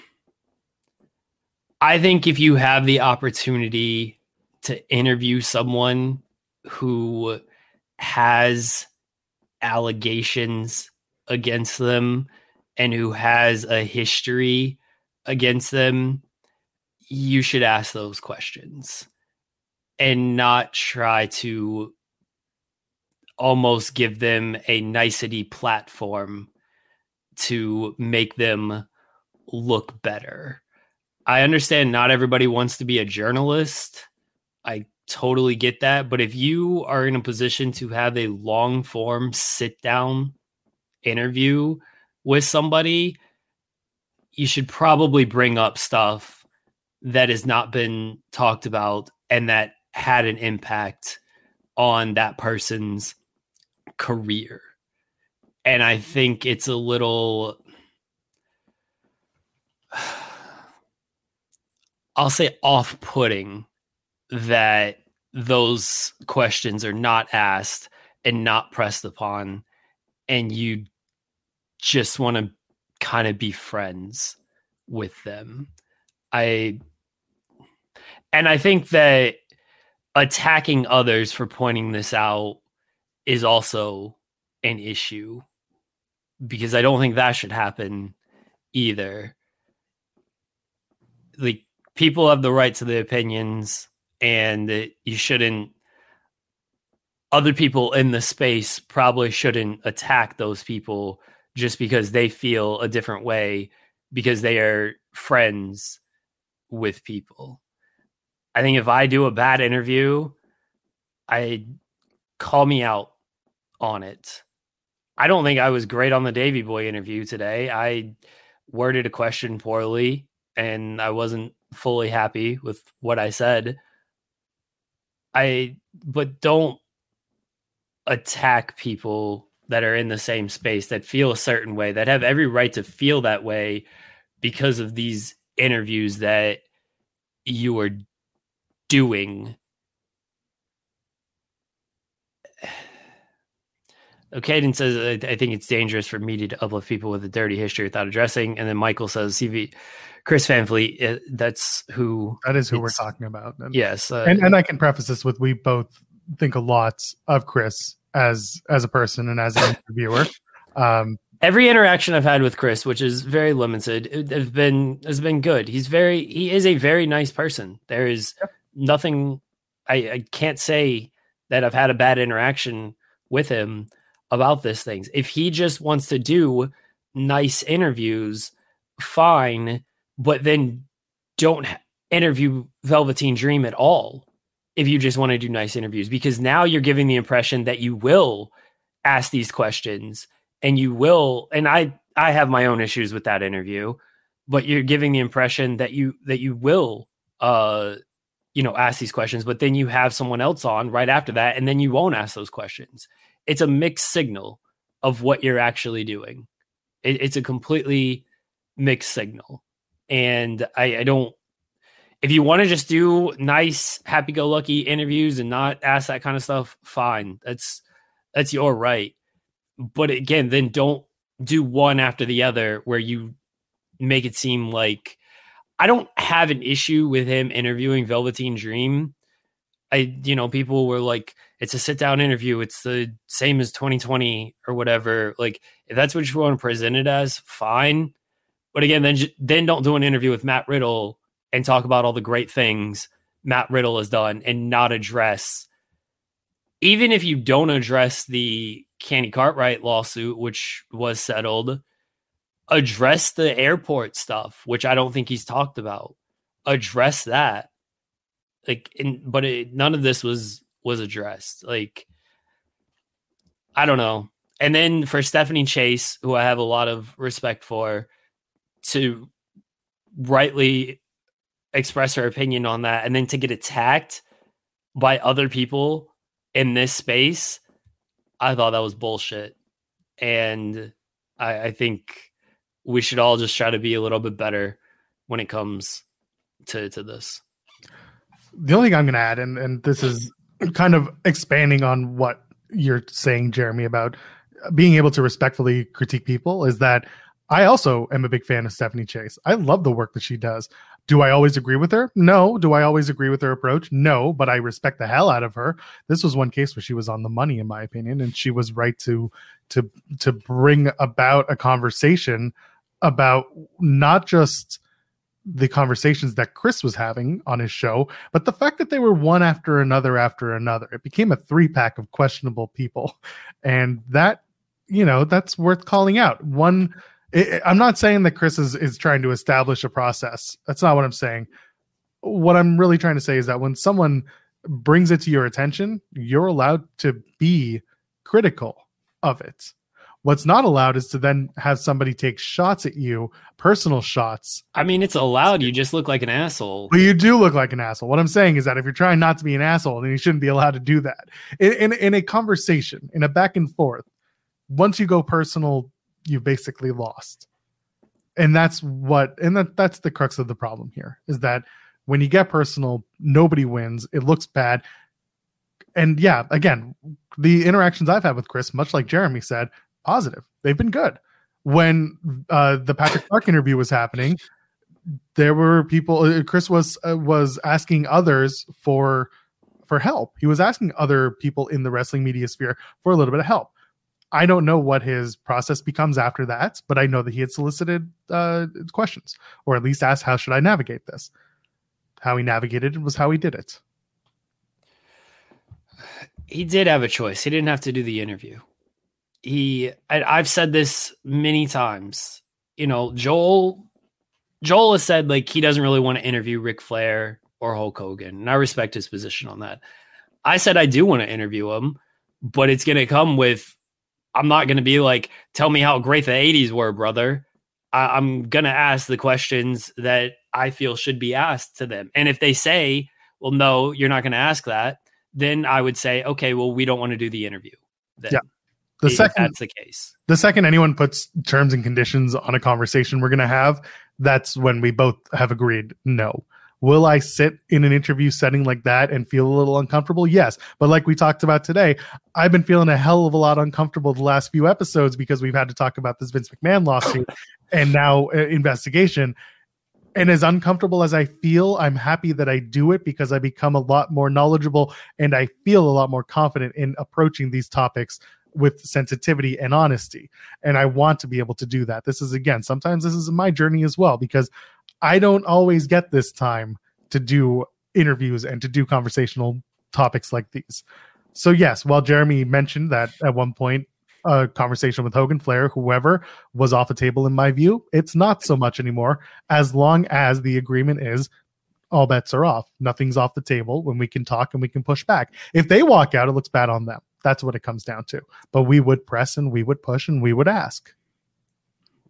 I think if you have the opportunity to interview someone who has allegations against them and who has a history against them, you should ask those questions and not try to almost give them a nicety platform to make them look better. I understand not everybody wants to be a journalist. I totally get that. But if you are in a position to have a long form sit down interview with somebody, you should probably bring up stuff that has not been talked about and that had an impact on that person's career. And I think it's a little, I'll say, off-putting that those questions are not asked and not pressed upon, and you just want to kind of be friends with them. I, and I think that attacking others for pointing this out is also an issue, because I don't think that should happen either. Like, people have the right to their opinions, and it, you shouldn't, other people in the space probably shouldn't attack those people just because they feel a different way, because they are friends with people. I think if I do a bad interview, I call me out on it. I don't think I was great on the Davey Boy interview today. I worded a question poorly, and I wasn't fully happy with what I said. I, but don't attack people that are in the same space, that feel a certain way, that have every right to feel that way because of these interviews that you are doing. Caden says, I think it's dangerous for media to uplift people with a dirty history without addressing. And then Michael says, C V, Chris Van Fleet, that's who. That is who we're talking about. And, yes. Uh, and, and I can preface this with, we both think a lot of Chris as as a person and as an interviewer. Um, every interaction I've had with Chris, which is very limited, has been has been good. He's very he is a very nice person. There is yeah. nothing I, I can't say that I've had a bad interaction with him about this things. If he just wants to do nice interviews, fine, but then don't interview Velveteen Dream at all. If you just want to do nice interviews, because now you're giving the impression that you will ask these questions and you will. And I, I have my own issues with that interview, but you're giving the impression that you, that you will, uh, you know, ask these questions, but then you have someone else on right after that, and then you won't ask those questions. It's a mixed signal of what you're actually doing. It, it's a completely mixed signal. And I, I don't, if you want to just do nice, happy-go-lucky interviews and not ask that kind of stuff, fine. That's that's your right. But again, then don't do one after the other where you make it seem like... I don't have an issue with him interviewing Velveteen Dream. I, you know, people were like, it's a sit-down interview. It's the same as twenty twenty or whatever. Like, if that's what you want to present it as, fine. But again, then then don't do an interview with Matt Riddle and talk about all the great things Matt Riddle has done and not address, even if you don't address the Candy Cartwright lawsuit, which was settled, address the airport stuff, which I don't think he's talked about. Address that. Like, in, but it, none of this was, was addressed. Like, I don't know. And then for Stephanie Chase, who I have a lot of respect for, to rightly express her opinion on that, and then to get attacked by other people in this space, I thought that was bullshit. And I, I think we should all just try to be a little bit better when it comes to, to this. The only thing I'm going to add, and, and this is kind of expanding on what you're saying, Jeremy, about being able to respectfully critique people, is that I also am a big fan of Stephanie Chase. I love the work that she does. Do I always agree with her? No. Do I always agree with her approach? No, but I respect the hell out of her. This was one case where she was on the money, in my opinion, and she was right to to to bring about a conversation about not just the conversations that Chris was having on his show, but the fact that they were one after another after another, it became a three pack of questionable people. And that, you know, that's worth calling out. One, it, I'm not saying that Chris is, is trying to establish a process. That's not what I'm saying. What I'm really trying to say is that when someone brings it to your attention, you're allowed to be critical of it. What's not allowed is to then have somebody take shots at you, personal shots. I mean, it's allowed. You just look like an asshole. Well, you do look like an asshole. What I'm saying is that if you're trying not to be an asshole, then you shouldn't be allowed to do that. In, in, in a conversation, in a back and forth, once you go personal, you basically lost. And that's what, and that, that's the crux of the problem here, is that when you get personal, nobody wins. It looks bad. And yeah, again, the interactions I've had with Chris, much like Jeremy said, positive. They've been good. When uh, the Patrick Clark interview was happening, there were people. Chris was uh, was asking others for for help. He was asking other people in the wrestling media sphere for a little bit of help. I don't know what his process becomes after that, but I know that he had solicited uh, questions, or at least asked, "How should I navigate this?" How he navigated it was how he did it. He did have a choice. He didn't have to do the interview. He, and I've said this many times, you know, Joel, Joel has said, like, he doesn't really want to interview Ric Flair or Hulk Hogan. And I respect his position on that. I said, I do want to interview him, but it's going to come with, I'm not going to be like, tell me how great the eighties were, brother. I, I'm going to ask the questions that I feel should be asked to them. And if they say, well, no, you're not going to ask that, then I would say, okay, well, we don't want to do the interview then. Yeah. The second that's the case, the second anyone puts terms and conditions on a conversation we're going to have, that's when we both have agreed. No, will I sit in an interview setting like that and feel a little uncomfortable? Yes. But like we talked about today, I've been feeling a hell of a lot uncomfortable the last few episodes because we've had to talk about this Vince McMahon lawsuit and now uh, investigation. And as uncomfortable as I feel, I'm happy that I do it because I become a lot more knowledgeable and I feel a lot more confident in approaching these topics with sensitivity and honesty. And I want to be able to do that. This is, again, sometimes this is my journey as well, because I don't always get this time to do interviews and to do conversational topics like these. So yes, while Jeremy mentioned that at one point, a conversation with Hogan, Flair, whoever was off the table, in my view, it's not so much anymore, as long as the agreement is all bets are off. Nothing's off the table when we can talk and we can push back. If they walk out, it looks bad on them. That's what it comes down to. But we would press and we would push and we would ask.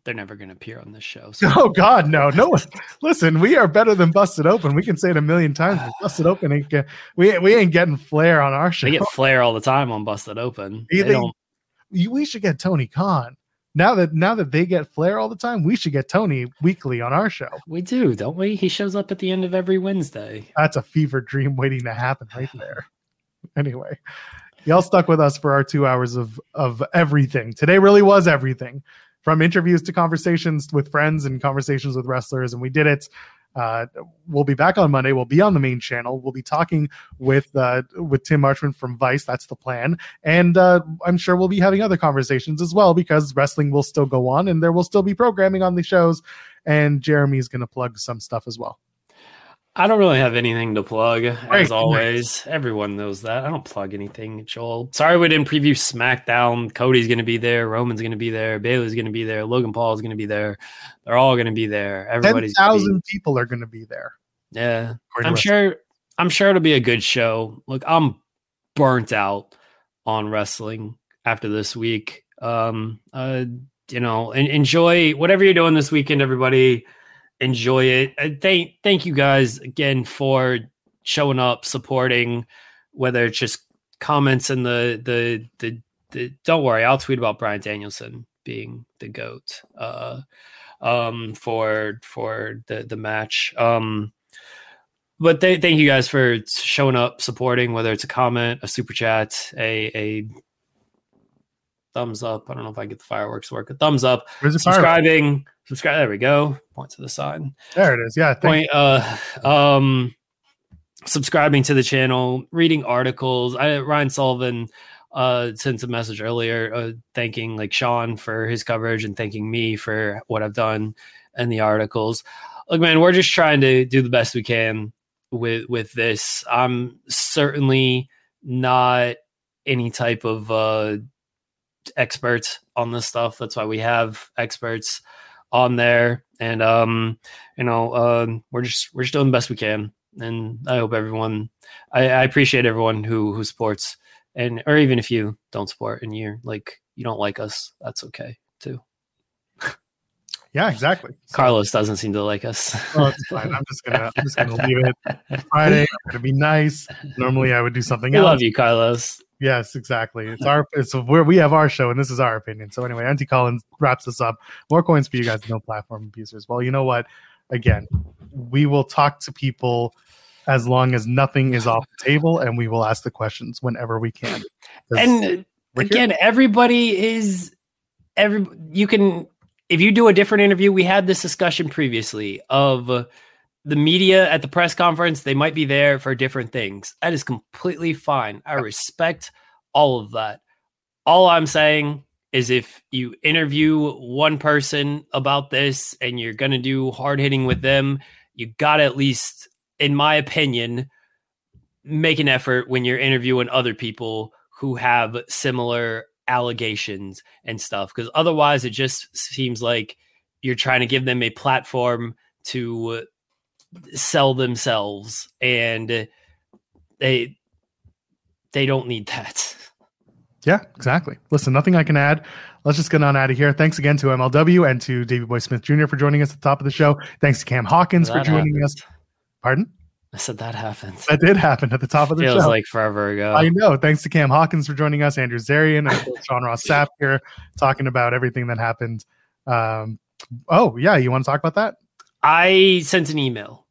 They're never going to appear on this show. So. Oh, God, no. no one. Listen, we are better than Busted Open. We can say it a million times. Busted Open, ain't get, we, we ain't getting Flair on our show. We get Flair all the time on Busted Open. They they, don't... We should get Tony Khan. Now that now that they get Flair all the time, we should get Tony weekly on our show. We do, don't we? He shows up at the end of every Wednesday. That's a fever dream waiting to happen right there. Anyway. Y'all stuck with us for our two hours of, of everything. Today really was everything, from interviews to conversations with friends and conversations with wrestlers, and we did it. Uh, we'll be back on Monday. We'll be on the main channel. We'll be talking with uh, with Tim Marchman from Vice. That's the plan. And uh, I'm sure we'll be having other conversations as well, because wrestling will still go on, and there will still be programming on the shows, and Jeremy's going to plug some stuff as well. I don't really have anything to plug, right, as always. Right. Everyone knows that. I don't plug anything, Joel. Sorry we didn't preview SmackDown. Cody's going to be there. Roman's going to be there. Bayley's going to be there. Logan Paul's going to be there. They're all going to be there. Everybody's ten thousand people are going to be there. Yeah. I'm sure I'm sure it'll be a good show. Look, I'm burnt out on wrestling after this week. Um, uh, you know, en- enjoy whatever you're doing this weekend, everybody. Enjoy it. And thank thank you guys again for showing up, supporting, whether it's just comments in the the the, the don't worry, I'll tweet about Bryan Danielson being the GOAT uh um for for the the match. Um but th- thank you guys for showing up, supporting, whether it's a comment, a super chat, a a thumbs up. I don't know if I get the fireworks to work. A thumbs up. Where's the subscribing? Fireworks? Subscribe. There we go. Point to the side. There it is. Yeah. Point. Uh, um, subscribing to the channel, reading articles. I Ryan Sullivan uh, sent a message earlier uh, thanking like Sean for his coverage and thanking me for what I've done in the articles. look, man, we're just trying to do the best we can with with this. I'm certainly not any type of uh, expert on this stuff. That's why we have experts on there. And, um, you know, uh, we're just we're just doing the best we can. And I hope everyone I, I appreciate everyone who who supports. And or even if you don't support and you're like you don't like us, that's okay too. Yeah, exactly. Carlos doesn't seem to like us. Oh, it's fine. I'm just gonna I'm just gonna leave it. Friday, I'm gonna be nice. Normally I would do something we else. I love you, Carlos. Yes, exactly. It's our it's where we have our show and this is our opinion. So anyway, Auntie Collins wraps us up. More coins for you guys, no platform abusers. Well, you know what? Again, we will talk to people as long as nothing is off the table, and we will ask the questions whenever we can. And again, here. everybody is every. You can, if you do a different interview, we had this discussion previously of uh, the media at the press conference. They might be there for different things. That is completely fine. I respect all of that. All I'm saying is if you interview one person about this and you're going to do hard hitting with them, you got to at least, in my opinion, make an effort when you're interviewing other people who have similar allegations and stuff. Because otherwise it just seems like you're trying to give them a platform to sell themselves. And they, they don't need that. Yeah, exactly. Listen, nothing I can add. Let's just get on out of here. Thanks again to M L W and to Davey Boy Smith Junior for joining us at the top of the show. Thanks to Cam Hawkins that for joining happened. us. Pardon? I said that happens. That did happen at the top of the Feels show. Feels like forever ago. I know. Thanks to Cam Hawkins for joining us, Andrew Zarian, and Sean Ross Sapp here talking about everything that happened. Um, oh, yeah. You want to talk about that? I sent an email.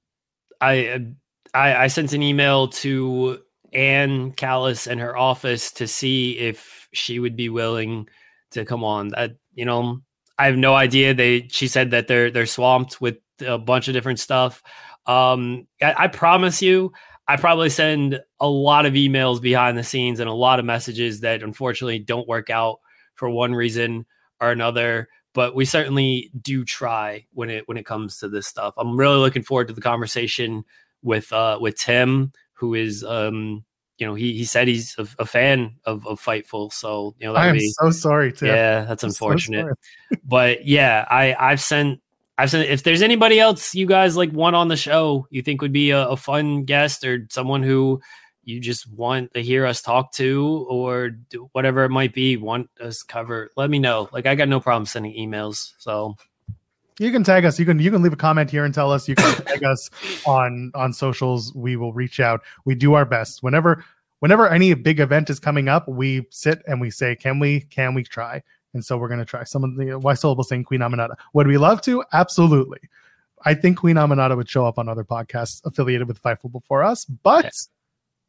I, I, I sent an email to Ann Callis and her office to see if she would be willing to come on. I, you know, I have no idea. They, she said that they're, they're swamped with a bunch of different stuff. Um, I, I promise you, I probably send a lot of emails behind the scenes and a lot of messages that unfortunately don't work out for one reason or another, but we certainly do try when it, when it comes to this stuff. I'm really looking forward to the conversation with, uh, with Tim, who is, um, you know, he, he said he's a, a fan of, of Fightful. So, you know, I'm so sorry, Tim. Yeah, that's I'm unfortunate. So but yeah, I, I've sent, I've said, if there's anybody else you guys like want on the show, you think would be a, a fun guest or someone who you just want to hear us talk to or do whatever it might be, want us cover, let me know. Like I got no problem sending emails. So you can tag us. You can, you can leave a comment here and tell us, you can tag us on, on socials. We will reach out. We do our best whenever, whenever any big event is coming up, we sit and we say, can we, can we try? And so we're going to try some of the uh, why syllable saying Queen Aminata. Would we love to? Absolutely. I think Queen Aminata would show up on other podcasts affiliated with Fightful before us, but yes,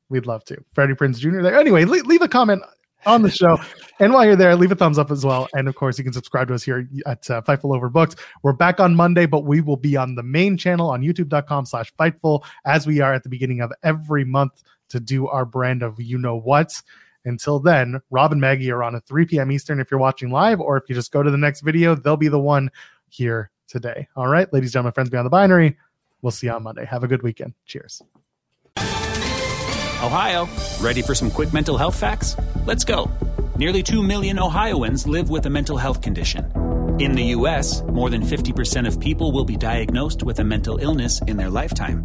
we'd love to. Freddie Prinze Junior there. Anyway, le- leave a comment on the show. And while you're there, leave a thumbs up as well. And of course, you can subscribe to us here at uh, Fightful Overbooked. We're back on Monday, but we will be on the main channel on youtube.com slash Fightful as we are at the beginning of every month to do our brand of you know what. Until then, Rob and Maggie are on at three p.m. Eastern if you're watching live, or if you just go to the next video, they'll be the one here today. All right, ladies and gentlemen, friends beyond the binary, we'll see you on Monday. Have a good weekend. Cheers. Ohio, ready for some quick mental health facts? Let's go. Nearly two million Ohioans live with a mental health condition. In the U S, more than fifty percent of people will be diagnosed with a mental illness in their lifetime.